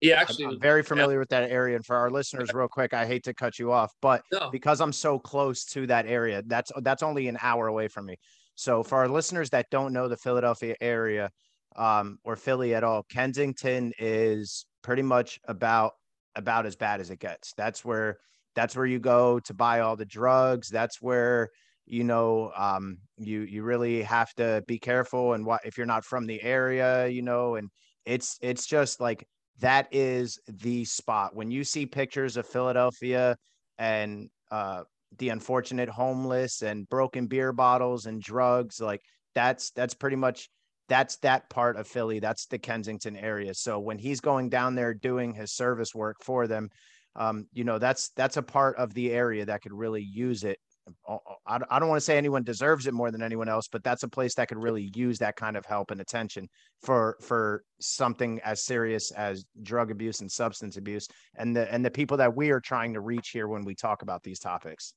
Yeah, actually, I'm, I'm very familiar yeah. with that area. And for our listeners, real quick, I hate to cut you off, but no. because I'm so close to that area, that's that's only an hour away from me. So for our listeners that don't know the Philadelphia area um, or Philly at all, Kensington is pretty much about about as bad as it gets. That's where that's where you go to buy all the drugs. That's where you know, um, you, you really have to be careful. And what, if you're not from the area, you know, and it's, it's just like, that is the spot when you see pictures of Philadelphia and, uh, the unfortunate homeless and broken beer bottles and drugs, like that's, that's pretty much, that's that part of Philly. That's the Kensington area. So when he's going down there doing his service work for them, um, you know, that's, that's a part of the area that could really use it. I don't want to say anyone deserves it more than anyone else, but that's a place that could really use that kind of help and attention for, for something as serious as drug abuse and substance abuse and the, and the people that we are trying to reach here when we talk about these topics.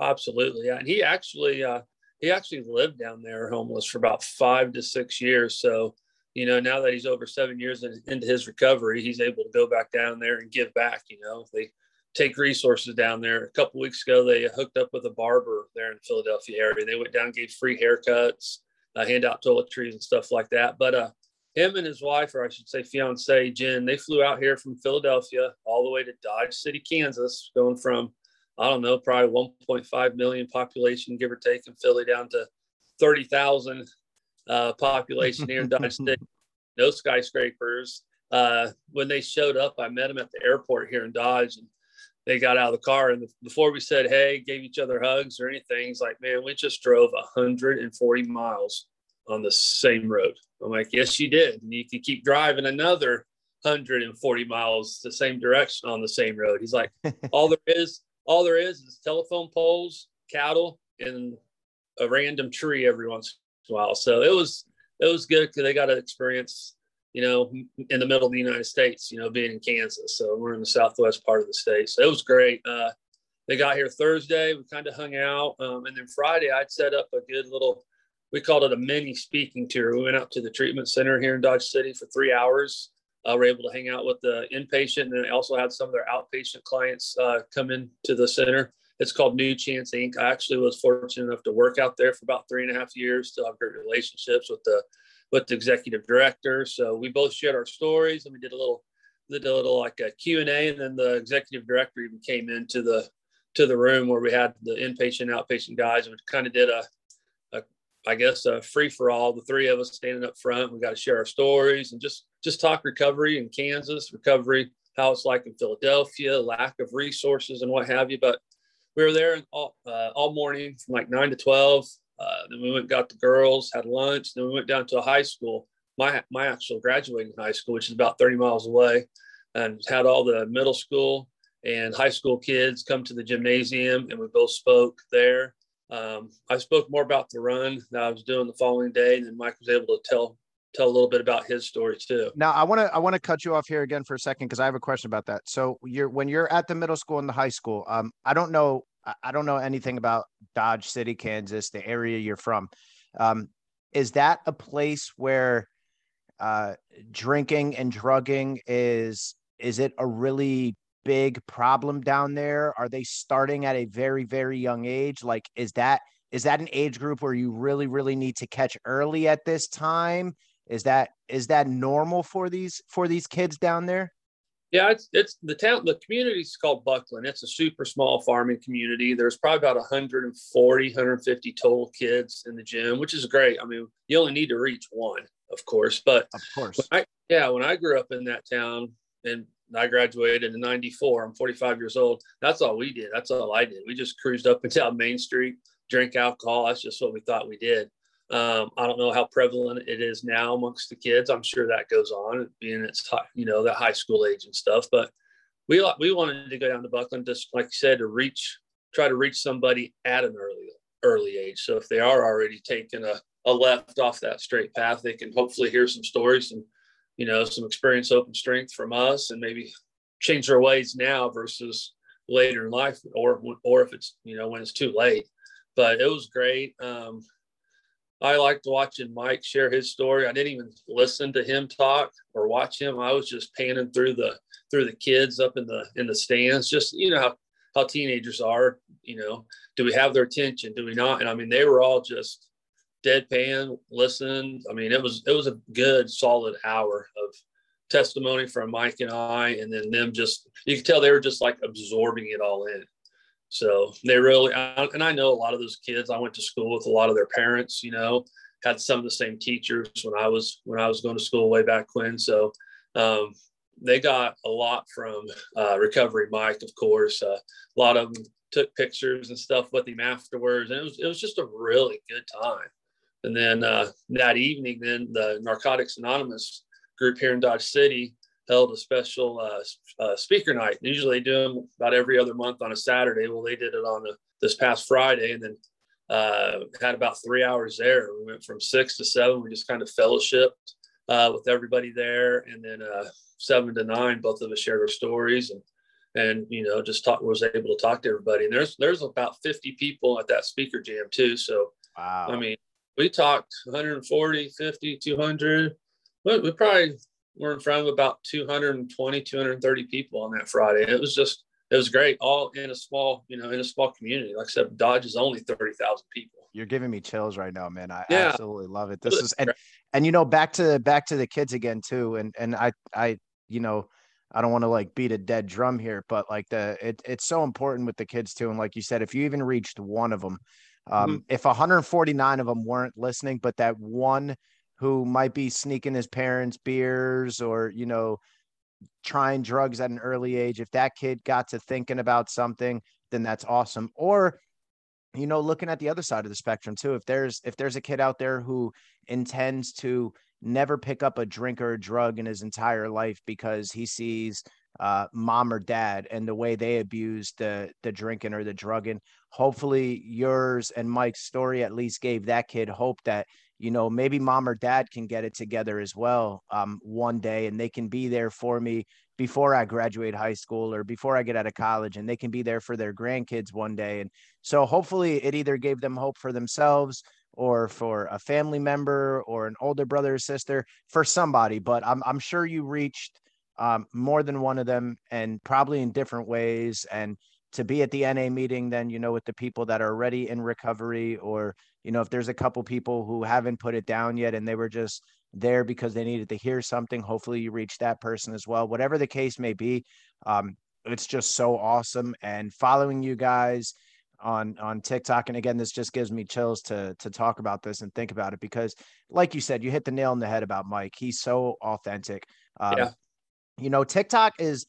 Absolutely. And he actually, uh, he actually lived down there homeless for about five to six years. So, you know, now that he's over seven years into his recovery, he's able to go back down there and give back. You know, they take resources down there. A couple of weeks ago, they hooked up with a barber there in the Philadelphia area. They went down and gave free haircuts, uh, hand out toiletries and stuff like that. But uh, him and his wife, or I should say fiance, Jen, they flew out here from Philadelphia all the way to Dodge City, Kansas, going from, I don't know, probably one point five million population, give or take, in Philly down to thirty thousand uh, population here in Dodge City. No skyscrapers. Uh, when they showed up, I met them at the airport here in Dodge, and they got out of the car. And before we said, hey, gave each other hugs or anything, it's like, man, we just drove one hundred forty miles on the same road. I'm like, yes, you did. And you can keep driving another one hundred forty miles the same direction on the same road. He's like, all there is, all there is is telephone poles, cattle, and a random tree every once in a while. So it was, it was good because they got to experience, you know, in the middle of the United States, you know, being in Kansas. So we're in the southwest part of the state. So it was great. Uh, they got here Thursday. We kind of hung out. Um, and then Friday, I'd set up a good little, we called it a mini speaking tour. We went out to the treatment center here in Dodge City for three hours. Uh, we're able to hang out with the inpatient, and then they also had some of their outpatient clients uh, come into the center. It's called New Chance Incorporated. I actually was fortunate enough to work out there for about three and a half years. Still have great relationships with the with the executive director. So we both shared our stories, and we did a little did a little like a Q and A, and then the executive director even came into the to the room where we had the inpatient, outpatient guys, and we kind of did a I guess uh, free for all, the three of us standing up front. We got to share our stories and just, just talk recovery in Kansas, recovery, how it's like in Philadelphia, lack of resources and what have you. But we were there all, uh, all morning from like nine to twelve. Uh, then we went and got the girls, had lunch. Then we went down to a high school, my, my actual graduating high school, which is about thirty miles away, and had all the middle school and high school kids come to the gymnasium, and we both spoke there. Um, I spoke more about the run that I was doing the following day, and then Mike was able to tell tell a little bit about his story too. Now, I want to I want to cut you off here again for a second because I have a question about that. So, you're when you're at the middle school and the high school, um, I don't know I don't know anything about Dodge City, Kansas, the area you're from. Um, is that a place where uh, drinking and drugging is? Is it a really big problem down there? Are they starting at a very, very young age? Like, is that, is that an age group where you really, really need to catch early at this time? Is that, is that normal for these, for these kids down there? Yeah, it's, it's the town, the community is called Bucklin. It's a super small farming community. There's probably about one hundred forty, one hundred fifty total kids in the gym, which is great. I mean, you only need to reach one, of course, but of course, when I, yeah, when I grew up in that town and I graduated in ninety-four. I'm forty-five years old. That's all we did. That's all I did. We just cruised up and down Main Street, drank alcohol. That's just what we thought we did. Um, I don't know how prevalent it is now amongst the kids. I'm sure that goes on, being it's high, you know, that high school age and stuff. But we we wanted to go down to Buckland, just like you said, to reach, try to reach somebody at an early early age. So if they are already taking a, a left off that straight path, they can hopefully hear some stories and, you know, some experience, hope, and strength from us, and maybe change their ways now versus later in life, or or if it's, you know, when it's too late. But it was great. Um, I liked watching Mike share his story. I didn't even listen to him talk or watch him. I was just panning through the through the kids up in the in the stands. Just, you know, how, how teenagers are. You know, do we have their attention? Do we not? And I mean, they were all just deadpan, listened. I mean, it was it was a good solid hour of testimony from Mike and I, and then them just, you could tell they were just like absorbing it all in. So they really, and I know a lot of those kids, I went to school with a lot of their parents, you know, had some of the same teachers when I was when I was going to school way back when. So um, they got a lot from uh, Recovery Mike, of course. Uh, a lot of them took pictures and stuff with him afterwards, and it was it was just a really good time. And then uh, that evening, then the Narcotics Anonymous group here in Dodge City held a special uh, uh, speaker night. Usually they do them about every other month on a Saturday. Well, they did it on a, this past Friday, and then uh, had about three hours there. We went from six to seven. We just kind of fellowshipped uh, with everybody there. And then uh, seven to nine, both of us shared our stories. And and, you know, just talk, was able to talk to everybody. And there's, there's about fifty people at that speaker jam too. So, wow. I mean, we talked one forty, fifty, two hundred, but we probably were in front of about two twenty, two thirty people on that Friday. It was just, it was great. All in a small, you know, in a small community. Like I said, Dodge is only thirty thousand people. You're giving me chills right now, man. I yeah. absolutely love it. This is, and, and, you know, back to, back to the kids again too. And, and I, I, you know, I don't want to like beat a dead drum here, but like the, it, it's so important with the kids too. And like you said, if you even reached one of them, um, mm-hmm. if one forty-nine of them weren't listening, but that one who might be sneaking his parents beers or, you know, trying drugs at an early age, if that kid got to thinking about something, then that's awesome. Or, you know, looking at the other side of the spectrum too, if there's, if there's a kid out there who intends to never pick up a drink or a drug in his entire life because he sees uh, mom or dad and the way they abuse the, the drinking or the drugging, hopefully yours and Mike's story at least gave that kid hope that, you know, maybe mom or dad can get it together as well um, one day, and they can be there for me before I graduate high school or before I get out of college, and they can be there for their grandkids one day. And so hopefully it either gave them hope for themselves or for a family member or an older brother or sister, for somebody. But I'm, I'm sure you reached um, more than one of them, and probably in different ways. And to be at the N A meeting then, you know, with the people that are already in recovery, or, you know, if there's a couple people who haven't put it down yet and they were just there because they needed to hear something, hopefully you reach that person as well. Whatever the case may be, um, it's just so awesome. And following you guys on, on TikTok, and again, this just gives me chills to, to talk about this and think about it, because like you said, you hit the nail on the head about Mike. He's so authentic. Um, yeah. You know, TikTok is,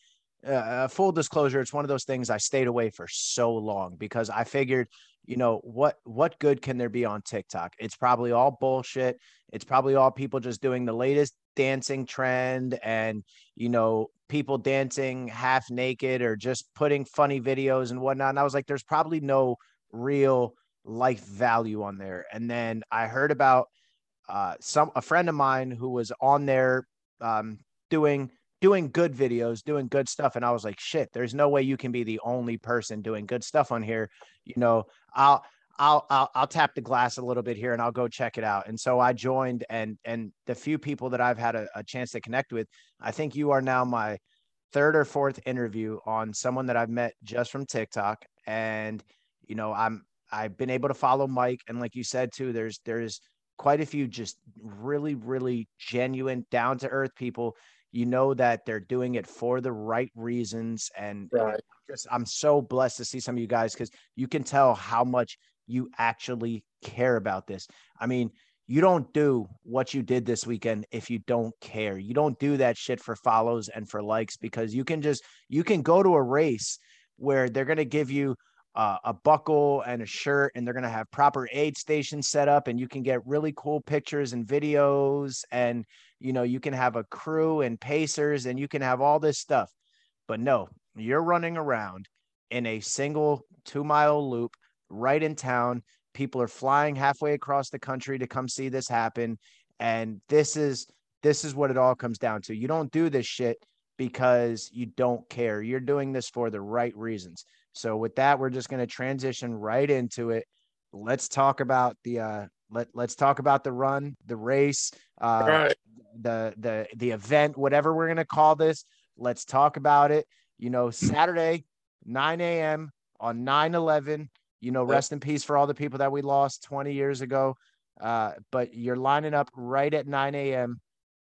uh, full disclosure, it's one of those things I stayed away for so long because I figured, you know, what, what good can there be on TikTok? It's probably all bullshit. It's probably all people just doing the latest dancing trend and, you know, people dancing half naked or just putting funny videos and whatnot. And I was like, there's probably no real life value on there. And then I heard about uh, some, a friend of mine who was on there um, doing doing good videos, doing good stuff. And I was like, shit, there's no way you can be the only person doing good stuff on here. You know, I'll, I'll, I'll, I'll tap the glass a little bit here and I'll go check it out. And so I joined, and, and the few people that I've had a, a chance to connect with, I think you are now my third or fourth interview on someone that I've met just from TikTok. And, you know, I'm, I've been able to follow Mike. And like you said too, there's, there's quite a few just really, really genuine, down to earth people. You know that they're doing it for the right reasons. And right. just, I'm so blessed to see some of you guys, because you can tell how much you actually care about this. I mean, you don't do what you did this weekend if you don't care. You don't do that shit for follows and for likes, because you can just, you can go to a race where they're going to give you uh, a buckle and a shirt, and they're going to have proper aid stations set up, and you can get really cool pictures and videos, and, you know, you can have a crew and pacers, and you can have all this stuff. But no, you're running around in a single two mile loop right in town. People are flying halfway across the country to come see this happen. And this is, this is what it all comes down to. You don't do this shit because you don't care. You're doing this for the right reasons. So with that, we're just going to transition right into it. Let's talk about the uh, let let's talk about the run, the race, uh, right. the the the event, whatever we're going to call this. Let's talk about it. You know, Saturday, nine a.m. on nine eleven. You know, rest in peace for all the people that we lost twenty years ago. Uh, but you're lining up right at nine a.m.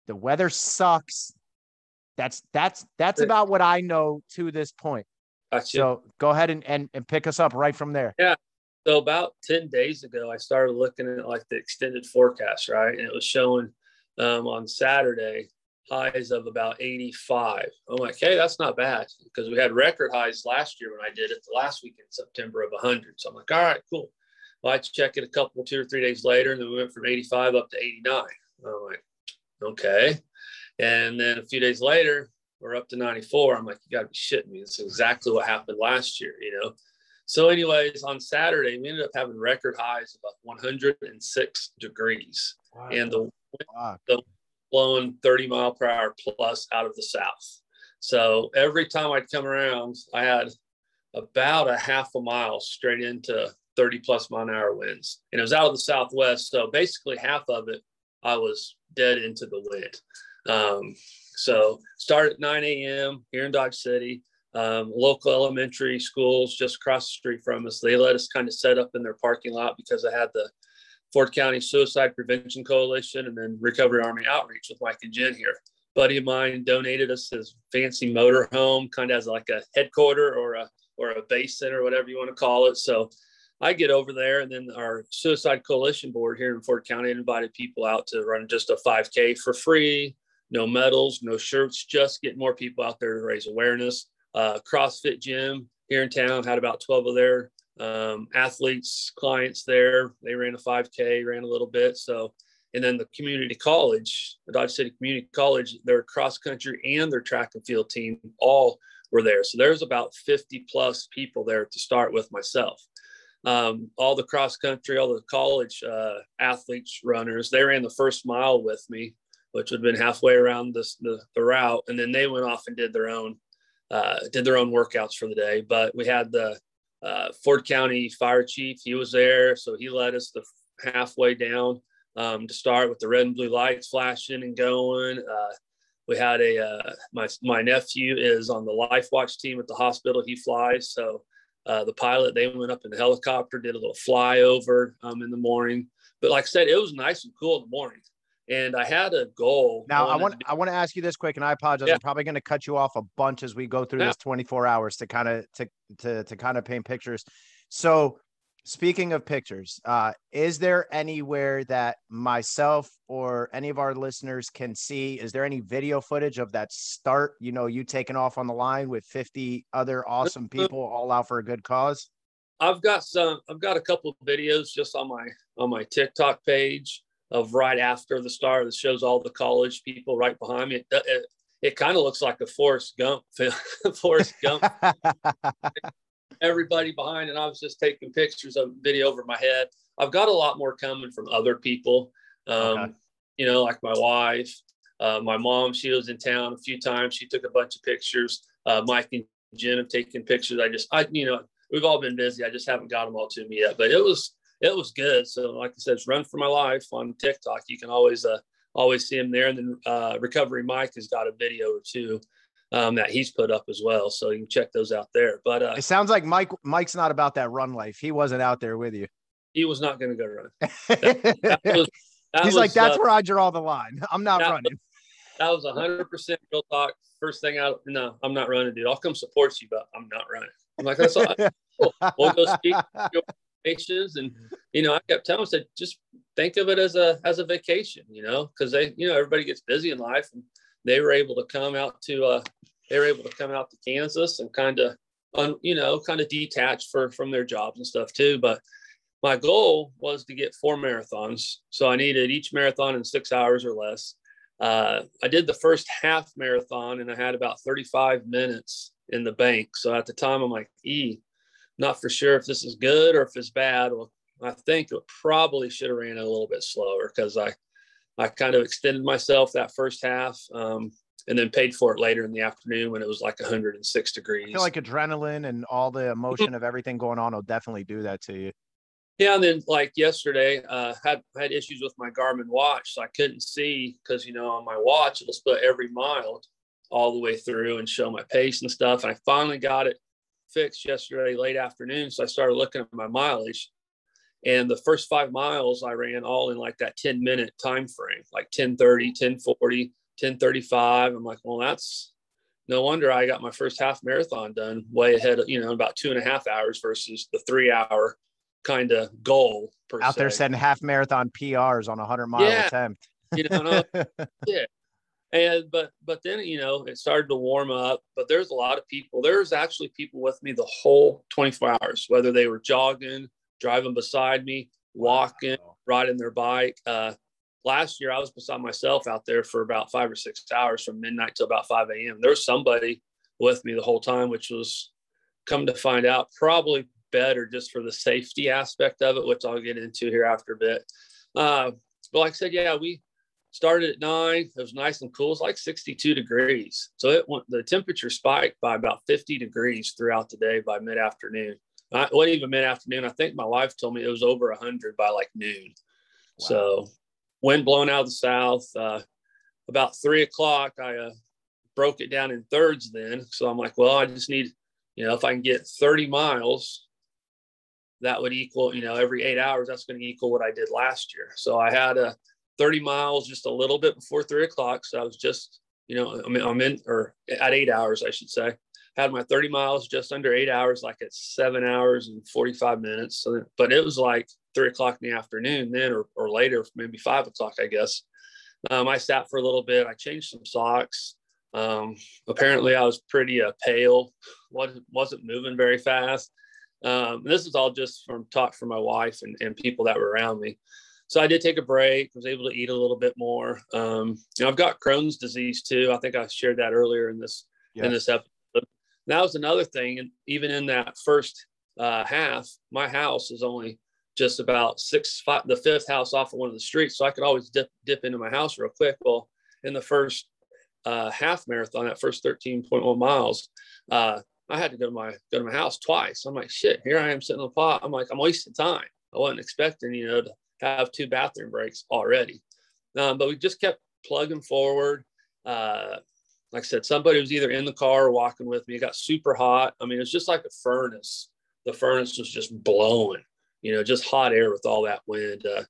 The weather sucks. That's that's that's about what I know to this point. So go ahead and, and, and pick us up right from there. Yeah. So about ten days ago, I started looking at like the extended forecast, right? And it was showing um, on Saturday highs of about eighty-five. I'm like, hey, that's not bad, because we had record highs last year when I did it the last week in September of one hundred. So I'm like, all right, cool. Well, I check it a couple, two or three days later, and then we went from eighty-five up to eighty-nine. I'm like, okay. And then a few days later, we're up to ninety-four. I'm like, you got to be shitting me. That's exactly what happened last year, you know? So anyways, on Saturday, we ended up having record highs of about one hundred six degrees. Wow. And the wind, wow. the blowing thirty mile per hour plus out of the south. So every time I'd come around, I had about a half a mile straight into thirty plus mile an hour winds. And it was out of the Southwest. So basically half of it, I was dead into the wind. Um, so started at nine a m here in Dodge City. Um, local elementary schools just across the street from us, they let us kind of set up in their parking lot because I had the Ford County Suicide Prevention Coalition and then Recovery Army Outreach with Mike and Jen here. A buddy of mine donated us his fancy motor home, kind of as like a headquarter or a or a base center, whatever you want to call it. So I get over there, and then our Suicide Coalition board here in Ford County invited people out to run just a five K for free, no medals, no shirts, just get more people out there to raise awareness. Uh, CrossFit gym here in town had about twelve of their um, athletes, clients there. They ran a five K, ran a little bit. So, and then the community college, the Dodge City Community College, their cross country and their track and field team all were there. So there's about fifty plus people there to start with myself. Um, all the cross country, all the college uh, athletes, runners, they ran the first mile with me, which would have been halfway around this, the, the route. And then they went off and did their own Uh, did their own workouts for the day. But we had the uh, Ford County fire chief. He was there. So he led us the halfway down um, to start with the red and blue lights flashing and going. Uh, we had a, uh, my, my nephew is on the life watch team at the hospital. He flies. So uh, the pilot, they went up in the helicopter, did a little flyover um, in the morning. But like I said, it was nice and cool in the morning. And I had a goal. Now I want, I want to ask you this quick, and I apologize. Yeah. I'm probably going to cut you off a bunch as we go through yeah. this twenty-four hours to kind of, to, to, to kind of paint pictures. So speaking of pictures, uh, is there anywhere that myself or any of our listeners can see, is there any video footage of that start, you know, you taking off on the line with fifty other awesome people all out for a good cause? I've got some, I've got a couple of videos just on my, on my TikTok page of right after the start. That shows all the college people right behind me. It, it, it kind of looks like a Forrest Gump. Forrest Gump. Everybody behind, and I was just taking pictures of video over my head. I've got a lot more coming from other people, um, okay. you know, like my wife, uh, my mom. She was in town a few times. She took a bunch of pictures. Uh, Mike and Jen have taken pictures. I just, I, you know, we've all been busy. I just haven't got them all to me yet, but it was, it was good. So like I said, it's Run for My Life on TikTok. You can always, uh, always see him there. And then uh, Recovery Mike has got a video or two um, that he's put up as well. So you can check those out there. But uh, it sounds like Mike, Mike's not about that run life. He wasn't out there with you. He was not going to go run. That, that was, that he's was, like, that's uh, where I draw the line. I'm not that running. Was, that was one hundred percent real talk. First thing out, no, I'm not running, dude. I'll come support you, but I'm not running. I'm like, that's all right. Cool. We'll go speak. And you know, I kept telling them, said, just think of it as a as a vacation, you know, because they, you know, everybody gets busy in life, and they were able to come out to uh, they were able to come out to Kansas and kind of, un, you know, kind of detach for from their jobs and stuff too. But my goal was to get four marathons, so I needed each marathon in six hours or less. Uh, I did the first half marathon, and I had about thirty-five minutes in the bank. So at the time, I'm like, e. not for sure if this is good or if it's bad. Well, I think it probably should have ran a little bit slower because I, I kind of extended myself that first half um, and then paid for it later in the afternoon when it was like one hundred six degrees. I feel like adrenaline and all the emotion of everything going on will definitely do that to you. Yeah. And then like yesterday, uh, had, had issues with my Garmin watch. So I couldn't see because, you know, on my watch, it'll split every mile all the way through and show my pace and stuff. And I finally got it fixed yesterday late afternoon, so I started looking at my mileage, and the first five miles I ran all in like that ten minute time frame, like ten thirty, ten forty, ten thirty-five. I'm like, well, that's no wonder I got my first half marathon done way ahead of, you know, about two and a half hours versus the three hour kind of goal per out se. There setting half marathon P Rs on a hundred mile yeah. attempt. You know, yeah. And, but, but then, you know, it started to warm up, but there's a lot of people. There's actually people with me the whole twenty-four hours, whether they were jogging, driving beside me, walking, wow. riding their bike. Uh, last year I was beside myself out there for about five or six hours from midnight to about five a m There was somebody with me the whole time, which was, come to find out, probably better just for the safety aspect of it, which I'll get into here after a bit. Uh, but like I said, yeah, we, started at nine. It was nice and cool. It's like sixty-two degrees. So it went, the temperature spiked by about fifty degrees throughout the day by mid-afternoon. It wasn't even mid-afternoon. I think my wife told me it was over one hundred by like noon. Wow. So wind blowing out of the south. Uh, about three o'clock, I uh, broke it down in thirds then. So I'm like, well, I just need, you know, if I can get thirty miles, that would equal, you know, every eight hours, that's going to equal what I did last year. So I had a thirty miles just a little bit before three o'clock. So I was just, you know, I mean, I'm in, or at eight hours, I should say. Had my thirty miles just under eight hours, like at seven hours and forty-five minutes. So, but it was like three o'clock in the afternoon then, or, or later, maybe five o'clock, I guess. Um, I sat for a little bit. I changed some socks. Um, apparently I was pretty uh, pale. Wasn't, wasn't moving very fast. Um, this is all just from talk from my wife and, and people that were around me. So I did take a break, was able to eat a little bit more. Um, you know, I've got Crohn's disease too. I think I shared that earlier in this, yes. in this episode. That was another thing. And even in that first uh, half, my house is only just about six, five, the fifth house off of one of the streets. So I could always dip, dip into my house real quick. Well, in the first uh, half marathon, that first thirteen point one miles, uh, I had to go to my, go to my house twice. I'm like, shit, here I am sitting on the pot. I'm like, I'm wasting time. I wasn't expecting, you know, to have two bathroom breaks already. Um, but we just kept plugging forward. Uh, like I said, somebody was either in the car or walking with me. It got super hot. I mean, it was just like a furnace. The furnace was just blowing, you know, just hot air with all that wind. Uh,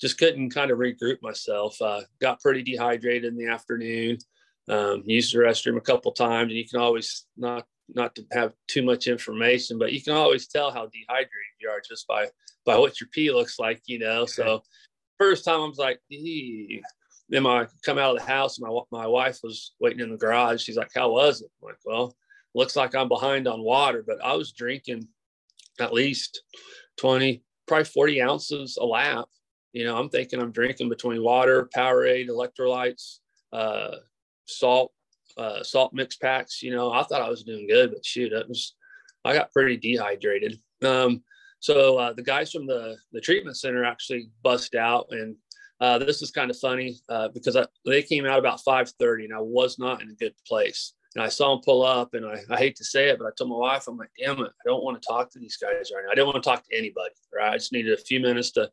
just couldn't kind of regroup myself. Uh, got pretty dehydrated in the afternoon. Um, used the restroom a couple times, and you can always not, not to have too much information, but you can always tell how dehydrated you are just by, by what your pee looks like, you know? Okay. So first time I was like, eee. Then I come out of the house and my, my wife was waiting in the garage. She's like, how was it? I'm like, well, looks like I'm behind on water, but I was drinking at least twenty, probably forty ounces a lap. You know, I'm thinking I'm drinking between water, Powerade, electrolytes, uh, salt, Uh, salt mix packs. You know, I thought I was doing good, but shoot, it was, I got pretty dehydrated. Um, so uh, the guys from the, the treatment center actually bust out. And uh, this is kind of funny uh, because I, they came out about five thirty and I was not in a good place. And I saw them pull up and I, I hate to say it, but I told my wife, I'm like, damn it, I don't want to talk to these guys right now. I don't want to talk to anybody, right? I just needed a few minutes to,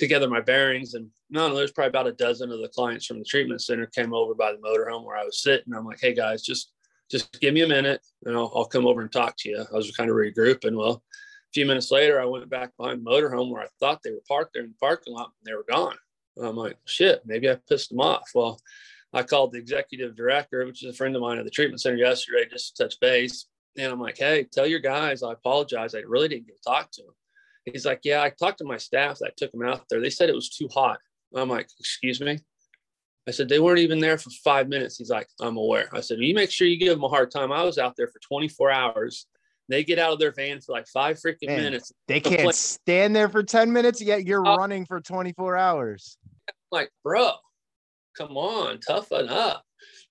to gather my bearings. And no, there's probably about a dozen of the clients from the treatment center came over by the motorhome where I was sitting. I'm like, hey guys, just, just give me a minute and I'll, I'll come over and talk to you. I was kind of regrouping. Well, a few minutes later, I went back behind the motorhome where I thought they were parked there in the parking lot and they were gone. And I'm like, shit, maybe I pissed them off. Well, I called the executive director, which is a friend of mine at the treatment center yesterday, just to touch base. And I'm like, hey, tell your guys, I apologize. I really didn't get to talk to them. He's like, yeah, I talked to my staff that took them out there. They said it was too hot. I'm like, excuse me? I said, they weren't even there for five minutes. He's like, I'm aware. I said, well, you make sure you give them a hard time. I was out there for twenty-four hours. They get out of their van for like five freaking Man, minutes. They can't play. Stand there for ten minutes, yet you're uh, running for twenty-four hours. I'm like, bro, come on, toughen up.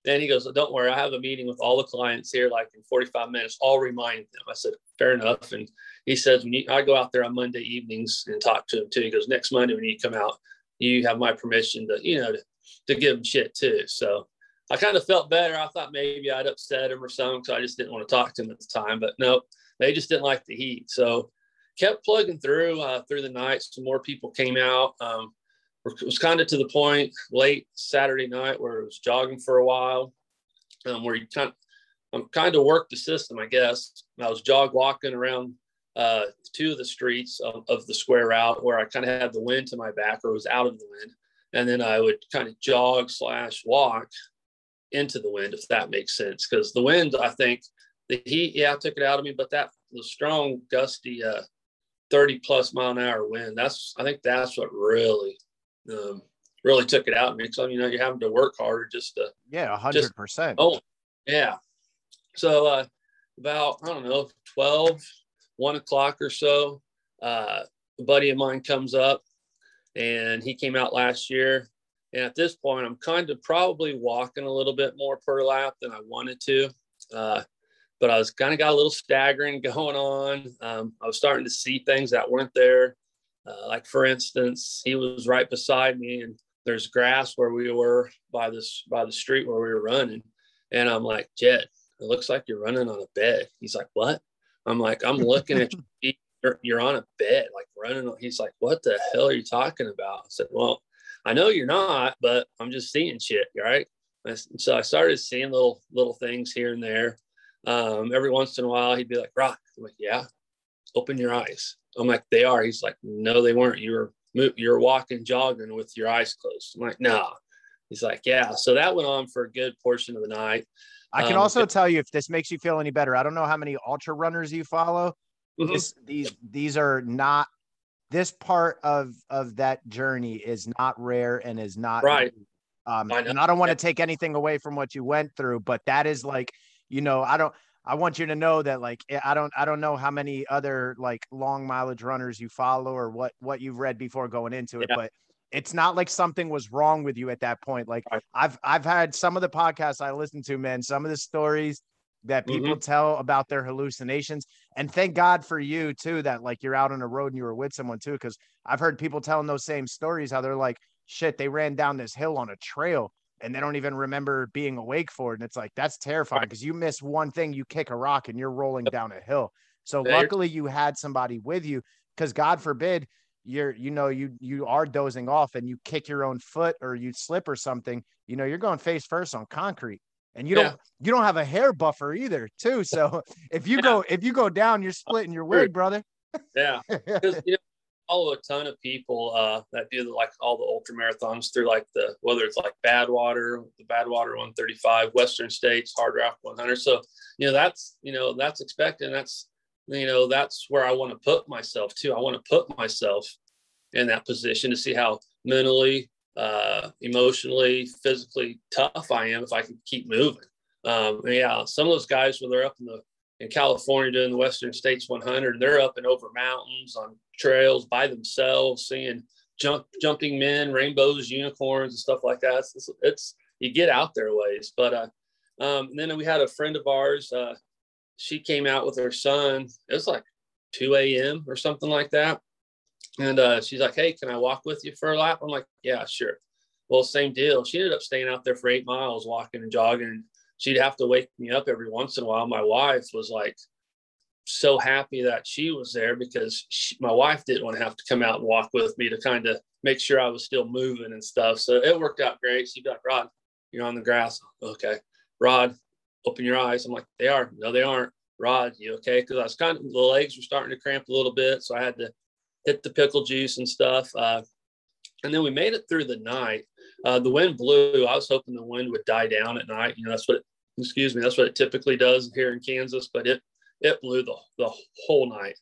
Then he goes, well, don't worry. I have a meeting with all the clients here, like in forty-five minutes. I'll remind them. I said, fair enough. And he says, when you, I go out there on Monday evenings and talk to him too. He goes, next Monday when you come out, you have my permission to, you know, to, to give him shit too. So I kind of felt better. I thought maybe I'd upset him or something, because I just didn't want to talk to him at the time. But no, they just didn't like the heat. So kept plugging through uh, through the night. Some more people came out. Um, it was kind of to the point late Saturday night where it was jogging for a while, um, where you kind of, um, kind of worked the system, I guess. And I was jog walking around uh, two of the streets of, of the square route where I kind of had the wind to my back, or was out of the wind. And then I would kind of jog slash walk into the wind, if that makes sense. Because the wind, I think, the heat, yeah, took it out of me, but that the strong, gusty, uh, thirty plus mile an hour wind, that's, I think that's what really, um, really took it out of me. So, you know, you're having to work harder just to, yeah, one hundred percent. Oh, yeah. So, uh, about, I don't know, twelve, one o'clock or so, uh, a buddy of mine comes up and he came out last year. And at this point, I'm kind of probably walking a little bit more per lap than I wanted to. Uh, but I was kind of got a little staggering going on. Um, I was starting to see things that weren't there. Uh, like for instance, he was right beside me and there's grass where we were by this, by the street where we were running. And I'm like, Jed, it looks like you're running on a bed. He's like, what? I'm like, I'm looking at your feet. You're, you're on a bed, like running on. He's like, what the hell are you talking about? I said, well, I know you're not, but I'm just seeing shit. Right. And so I started seeing little, little things here and there. Um, every once in a while he'd be like, Rock. I'm like, yeah, open your eyes. I'm like, they are. He's like, no, they weren't. You were, you're walking, jogging with your eyes closed. I'm like, nah. He's like, yeah. So that went on for a good portion of the night. I can um, also it, tell you, if this makes you feel any better, I don't know how many ultra runners you follow. Mm-hmm. This, these, these are not, this part of, of that journey is not rare and is not, right. Um, I and I don't want to take anything away from what you went through, but that is like, you know, I don't, I want you to know that, like, I don't, I don't know how many other like long mileage runners you follow or what, what you've read before going into it, yeah. But it's not like something was wrong with you at that point. Like I've, I've had some of the podcasts I listened to, man, some of the stories that people mm-hmm. tell about their hallucinations. And thank God for you too, that like you're out on the road and you were with someone too. Cause I've heard people telling those same stories, how they're like, shit, they ran down this hill on a trail and they don't even remember being awake for it. And it's like, that's terrifying because right. you miss one thing, you kick a rock and you're rolling down a hill. So there. Luckily you had somebody with you, because God forbid you're, you know, you, you are dozing off and you kick your own foot or you slip or something, you know, you're going face first on concrete and you yeah. don't, you don't have a hair buffer either too. So if you yeah. go, if you go down, you're splitting your wig, brother. Yeah. Because you know, I follow a ton of people uh, that do like all the ultra marathons through like the, whether it's like Badwater, the Badwater one thirty-five, Western States, Hard Rock one hundred. So, you know, that's, you know, that's expected. That's, you know, that's where I want to put myself too. I want to put myself in that position to see how mentally, uh, emotionally, physically tough I am if I can keep moving. Um, yeah. Some of those guys, when they're up in the, in California doing the Western States one hundred, they're up and over mountains on trails by themselves, seeing jump, jumping men, rainbows, unicorns, and stuff like that. It's, it's you get out there ways. But uh, um, and then we had a friend of ours. Uh, she came out with her son. It was like two a.m. or something like that. And uh, she's like, hey, can I walk with you for a lap? I'm like, yeah, sure. Well, same deal. She ended up staying out there for eight miles, walking and jogging. She'd have to wake me up every once in a while. My wife was like so happy that she was there because she, my wife didn't want to have to come out and walk with me to kind of make sure I was still moving and stuff. So it worked out great. She'd be like, Rod, you're on the grass. Okay. Rod, open your eyes. I'm like, they are. No, they aren't. Rod, you okay? Because I was kind of, the legs were starting to cramp a little bit. So I had to hit the pickle juice and stuff. Uh, and then we made it through the night. Uh, the wind blew. I was hoping the wind would die down at night. You know, that's what it, excuse me, that's what it typically does here in Kansas, but it, it blew the, the whole night.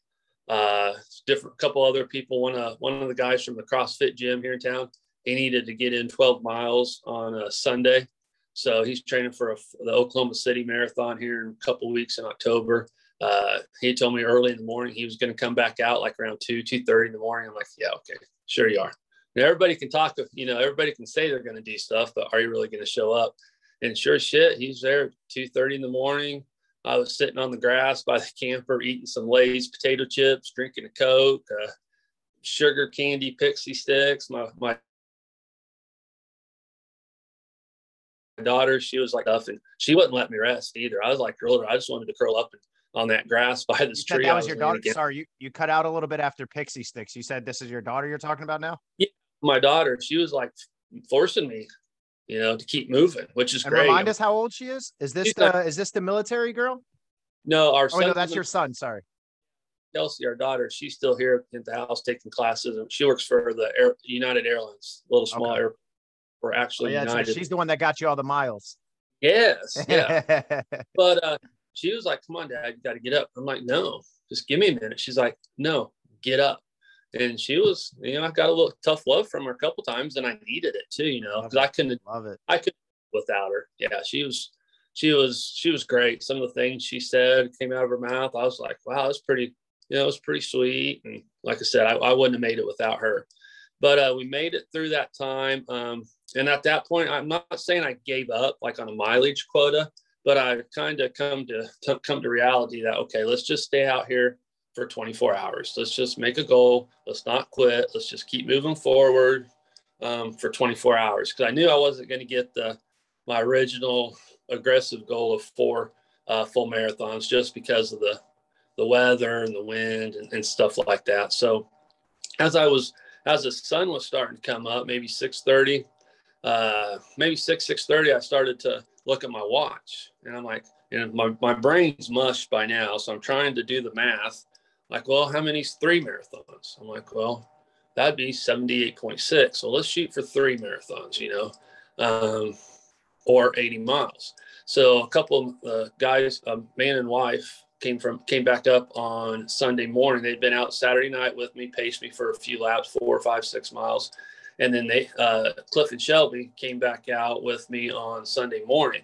Uh, different, couple other people, one, uh, one of the guys from the CrossFit gym here in town, he needed to get in twelve miles on a Sunday. So he's training for a, the Oklahoma City Marathon here in a couple weeks in October. Uh, he told me early in the morning, he was going to come back out like around two, two thirty in the morning. I'm like, yeah, okay, sure you are. Now, everybody can talk, you know, everybody can say they're going to do stuff, but are you really going to show up? And sure shit, he's there at two thirty in the morning. I was sitting on the grass by the camper, eating some Lay's potato chips, drinking a Coke, uh, sugar candy, pixie sticks. My my daughter, she was like, tough, and she wouldn't let me rest either. I was like, girl, I just wanted to curl up and, on that grass by this tree. That was, was your daughter? Sorry, you, you cut out a little bit after pixie sticks. You said this is your daughter you're talking about now? Yeah, my daughter. She was like forcing me, you know, to keep moving, which is and great. Remind us how old she is. Is this the, like, is this the military girl? No, our oh, son. No, that's your son. Sorry. Kelsey, our daughter, she's still here at the house taking classes. And she works for the Air, United Airlines, a little small okay. airport. We're actually oh, yeah, United. Right. She's the one that got you all the miles. Yes. Yeah. But uh, she was like, come on, Dad, you got to get up. I'm like, no, just give me a minute. She's like, no, get up. And she was, you know, I got a little tough love from her a couple times, and I needed it too, you know, because I couldn't love it. I couldn't without her. Yeah, she was, she was, she was great. Some of the things she said came out of her mouth. I was like, wow, that's pretty, you know, it was pretty sweet. And like I said, I, I wouldn't have made it without her. But uh, we made it through that time. Um, and at that point, I'm not saying I gave up like on a mileage quota, but I kind of come to, to come to reality that, okay, let's just stay out here for twenty-four hours. Let's just make a goal. Let's not quit. Let's just keep moving forward. um, for twenty-four hours, because I knew I wasn't going to get the my original aggressive goal of four uh, full marathons just because of the the weather and the wind and, and stuff like that. So as I was, as the sun was starting to come up, maybe six thirty, uh, maybe six, six thirty, I started to look at my watch, and I'm like, you know, my, my brain's mushed by now. So I'm trying to do the math. Like, well, how many's three marathons? I'm like, well, that'd be seventy-eight point six. So let's shoot for three marathons, you know, um, or eighty miles. So a couple of uh, guys, a man and wife, Came from came back up on Sunday morning. They'd been out Saturday night with me, paced me for a few laps, four or five, six miles, and then they, uh, Cliff and Shelby, came back out with me on Sunday morning.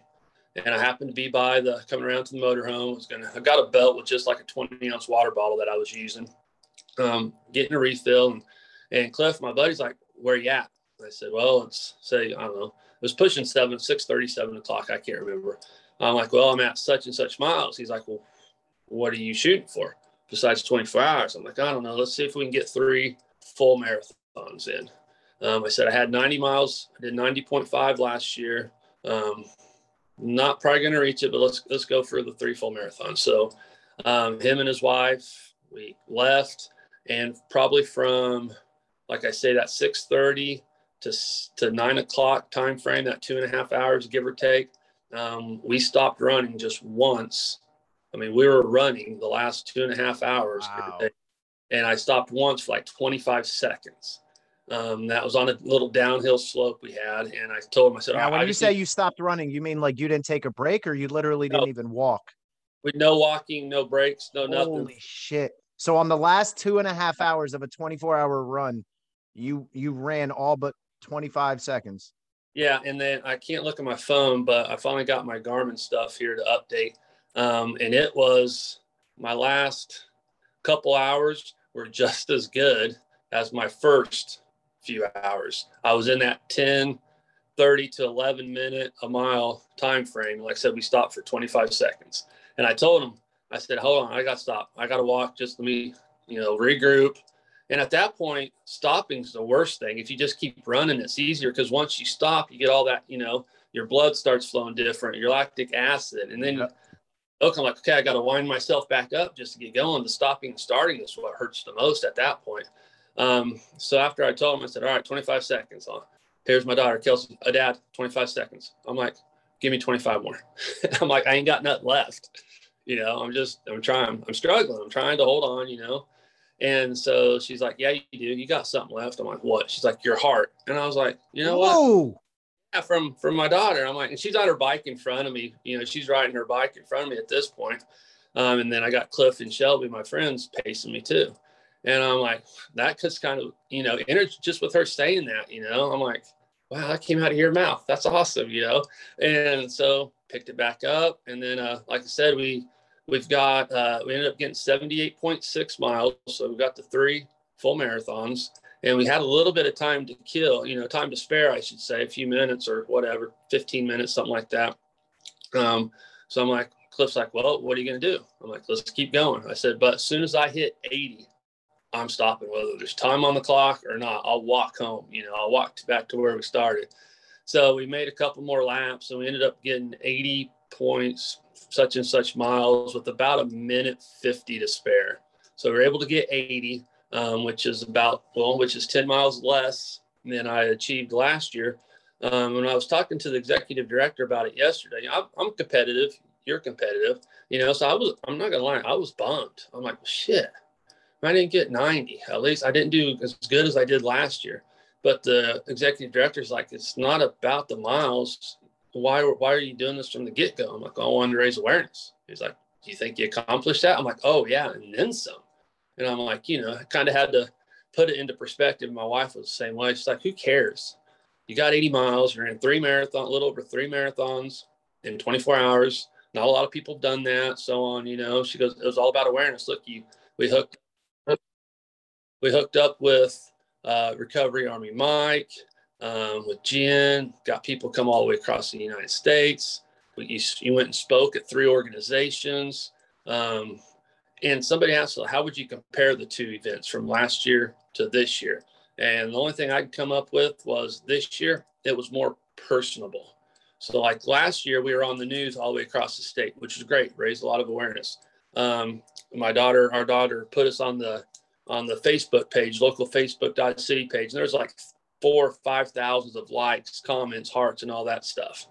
And I happened to be by the coming around to the motorhome. Was gonna I got a belt with just like a twenty ounce water bottle that I was using, um, getting a refill. And, and Cliff, my buddy's like, "Where you at?" I said, "Well, it's say I don't know. It was pushing seven, six thirty, seven o'clock. I can't remember." I'm like, "Well, I'm at such and such miles." He's like, "Well, what are you shooting for besides twenty-four hours? I'm like, I don't know. Let's see if we can get three full marathons in. Um, I said, I had ninety miles. I did ninety point five last year. Um, not probably going to reach it, but let's, let's go for the three full marathons. So um, him and his wife, we left, and probably from, like I say, that six thirty to, to nine o'clock time frame, that two and a half hours, give or take, um, we stopped running just once. I mean, we were running the last two and a half hours. Wow. And I stopped once for like twenty-five seconds. Um, that was on a little downhill slope we had. And I told him, I said, now, I, when I you say you stopped running, you mean like you didn't take a break, or you literally no, didn't even walk? With no walking, no breaks, no nothing. Holy shit. So on the last two and a half hours of a twenty-four hour run, you, you ran all but twenty-five seconds. Yeah. And then I can't look at my phone, but I finally got my Garmin stuff here to update. Um, and it was my last couple hours were just as good as my first few hours. I was in that ten, thirty to eleven minute a mile time frame. Like I said, we stopped for twenty-five seconds. And I told him, I said, hold on, I got to stop. I got to walk. Just let me, you know, regroup. And at that point, stopping's the worst thing. If you just keep running, it's easier, because once you stop, you get all that, you know, your blood starts flowing different, your lactic acid, and then yeah. Okay, I'm like, okay, I got to wind myself back up just to get going. The stopping and starting is what hurts the most at that point. Um, so after I told him, I said, all right, twenty-five seconds on. Here's my daughter, Kelsey, a dad, twenty-five seconds. I'm like, give me twenty-five more. I'm like, I ain't got nothing left. You know, I'm just, I'm trying, I'm struggling. I'm trying to hold on, you know. And so she's like, yeah, you do. You got something left. I'm like, what? She's like, your heart. And I was like, you know Whoa. What? from from my daughter. I'm like, and she's on her bike in front of me, you know, she's riding her bike in front of me at this point. Um, and then I got Cliff and Shelby, my friends, pacing me too. And I'm like, that just kind of, you know, energy just with her saying that, you know, I'm like, wow, that came out of your mouth. That's awesome, you know. And so picked it back up, and then uh like I said, we we've got uh we ended up getting seventy-eight point six miles, so we got the three full marathons. And we had a little bit of time to kill, you know, time to spare, I should say, a few minutes or whatever, fifteen minutes, something like that. Um, so I'm like, Cliff's like, well, what are you going to do? I'm like, let's keep going. I said, but as soon as I hit eighty, I'm stopping, whether there's time on the clock or not. I'll walk home, you know, I'll walk back to where we started. So we made a couple more laps, and we ended up getting eighty points, such and such miles, with about a minute fifty to spare. So we were able to get eighty. Um, which is about, well, which is ten miles less than I achieved last year. Um, when I was talking to the executive director about it yesterday, I'm, I'm competitive. You're competitive, you know, so I was, I'm not gonna lie, I was bummed. I'm like, shit, I didn't get ninety. At least I didn't do as good as I did last year. But the executive director's like, it's not about the miles. Why, why are you doing this from the get go? I'm like, I want to raise awareness. He's like, do you think you accomplished that? I'm like, oh yeah. And then some. And I'm like, you know, I kind of had to put it into perspective. My wife was the same way. She's like, who cares? You got eighty miles. You're in three marathons, a little over three marathons in twenty-four hours. Not a lot of people have done that, so on, you know. She goes, it was all about awareness. Look, you, we hooked we hooked up with uh, Recovery Army Mike, um, with Jen, got people come all the way across the United States. We, you, you went and spoke at three organizations. Um And somebody asked, how would you compare the two events from last year to this year? And the only thing I could come up with was this year, it was more personable. So like last year, we were on the news all the way across the state, which is great, raised a lot of awareness. Um, my daughter, our daughter put us on the on the Facebook page, local Facebook Dodge City page. And there's like four or five thousands of likes, comments, hearts, and all that stuff.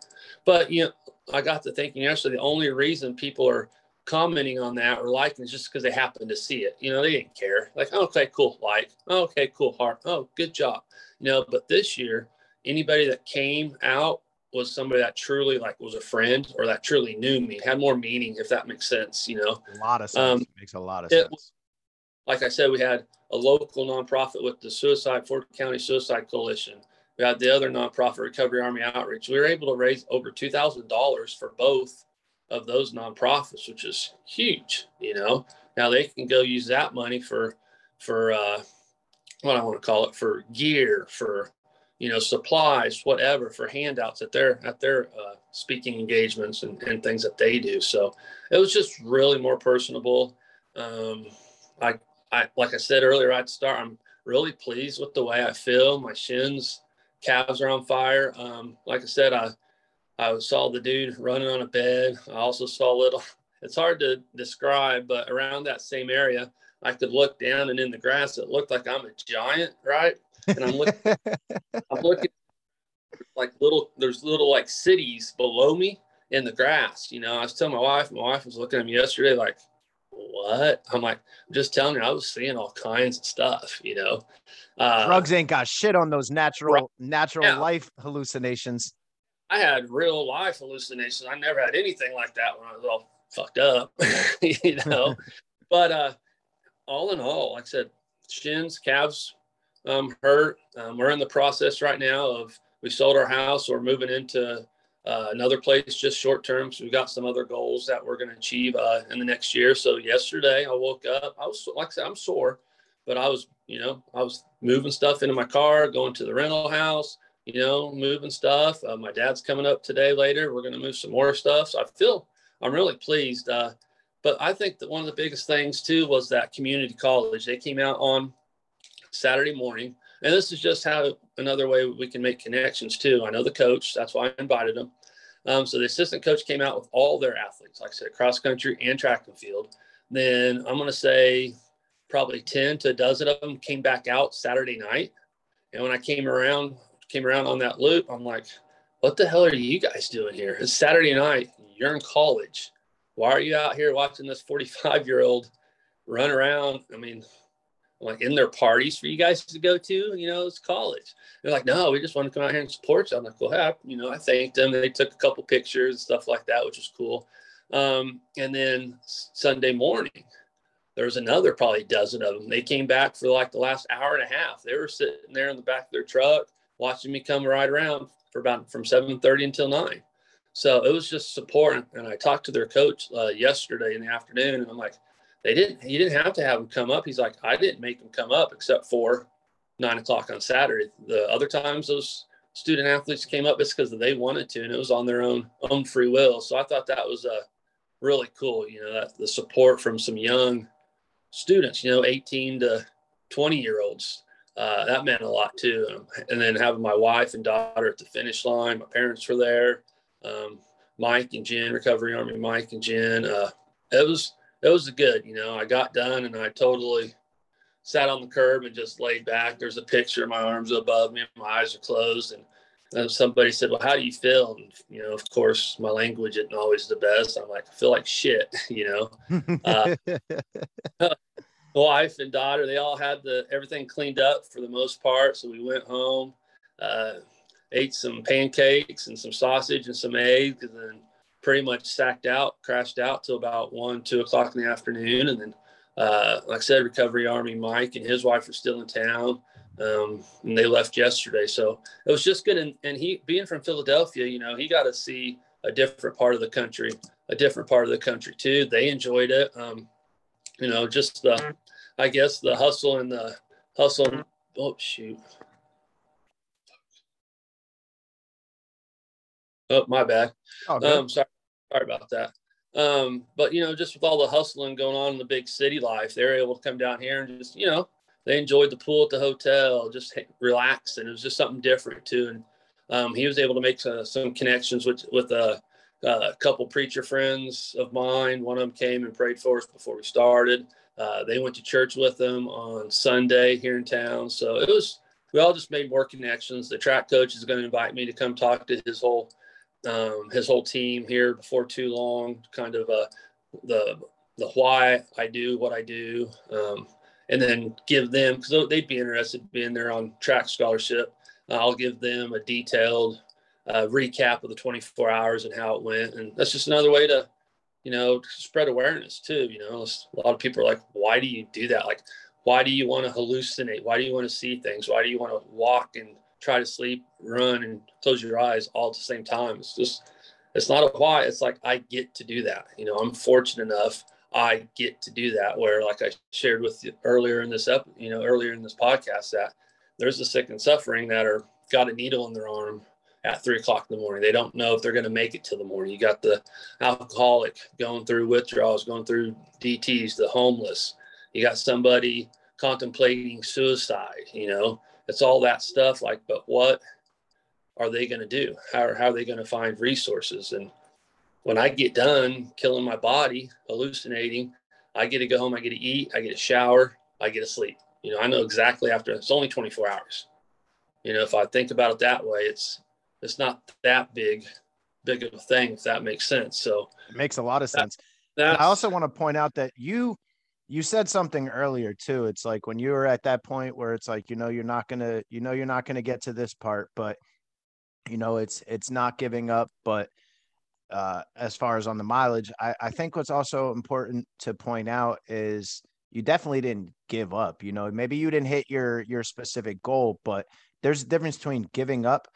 But, you know, I got to thinking yesterday, the only reason people are commenting on that or liking is just because they happen to see it. You know, they didn't care. Like, okay, cool, like, okay, cool, heart. Oh, good job. You know, but this year, anybody that came out was somebody that truly like was a friend or that truly knew me, had more meaning, if that makes sense, you know. A lot of sense. Um, it makes a lot of it, sense. Like I said, we had a local nonprofit with the Suicide, Ford County Suicide Coalition. We had the other nonprofit, Recovery Army Outreach. We were able to raise over two thousand dollars for both of those nonprofits, which is huge, you know. Now they can go use that money for, for uh, what I want to call it, for gear, for, you know, supplies, whatever, for handouts at their at their uh, speaking engagements and, and things that they do. So it was just really more personable. Um, I, I like I said earlier, I'd start. I'm really pleased with the way I feel. My shins, calves are on fire. Um, like I said, I I saw the dude running on a bed. I also saw a little. It's hard to describe, but around that same area, I could look down and in the grass, it looked like I'm a giant, right? And I'm looking, I'm looking like little, there's little like cities below me in the grass. You know, I was telling my wife, my wife was looking at me yesterday, like, what? I'm like, I'm just telling her, I was seeing all kinds of stuff, you know. Uh, Drugs ain't got shit on those natural, right. natural yeah. life hallucinations. I had real life hallucinations. I never had anything like that when I was all fucked up, you know. But uh, all in all, like I said, shins, calves, Um, hurt. Um, we're in the process right now of, we sold our house. We're moving into uh, another place just short term. So we've got some other goals that we're going to achieve uh, in the next year. So yesterday I woke up, I was, like I said, I'm sore, but I was, you know, I was moving stuff into my car, going to the rental house, you know, moving stuff. Uh, my dad's coming up today later. We're going to move some more stuff. So I feel, I'm really pleased. Uh, but I think that one of the biggest things too was that community college. They came out on Saturday morning, and this is just how another way we can make connections too. I know the coach, that's why I invited him. Um, so the assistant coach came out with all their athletes, like I said, cross country and track and field. Then I'm going to say probably ten to a dozen of them came back out Saturday night. And when I came around, came around on that loop, I'm like, what the hell are you guys doing here? It's Saturday night. You're in college. Why are you out here watching this forty-five year old run around? I mean, like in their parties for you guys to go to, you know, it's college. They're like, no, we just want to come out here and support you. I'm like, well, hey, you know, I thanked them. They took a couple pictures and stuff like that, which was cool. Um, and then Sunday morning, there was another probably dozen of them. They came back for like the last hour and a half. They were sitting there in the back of their truck, watching me come right around for about from seven thirty until nine. So it was just support. And I talked to their coach uh, yesterday in the afternoon, and I'm like, They didn't, he didn't have to have them come up. He's like, I didn't make them come up except for nine o'clock on Saturday. The other times those student athletes came up, it's because they wanted to, and it was on their own own free will. So I thought that was uh, really cool. You know, that, the support from some young students, you know, eighteen to twenty year olds, uh, that meant a lot too. And then having my wife and daughter at the finish line, my parents were there. Um, Mike and Jen, Recovery Army, Mike and Jen, uh, it was, It was good, you know, I got done and I totally sat on the curb and just laid back. There's a picture of my arms above me, my eyes are closed. And then somebody said, well, how do you feel? And, you know, of course, my language isn't always the best. I'm like, I feel like shit, you know. Uh, wife and daughter, they all had the everything cleaned up for the most part. So we went home, uh, ate some pancakes and some sausage and some eggs, and then pretty much sacked out, crashed out till about one, two o'clock in the afternoon. And then, uh, like I said, Recovery Army Mike and his wife are still in town, um, and they left yesterday. So it was just good. And, and he, being from Philadelphia, you know, he got to see a different part of the country, a different part of the country too. They enjoyed it. Um, you know, just the, I guess the hustle and the hustle. And, oh, shoot. Oh, my bad. Oh, um, sorry. Sorry about that. Um, but, you know, just with all the hustling going on in the big city life, they're able to come down here and just, you know, they enjoyed the pool at the hotel, just relaxed, and it was just something different too. And um, he was able to make uh, some connections with with a, a couple preacher friends of mine. One of them came and prayed for us before we started. Uh, they went to church with them on Sunday here in town. So it was, we all just made more connections. The track coach is going to invite me to come talk to his whole um, his whole team here before too long, kind of uh, the the why I do what I do, um, and then give them, because they'd be interested in being there on track scholarship. Uh, I'll give them a detailed uh, recap of the twenty-four hours and how it went, and that's just another way to, you know, spread awareness too. You know, a lot of people are like, why do you do that? Like, why do you want to hallucinate? Why do you want to see things? Why do you want to walk and try to sleep, run, and close your eyes all at the same time? It's just, it's not a why. It's like, I get to do that. You know, I'm fortunate enough, I get to do that, where, like I shared with you earlier in this up, you know, earlier in this podcast, that there's the sick and suffering that are got a needle in their arm at three o'clock in the morning. They don't know if they're going to make it till the morning. You got the alcoholic going through withdrawals, going through D Ts, the homeless. You got somebody contemplating suicide, you know, it's all that stuff. Like, but what are they going to do? How, how are they going to find resources? And when I get done killing my body, hallucinating, I get to go home, I get to eat, I get to shower, I get to sleep. You know, I know exactly after, it's only twenty-four hours. You know, if I think about it that way, it's, it's not that big, big of a thing, if that makes sense. So it makes a lot of sense. That, I also want to point out that you, you said something earlier too. It's like when you were at that point where it's like, you know, you're not going to, you know, you're not going to get to this part, but you know, it's, it's not giving up. But uh, as far as on the mileage, I, I think what's also important to point out is you definitely didn't give up. You know, maybe you didn't hit your, your specific goal, but there's a difference between giving up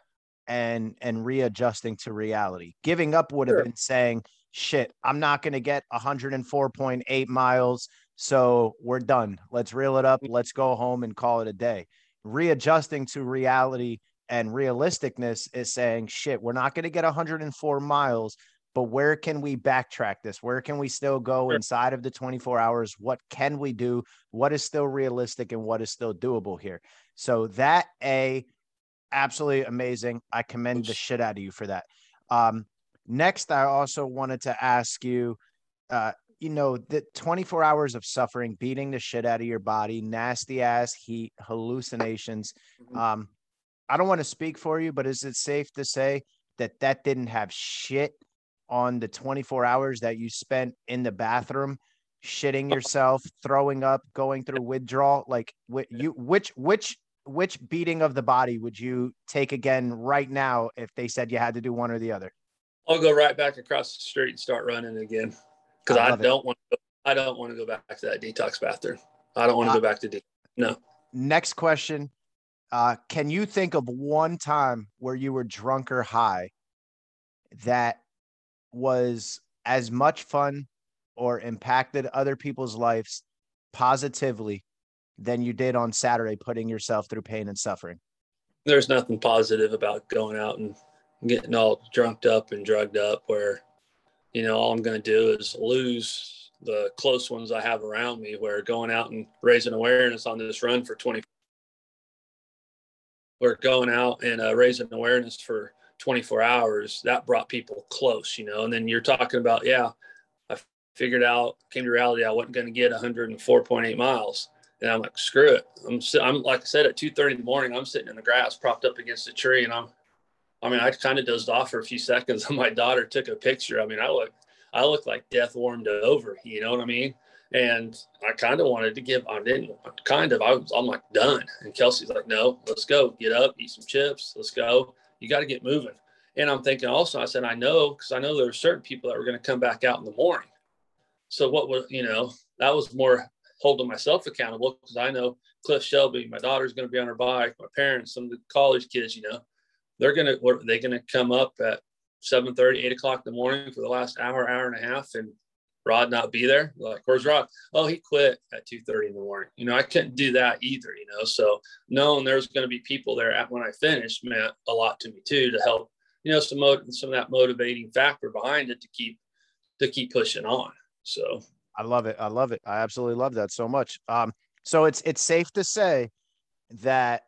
and and readjusting to reality. Giving up would have been saying, shit, I'm not going to get one oh four point eight miles, so we're done. Let's reel it up. Let's go home and call it a day. Readjusting to reality and realisticness is saying, shit, we're not going to get one hundred four miles, but where can we backtrack this? Where can we still go inside of the twenty-four hours? What can we do? What is still realistic and what is still doable here? So that a absolutely amazing. I commend the shit out of you for that. Um, next, I also wanted to ask you, uh, you know, the twenty-four hours of suffering, beating the shit out of your body, nasty ass heat, hallucinations. Um, I don't want to speak for you, but is it safe to say that that didn't have shit on the twenty-four hours that you spent in the bathroom, shitting yourself, throwing up, going through withdrawal? Like wh- you, which, which, Which beating of the body would you take again right now if they said you had to do one or the other? I'll go right back across the street and start running again, because I, I don't want to. I don't want to go back to that detox bathroom. I don't want to uh, go back to detox. No. Next question: uh, can you think of one time where you were drunk or high that was as much fun or impacted other people's lives positively than you did on Saturday, putting yourself through pain and suffering? There's nothing positive about going out and getting all drunked up and drugged up, where, you know, all I'm going to do is lose the close ones I have around me, where going out and raising awareness on this run for twenty, we're going out and uh, raising awareness for twenty-four hours. That brought people close, you know, and then you're talking about, yeah, I figured out, came to reality, I wasn't going to get one oh four point eight miles. And I'm like, screw it. I'm, I'm like I said, at two thirty in the morning, I'm sitting in the grass, propped up against a tree. And I'm, I mean, I kind of dozed off for a few seconds. And my daughter took a picture. I mean, I look, I look like death warmed over, you know what I mean? And I kind of wanted to give, I didn't kind of, I was, I'm like done. And Kelsey's like, no, let's go, get up, eat some chips. Let's go. You got to get moving. And I'm thinking also, I said, I know, cause I know there were certain people that were going to come back out in the morning. So what was, you know, that was more holding myself accountable, because I know Cliff, Shelby, my daughter's going to be on her bike, my parents, some of the college kids, you know, they're going to, what, they're going to come up at seven thirty, eight o'clock in the morning for the last hour, hour and a half, and Rod not be there. Like, where's Rod? Oh, he quit at two thirty in the morning. You know, I couldn't do that either, you know, so knowing there's going to be people there at, when I finished, meant a lot to me too, to help, you know, some, some of that motivating factor behind it to keep, to keep pushing on. So. I love it. I love it. I absolutely love that so much. Um, So it's, it's safe to say that,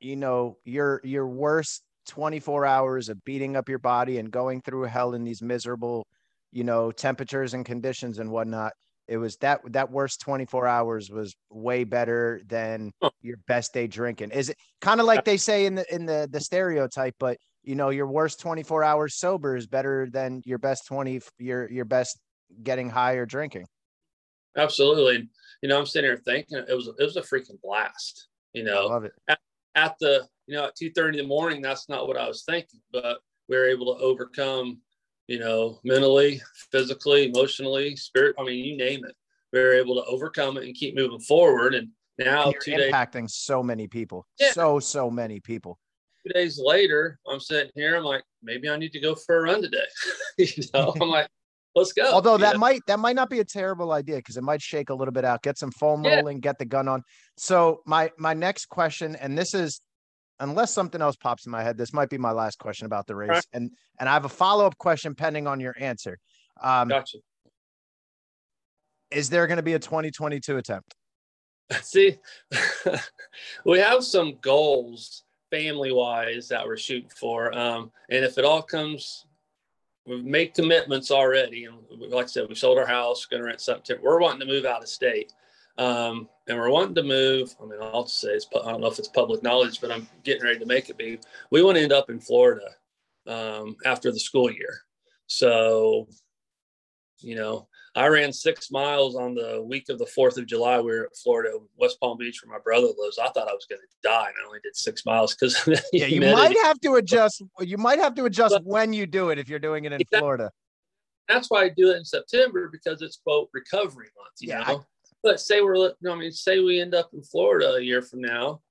you know, your, your worst twenty-four hours of beating up your body and going through hell in these miserable, you know, temperatures and conditions and whatnot, it was that, that worst twenty-four hours was way better than your best day drinking. Is it kind of like they say in the, in the, the stereotype, but you know, your worst twenty-four hours sober is better than your best twenty, your, your best getting high or drinking. Absolutely. You know, I'm sitting here thinking it was, it was a freaking blast, you know, I love it. At, at the, you know, at two thirty in the morning, that's not what I was thinking, but we were able to overcome, you know, mentally, physically, emotionally, spirit. I mean, you name it. We were able to overcome it and keep moving forward. And now you're two impacting days, so many people, yeah. so, so many people. Two days later, I'm sitting here. I'm like, maybe I need to go for a run today. You know, I'm like, let's go. Although that yeah. might, that might not be a terrible idea because it might shake a little bit out, get some foam yeah. rolling, get the gun on. So my, my next question, and this is, unless something else pops in my head, this might be my last question about the race. Right. And, and I have a follow-up question pending on your answer. Um, gotcha. Is there going to be a twenty twenty-two attempt? See, we have some goals family-wise that we're shooting for. Um, and if it all comes, we've made commitments already. And like I said, we sold our house, going to rent something. We're wanting to move out of state. Um, and we're wanting to move. I mean, I'll say it's, I don't know if it's public knowledge, but I'm getting ready to make it be. We want to end up in Florida, um, after the school year. So, you know, I ran six miles on the week of the fourth of July. We were at Florida, West Palm Beach, where my brother lives. I thought I was going to die. And I only did six miles because yeah, you might have to adjust. You might have to adjust but, when you do it, if you're doing it in yeah, Florida. That's why I do it in September, because it's quote recovery month, you yeah, know? I, But say we're, I mean, say we end up in Florida a year from now.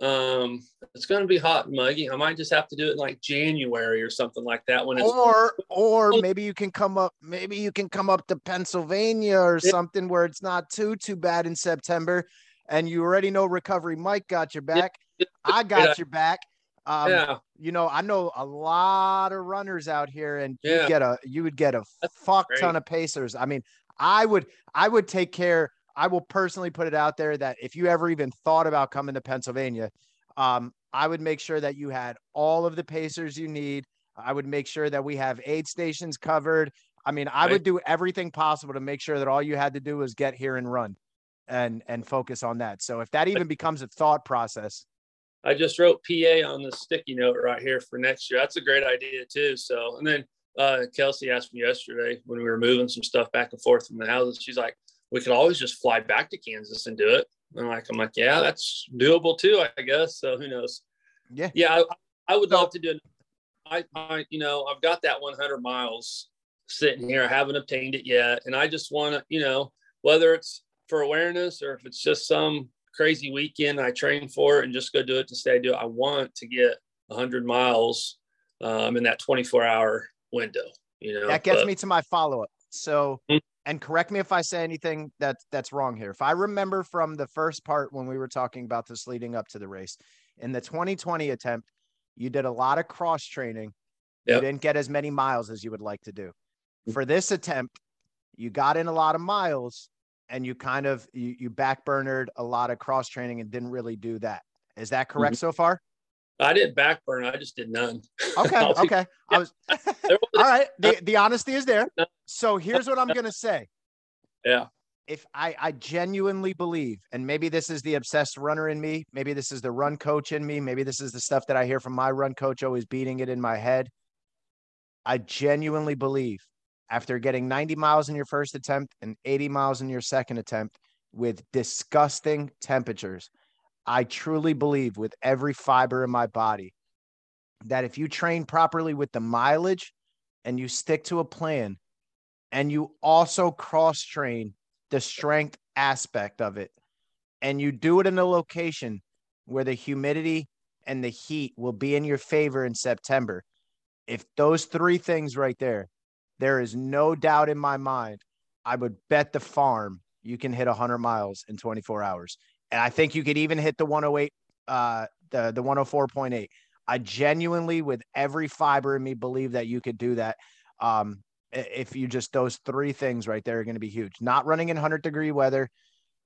Um, it's going to be hot and muggy. I might just have to do it in like January or something like that. When it's or or maybe you can come up, maybe you can come up to Pennsylvania or something where it's not too too bad in September, and you already know Recovery Mike got your back. I got your back. Um, yeah. You know, I know a lot of runners out here, and yeah. you get a you would get a That's fuck great. ton of pacers. I mean, I would I would take care. I will personally put it out there that if you ever even thought about coming to Pennsylvania, um, I would make sure that you had all of the pacers you need. I would make sure that we have aid stations covered. I mean, I right. would do everything possible to make sure that all you had to do was get here and run and, and focus on that. So if that even becomes a thought process. I just wrote P A on the sticky note right here for next year. That's a great idea too. So, and then uh, Kelsey asked me yesterday when we were moving some stuff back and forth from the houses, she's like, we could always just fly back to Kansas and do it. And I'm like, I'm like, yeah, that's doable too, I guess. So who knows? Yeah. Yeah. I, I would love to do it. I, I, you know, I've got that one hundred miles sitting here. I haven't obtained it yet. And I just want to, you know, whether it's for awareness or if it's just some crazy weekend, I train for it and just go do it to say, I do it. I want to get one hundred miles um, in that twenty-four hour window, you know, that gets but, me to my follow-up. So, mm-hmm. and correct me if I say anything that that's wrong here. If I remember from the first part, when we were talking about this leading up to the race in the twenty twenty attempt, you did a lot of cross training. Yep. You didn't get as many miles as you would like to do. For this attempt, you got in a lot of miles and you kind of, you, you backburnered a lot of cross training and didn't really do that. Is that correct mm-hmm. so far? I didn't backburn. I just did none. Okay. Okay. I was all right. The, the honesty is there. So here's what I'm going to say. Yeah. If I, I genuinely believe, and maybe this is the obsessed runner in me, maybe this is the run coach in me, maybe this is the stuff that I hear from my run coach always beating it in my head. I genuinely believe after getting ninety miles in your first attempt and eighty miles in your second attempt with disgusting temperatures, I truly believe with every fiber in my body that if you train properly with the mileage and you stick to a plan and you also cross train the strength aspect of it and you do it in a location where the humidity and the heat will be in your favor in September, if those three things right there, there is no doubt in my mind, I would bet the farm you can hit one hundred miles in twenty-four hours. And I think you could even hit the one oh eight, uh, the, the one oh four point eight. I genuinely, with every fiber in me, believe that you could do that. Um, if you just, those three things right there are going to be huge. Not running in one hundred degree weather,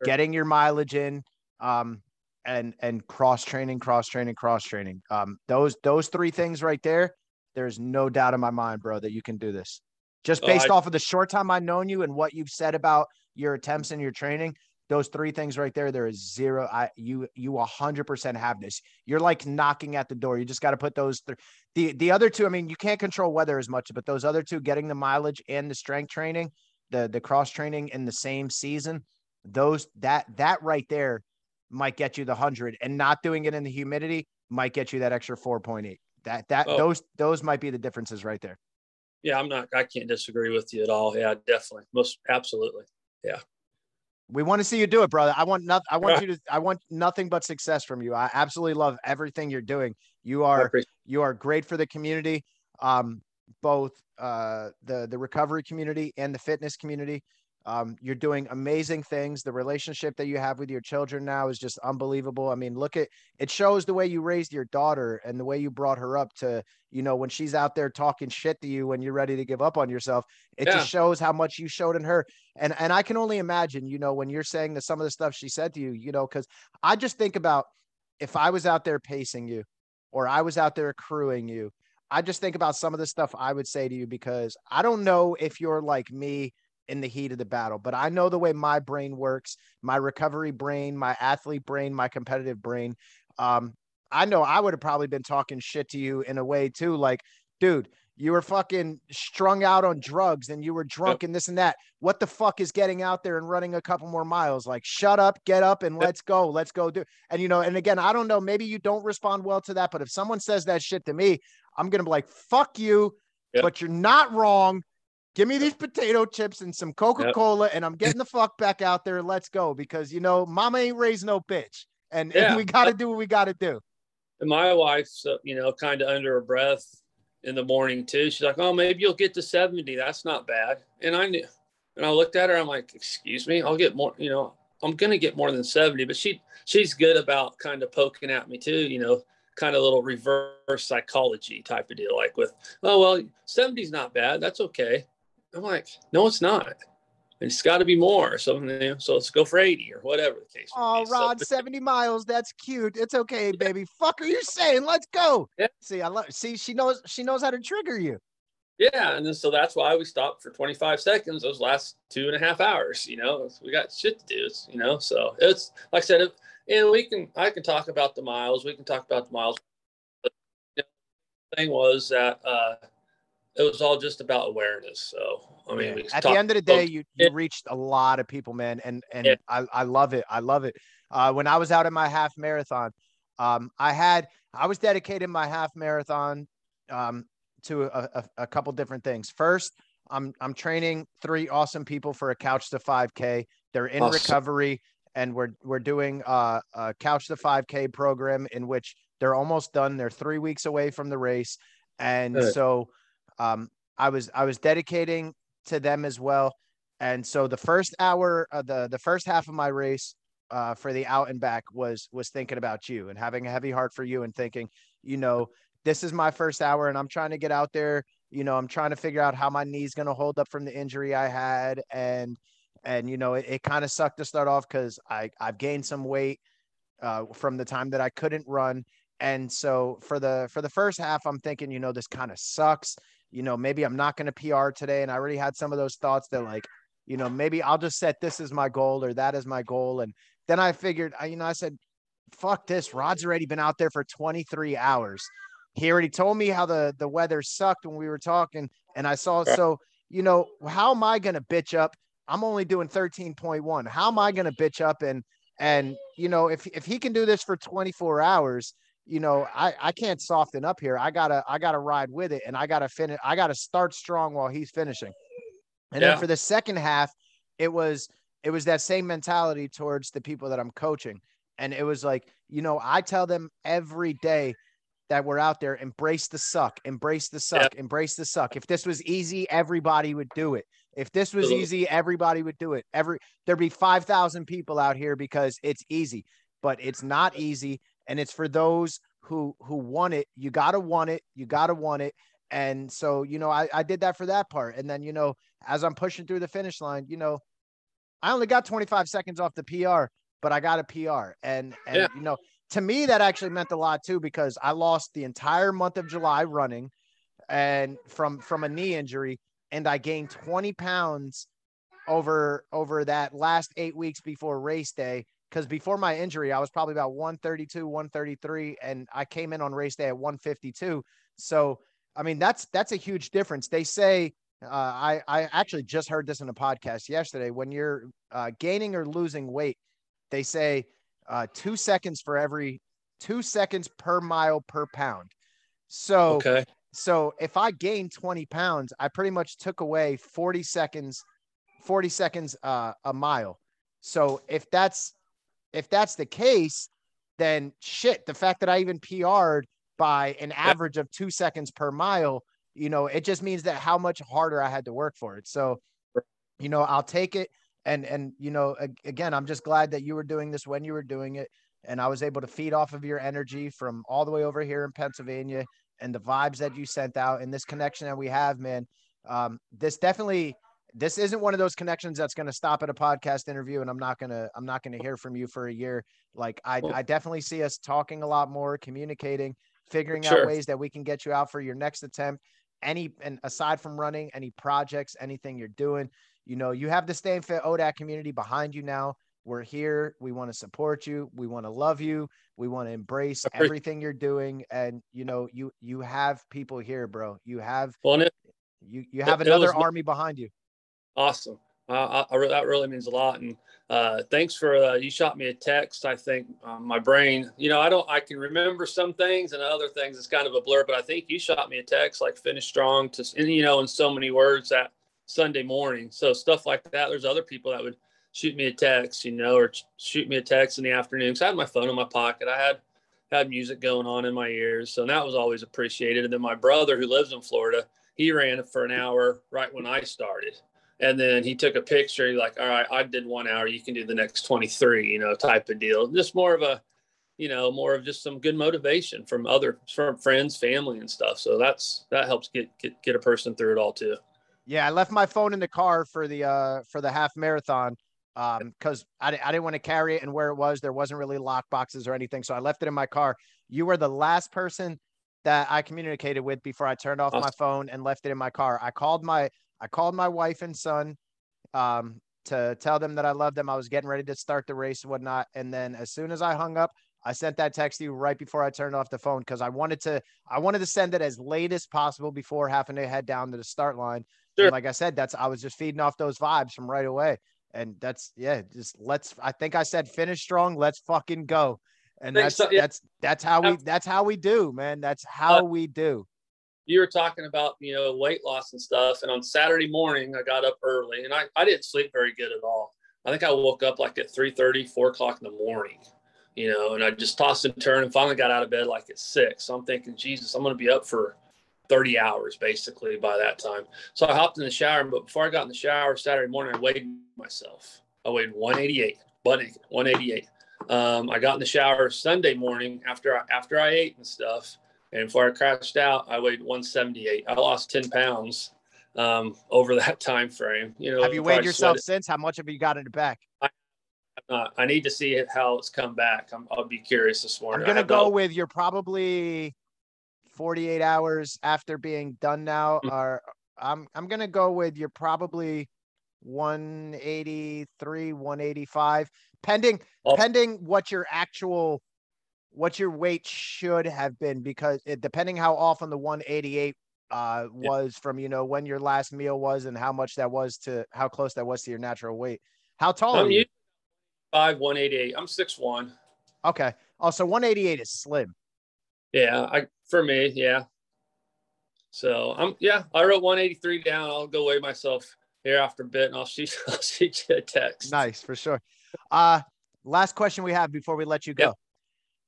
sure. getting your mileage in, um, and, and cross training, cross training, cross training. Um, those, those three things right there. There's no doubt in my mind, bro, that you can do this just based uh, I, off of the short time I've known you and what you've said about your attempts and your training. Those three things right there, there is zero. I, you, you one hundred percent have this. You're like knocking at the door. You just got to put those through. The, the other two, I mean, you can't control weather as much, but those other two, getting the mileage and the strength training, the, the cross training in the same season, those, that, that right there might get you the hundred, and not doing it in the humidity might get you that extra four point eight. That, that, oh. those, those might be the differences right there. Yeah. I'm not, I can't disagree with you at all. Yeah, definitely. Most absolutely. Yeah. We want to see you do it, brother. I want nothing. I want you to, I want nothing but success from you. I absolutely love everything you're doing. You are, you are great for the community. Um, both, uh, the, the recovery community and the fitness community. Um, you're doing amazing things. The relationship that you have with your children now is just unbelievable. I mean, look at, it shows the way you raised your daughter and the way you brought her up to, you know, when she's out there talking shit to you, when you're ready to give up on yourself, it yeah. just shows how much you showed in her. And, and I can only imagine, you know, when you're saying that some of the stuff she said to you, you know, cause I just think about if I was out there pacing you or I was out there crewing you, I just think about some of the stuff I would say to you, because I don't know if you're like me in the heat of the battle, but I know the way my brain works, my recovery brain, my athlete brain, my competitive brain. Um, I know I would have probably been talking shit to you in a way too. Like, dude, you were fucking strung out on drugs and you were drunk and this and that. What the fuck is getting out there and running a couple more miles? Like, shut up, get up and let's go. Let's go do. And, you know, and again, I don't know, maybe you don't respond well to that, but if someone says that shit to me, I'm going to be like, fuck you, yep. but you're not wrong. Give me these potato chips and some Coca-Cola yep. and I'm getting the fuck back out there. Let's go. Because, you know, mama ain't raised no bitch, and, yeah. and we got to do what we got to do. And my wife's, you know, kind of under her breath in the morning too. She's like, oh, maybe you'll get to seventy. That's not bad. And I knew, and I looked at her, I'm like, excuse me, I'll get more, you know, I'm going to get more than seventy, but she, she's good about kind of poking at me too, you know, kind of little reverse psychology type of deal. Like with, oh, well, seventy's not bad. That's okay. I'm like, no, it's not. It's got to be more. So, you know, so let's go for eighty or whatever the case. Oh, Rod, so, seventy miles. That's cute. It's okay, yeah. baby. Fuck are you saying? Let's go. Yeah. See, I love. See, she knows. She knows how to trigger you. Yeah, and then, so that's why we stopped for twenty-five seconds those last two and a half hours. You know, we got shit to do. You know, so it's like I said, it, and we can. I can talk about the miles. We can talk about the miles. But the thing was that. Uh, It was all just about awareness. So, I mean, yeah. at the end of the day, you, you reached a lot of people, man. And, and yeah. I, I love it. I love it. Uh, when I was out in my half marathon, um, I had, I was dedicated my half marathon um, to a, a, a couple different things. First, I'm, I'm training three awesome people for a couch to five K. They're in awesome. recovery, and we're, we're doing a, a couch to five K program in which they're almost done. They're three weeks away from the race. And Good. so, Um, I was, I was dedicating to them as well. And so the first hour of the, the first half of my race, uh, for the out and back was, was thinking about you and having a heavy heart for you and thinking, you know, this is my first hour and I'm trying to get out there. You know, I'm trying to figure out how my knee's going to hold up from the injury I had. And, and, you know, it, it kind of sucked to start off, cause I, I've gained some weight, uh, from the time that I couldn't run. And so for the, for the first half, I'm thinking, you know, this kind of sucks. You know, maybe I'm not going to P R today. And I already had some of those thoughts that, like, you know, maybe I'll just set this as my goal or that is my goal. And then I figured, you know, I said, fuck this. Rod's already been out there for twenty-three hours. He already told me how the, the weather sucked when we were talking. And I saw, so, you know, how am I going to bitch up? I'm only doing thirteen point one. How am I going to bitch up? And, and, you know, if, if he can do this for twenty-four hours, you know, I, I can't soften up here. I gotta, I gotta ride with it, and I gotta finish. I gotta start strong while he's finishing. And yeah. then for the second half, it was, it was that same mentality towards the people that I'm coaching. And it was like, you know, I tell them every day that we're out there, embrace the suck, embrace the suck, yeah. embrace the suck. If this was easy, everybody would do it. If this was easy, everybody would do it. Every, there'd be five thousand people out here because it's easy, but it's not easy. And it's for those who, who want it. You got to want it. You got to want it. And so, you know, I, I did that for that part. And then, you know, as I'm pushing through the finish line, you know, I only got twenty-five seconds off the P R, but I got a P R. And, and yeah. you know, to me, that actually meant a lot too, because I lost the entire month of July running and from, from a knee injury, and I gained twenty pounds over, over that last eight weeks before race day. Cause before my injury, I was probably about one thirty-two, one thirty-three. And I came in on race day at one fifty-two. So, I mean, that's, that's a huge difference. They say, uh, I, I actually just heard this in a podcast yesterday, when you're uh, gaining or losing weight, they say uh, two seconds for every two seconds per mile per pound. So, okay. so if I gained twenty pounds, I pretty much took away forty seconds, forty seconds uh, a mile. So if that's, if that's the case, then shit, the fact that I even P R'd by an average of two seconds per mile, you know, it just means that how much harder I had to work for it. So, you know, I'll take it. And, and, you know, again, I'm just glad that you were doing this when you were doing it. And I was able to feed off of your energy from all the way over here in Pennsylvania and the vibes that you sent out and this connection that we have, man. Um, this definitely, this isn't one of those connections that's going to stop at a podcast interview and I'm not going to, I'm not going to hear from you for a year. Like I, well, I definitely see us talking a lot more, communicating, figuring sure. out ways that we can get you out for your next attempt. Any, and aside from running, any projects, anything you're doing, you know, you have the Staying Fit O D A T community behind you now. We're here. We want to support you. We want to love you. We want to embrace everything you're doing. And, you know, you, you have people here, bro. You have, well, it, you, you have it, another it was, army behind you. Awesome. Uh, I, I, that really means a lot. And uh, thanks for, uh, you shot me a text. I think um, my brain, you know, I don't, I can remember some things and other things. It's kind of a blur, but I think you shot me a text, like finish strong to, and, you know, in so many words that Sunday morning. So stuff like that. There's other people that would shoot me a text, you know, or ch- shoot me a text in the afternoon. Cause I had my phone in my pocket. I had, had music going on in my ears. So that was always appreciated. And then my brother who lives in Florida, he ran for an hour right when I started. And then he took a picture. He's like, all right, I did one hour. You can do the next twenty-three, you know, type of deal. Just more of a, you know, more of just some good motivation from other, from friends, family and stuff. So that's, that helps get, get, get a person through it all too. Yeah. I left my phone in the car for the, uh, for the half marathon. Um, cause I, I didn't want to carry it, and where it was, there wasn't really lock boxes or anything. So I left it in my car. You were the last person that I communicated with before I turned off awesome. my phone and left it in my car. I called my, I called my wife and son um, to tell them that I loved them. I was getting ready to start the race and whatnot. And then as soon as I hung up, I sent that text to you right before I turned off the phone because I wanted to I wanted to send it as late as possible before having to head down to the start line. Sure. And like I said, that's I was just feeding off those vibes from right away. And that's yeah, just let's I think I said finish strong. Let's fucking go. And that's so, yeah. that's that's how we that's how we do, man. That's how uh, we do. You were talking about, you know, weight loss and stuff. And on Saturday morning, I got up early and I, I didn't sleep very good at all. I think I woke up like at three thirty, four o'clock in the morning, you know, and I just tossed and turned and finally got out of bed like at six. So I'm thinking, Jesus, I'm going to be up for thirty hours basically by that time. So I hopped in the shower, but before I got in the shower Saturday morning, I weighed myself. I weighed one eighty-eight, butt naked, one eighty-eight. Um, I got in the shower Sunday morning after I, after I ate and stuff. And before I crashed out, I weighed one seventy-eight. I lost ten pounds um, over that time frame. You know, have you weighed yourself since? How much have you gotten it back? I, uh, I need to see it, how it's come back. I'm, I'll be curious this morning. I'm going to go about, with you're probably forty-eight hours after being done now. Mm-hmm. Or I'm I'm going to go with you're probably one eighty-three, one eighty-five, pending oh. pending what your actual – what your weight should have been, because it, depending how often the one eighty-eight uh, was yeah. from, you know, when your last meal was and how much that was to how close that was to your natural weight. How tall I'm are you? five, one eighty-eight. I'm six one. Okay. Also, one eighty-eight is slim. Yeah. I, for me. Yeah. So I'm, yeah, I wrote one eighty-three down. I'll go weigh myself here after a bit and I'll shoot, I'll shoot you a text. Nice for sure. Uh, last question we have before we let you go. Yep.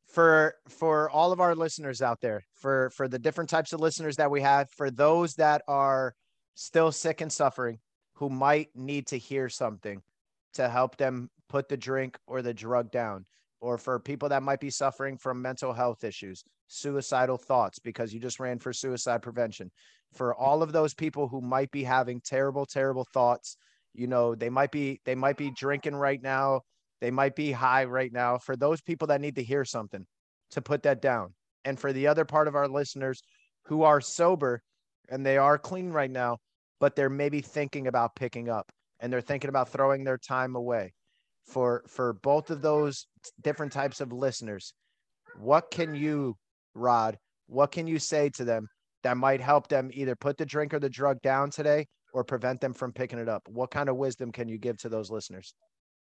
For for all of our listeners out there, for, for the different types of listeners that we have, for those that are still sick and suffering, who might need to hear something to help them put the drink or the drug down, or for people that might be suffering from mental health issues, suicidal thoughts, because you just ran for suicide prevention, for all of those people who might be having terrible, terrible thoughts, You know, they might be, they might be drinking right now. They might be high right now. For those people that need to hear something, to put that down. And for the other part of our listeners who are sober and they are clean right now, but they're maybe thinking about picking up and they're thinking about throwing their time away. For, for both of those different types of listeners, what can you, Rod, what can you say to them that might help them either put the drink or the drug down today or prevent them from picking it up? What kind of wisdom can you give to those listeners?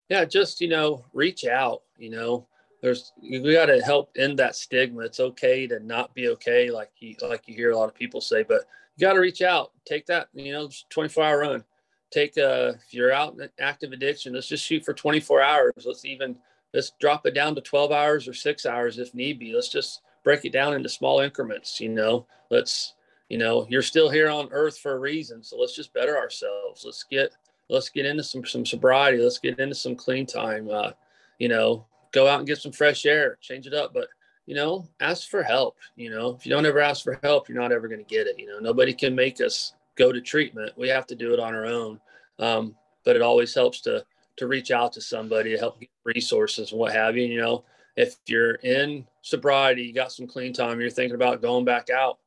Yeah, just, you know, reach out, you know, there's, we got to help end that stigma. It's okay to not be okay. Like you, like you hear a lot of people say, but you got to reach out, take that, you know, twenty-four hour run, take a, if you're out in active addiction, let's just shoot for twenty-four hours. Let's even, let's drop it down to twelve hours or six hours if need be. Let's just break it down into small increments. You know, let's, you know, you're still here on earth for a reason. So let's just better ourselves. Let's get, Let's get into some, some sobriety. Let's get into some clean time. Uh, you know, go out and get some fresh air, change it up. But, you know, ask for help. You know, if you don't ever ask for help, you're not ever going to get it. You know, nobody can make us go to treatment. We have to do it on our own. Um, but it always helps to to reach out to somebody to help get resources and what have you. You know, if you're in sobriety, you got some clean time, you're thinking about going back out,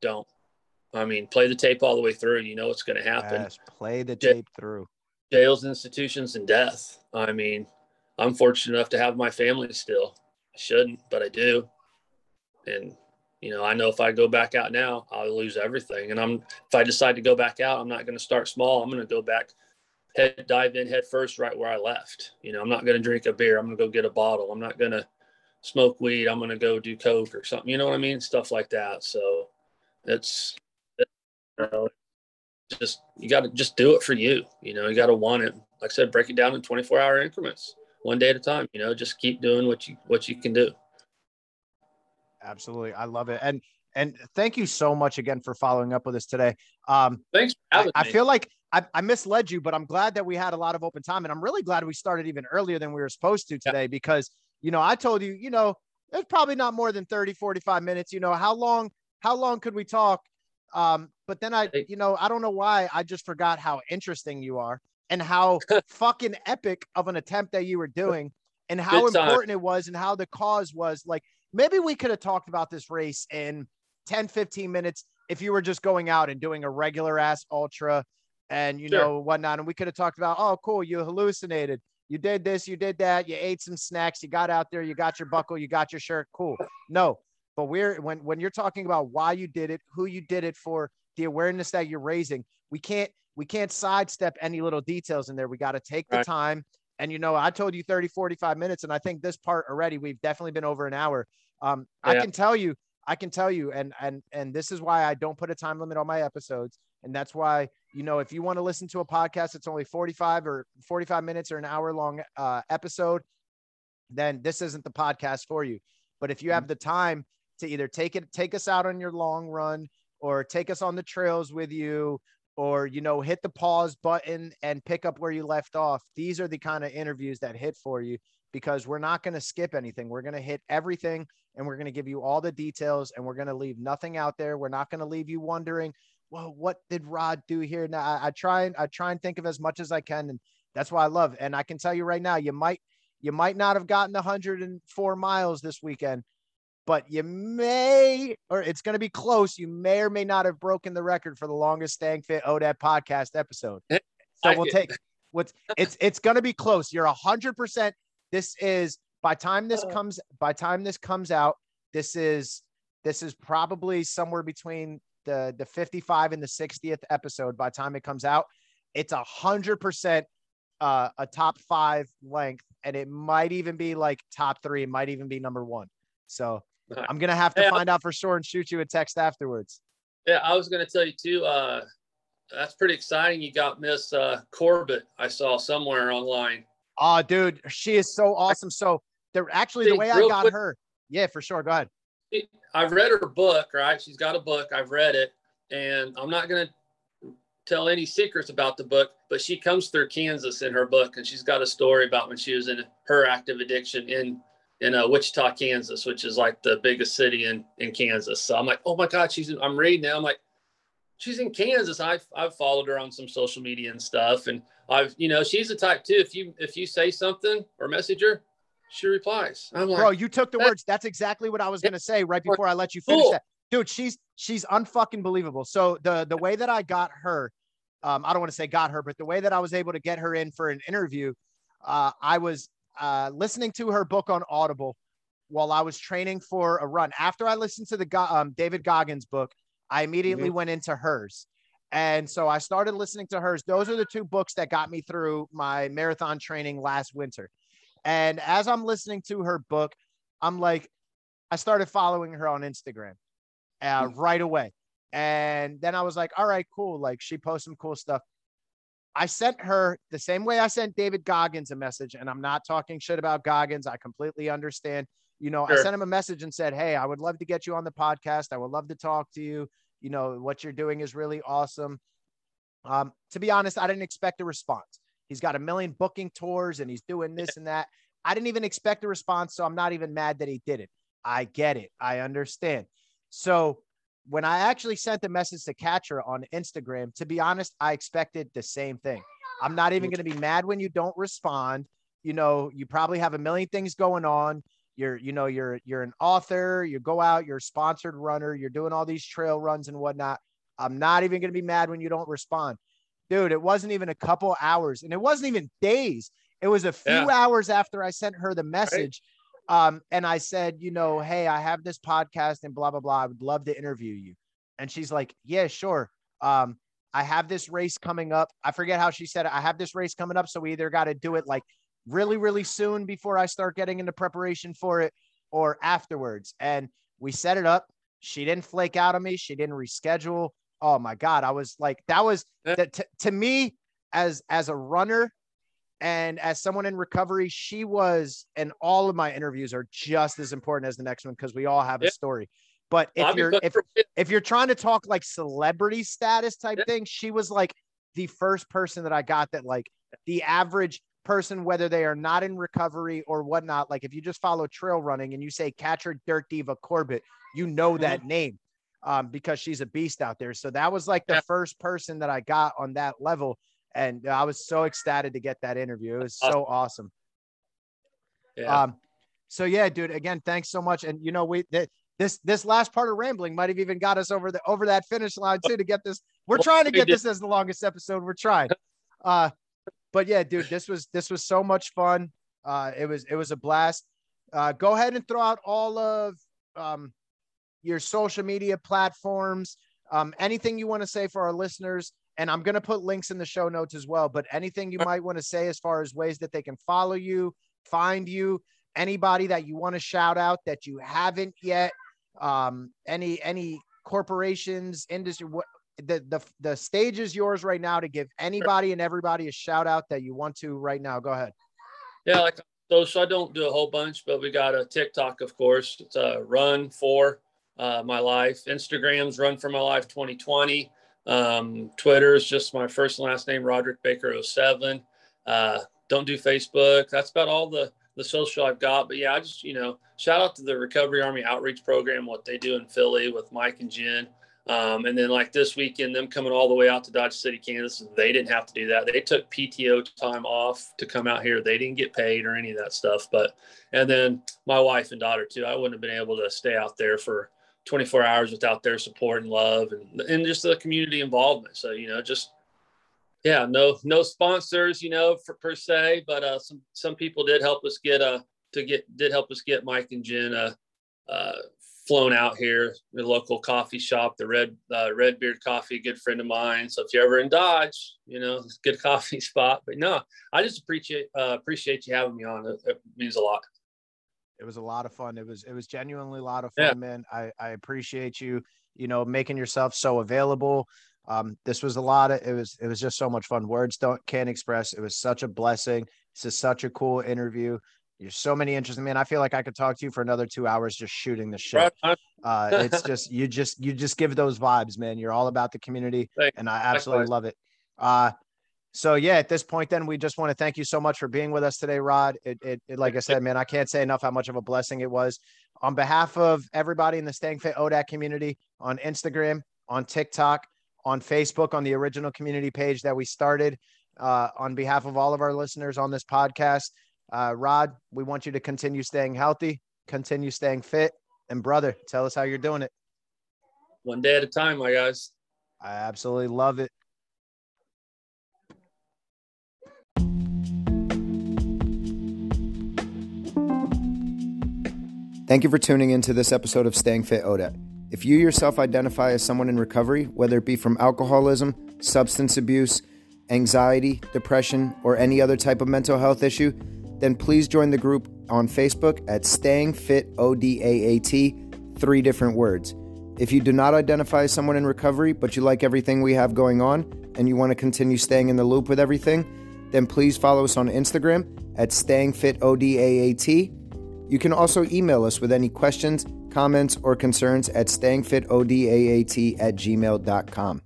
don't. I mean, play the tape all the way through. You know what's going to happen. Yes, play the tape through. Jails, institutions, and death. I mean, I'm fortunate enough to have my family still. I shouldn't, but I do. And, you know, I know if I go back out now, I'll lose everything. And I'm, if I decide to go back out, I'm not going to start small. I'm going to go back, head dive in head first right where I left. You know, I'm not going to drink a beer. I'm going to go get a bottle. I'm not going to smoke weed. I'm going to go do coke or something. You know what I mean? Stuff like that. So it's... You know, just you got to just do it for you. You know, you got to want it. Like I said, break it down in twenty-four hour increments, one day at a time. You know, just keep doing what you what you can do. Absolutely, I love it, and and thank you so much again for following up with us today. Um, Thanks for having I, me. I feel like I, I misled you, but I'm glad that we had a lot of open time, and I'm really glad we started even earlier than we were supposed to today, yeah. Because you know I told you, you know, there's probably not more than thirty, forty-five minutes. You know, how long how long could we talk? Um, but then I, you know, I don't know why I just forgot how interesting you are and how fucking epic of an attempt that you were doing and how important it was and how the cause was. Like, maybe we could have talked about this race in ten, fifteen minutes if you were just going out and doing a regular ass ultra and, you sure. know, whatnot. And we could have talked about, oh, cool. You hallucinated. You did this, you did that. You ate some snacks. You got out there, you got your buckle, you got your shirt. Cool. No. But we're when when you're talking about why you did it, who you did it for, the awareness that you're raising, we can't we can't sidestep any little details in there. We got to take the right time. And, you know, I told you thirty, forty-five minutes. And I think this part already, we've definitely been over an hour. Um, yeah. I can tell you, I can tell you. And, and, and this is why I don't put a time limit on my episodes. And that's why, you know, if you want to listen to a podcast, it's only forty-five or forty-five minutes or an hour long uh, episode, then this isn't the podcast for you. But if you have the time to either take it, take us out on your long run or take us on the trails with you or, you know, hit the pause button and pick up where you left off. These are the kind of interviews that hit for you because we're not going to skip anything. We're going to hit everything and we're going to give you all the details and we're going to leave nothing out there. We're not going to leave you wondering, well, what did Rod do here? Now I, I try and I try and think of as much as I can. And that's why I love. And I can tell you right now, you might, you might not have gotten one hundred four miles this weekend, but you may, or it's going to be close. You may or may not have broken the record for the longest Staying Fit O D A T podcast episode. So like we'll it. take what's it's, it's going to be close. You're a hundred percent. This is by time this comes, by time this comes out, this is, this is probably somewhere between the, the fifty-five and the sixtieth episode. By the time it comes out, it's a hundred percent. Uh, a top five length, and it might even be like top three. It might even be number one. So right. I'm going to have to hey, find out for sure and shoot you a text afterwards. Yeah. I was going to tell you too. Uh, that's pretty exciting. You got Miss uh, Corbett. I saw somewhere online. Oh, dude, she is so awesome. So they're actually See, the way I got quick, her. Yeah, for sure. Go ahead. I've read her book, right? She's got a book. I've read it and I'm not going to tell any secrets about the book, but she comes through Kansas in her book, and she's got a story about when she was in her active addiction in in uh, Wichita, Kansas, which is like the biggest city in in Kansas. So I'm like, oh my God, she's. In, I'm reading now. I'm like, she's in Kansas. I've, I've followed her on some social media and stuff. And I've, you know, she's the type too. If you, if you say something or message her, she replies. I'm like, bro, you took the words. That's exactly what I was going to say right before I let you finish that. Dude, she's, she's unfucking believable. So the, the way that I got her, um, I don't want to say got her, but the way that I was able to get her in for an interview, uh, I was uh, listening to her book on Audible while I was training for a run. After I listened to the um, David Goggins book, I immediately mm-hmm. went into hers. And so I started listening to hers. Those are the two books that got me through my marathon training last winter. And as I'm listening to her book, I'm like, I started following her on Instagram uh, right away. And then I was like, all right, cool. Like, she posts some cool stuff. I sent her the same way I sent David Goggins a message, and I'm not talking shit about Goggins. I completely understand. You know, sure. I sent him a message and said, hey, I would love to get you on the podcast. I would love to talk to you. You know, what you're doing is really awesome. Um, to be honest, I didn't expect a response. He's got a million booking tours and he's doing this and that. I didn't even expect a response. So I'm not even mad that he did it. I get it. I understand. So when I actually sent the message to catch her on Instagram, to be honest, I expected the same thing. I'm not even going to be mad when you don't respond. You know, you probably have a million things going on. You're, you know, you're, you're an author, you go out, you're a sponsored runner, you're doing all these trail runs and whatnot. I'm not even going to be mad when you don't respond. Dude, it wasn't even a couple hours, and it wasn't even days. It was a few yeah. hours after I sent her the message. Right. Um, and I said, you know, hey, I have this podcast and blah, blah, blah. I would love to interview you. And she's like, yeah, sure. Um, I have this race coming up. I forget how she said it. I have this race coming up. So we either got to do it like really, really soon before I start getting into preparation for it, or afterwards. And we set it up. She didn't flake out on me. She didn't reschedule. Oh my God. I was like, that was that to, to me as, as a runner and as someone in recovery, she was, and all of my interviews are just as important as the next one, because we all have yeah. a story. But if I'll you're, if, if you're trying to talk like celebrity status type yeah. thing, she was like the first person that I got that, like, the average person, whether they are not in recovery or whatnot. Like, if you just follow trail running and you say catcher dirt diva Corbett, you know that mm-hmm. name, um, because she's a beast out there. So that was like the yeah. first person that I got on that level. And I was so excited to get that interview. It was so awesome. Yeah. Um, so yeah, dude, again, thanks so much. And you know, we, th- this, this last part of rambling might've even got us over the, over that finish line too, to get this, we're trying to get this as the longest episode. We're trying, uh, But yeah, dude, this was, this was so much fun. Uh, it was, it was a blast. Uh, go ahead and throw out all of um, your social media platforms, um, anything you want to say for our listeners. And I'm going to put links in the show notes as well, but anything you might want to say as far as ways that they can follow you, find you, anybody that you want to shout out that you haven't yet, um, any, any corporations, industry, what, The, the the stage is yours right now to give anybody and everybody a shout out that you want to right now. Go ahead. Yeah, like social, I don't do a whole bunch, but we got a TikTok, of course. It's a uh, Run for uh, My Life. Instagram's Run for My Life twenty twenty. Um, Twitter is just my first and last name, Roderick Baker oh seven. Uh, don't do Facebook. That's about all the the social I've got. But yeah, I just, you know, shout out to the Recovery Army Outreach Program, what they do in Philly with Mike and Jen. Um, and then like this weekend, them coming all the way out to Dodge City, Kansas, they didn't have to do that. They took P T O time off to come out here. They didn't get paid or any of that stuff. But, and then my wife and daughter too, I wouldn't have been able to stay out there for twenty-four hours without their support and love and, and just the community involvement. So, you know, just, yeah, no, no sponsors, you know, for, per se, but, uh, some, some people did help us get, uh, to get, did help us get Mike and Jen, uh, uh, flown out here, the local coffee shop, the Red uh, Red Beard Coffee, good friend of mine. So if you're ever in Dodge, you know, it's a good coffee spot. But no, I just appreciate uh, appreciate you having me on. It, it means a lot. It was a lot of fun. It was it was genuinely a lot of fun, yeah. man. I, I appreciate you, you know, making yourself so available. Um, this was a lot of it was it was just so much fun. Words don't can't express. It was such a blessing. This is such a cool interview. You're so many interesting, man. I feel like I could talk to you for another two hours, just shooting the shit. Uh, it's just, you just, you just give those vibes, man. You're all about the community Thanks. And I absolutely Likewise. Love it. Uh, so yeah, at this point, then we just want to thank you so much for being with us today, Rod. It, it, it like I said, man, I can't say enough how much of a blessing it was. On behalf of everybody in the Staying Fit O D A T community on Instagram, on TikTok, on Facebook, on the original community page that we started. Uh, on behalf of all of our listeners on this podcast, uh, Rod, we want you to continue staying healthy, continue staying fit. And brother, tell us how you're doing it. One day at a time, my guys. I absolutely love it. Thank you for tuning into this episode of Staying Fit O D A T. If you yourself identify as someone in recovery, whether it be from alcoholism, substance abuse, anxiety, depression, or any other type of mental health issue, then please join the group on Facebook at Staying Fit O D A A T, three different words. If you do not identify as someone in recovery, but you like everything we have going on and you want to continue staying in the loop with everything, then please follow us on Instagram at Staying Fit O D A A T. You can also email us with any questions, comments, or concerns at staying fit o d a a t at gmail dot com.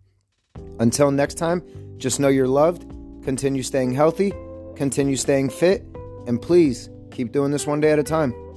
Until next time, just know you're loved, continue staying healthy, continue staying fit, and please keep doing this one day at a time.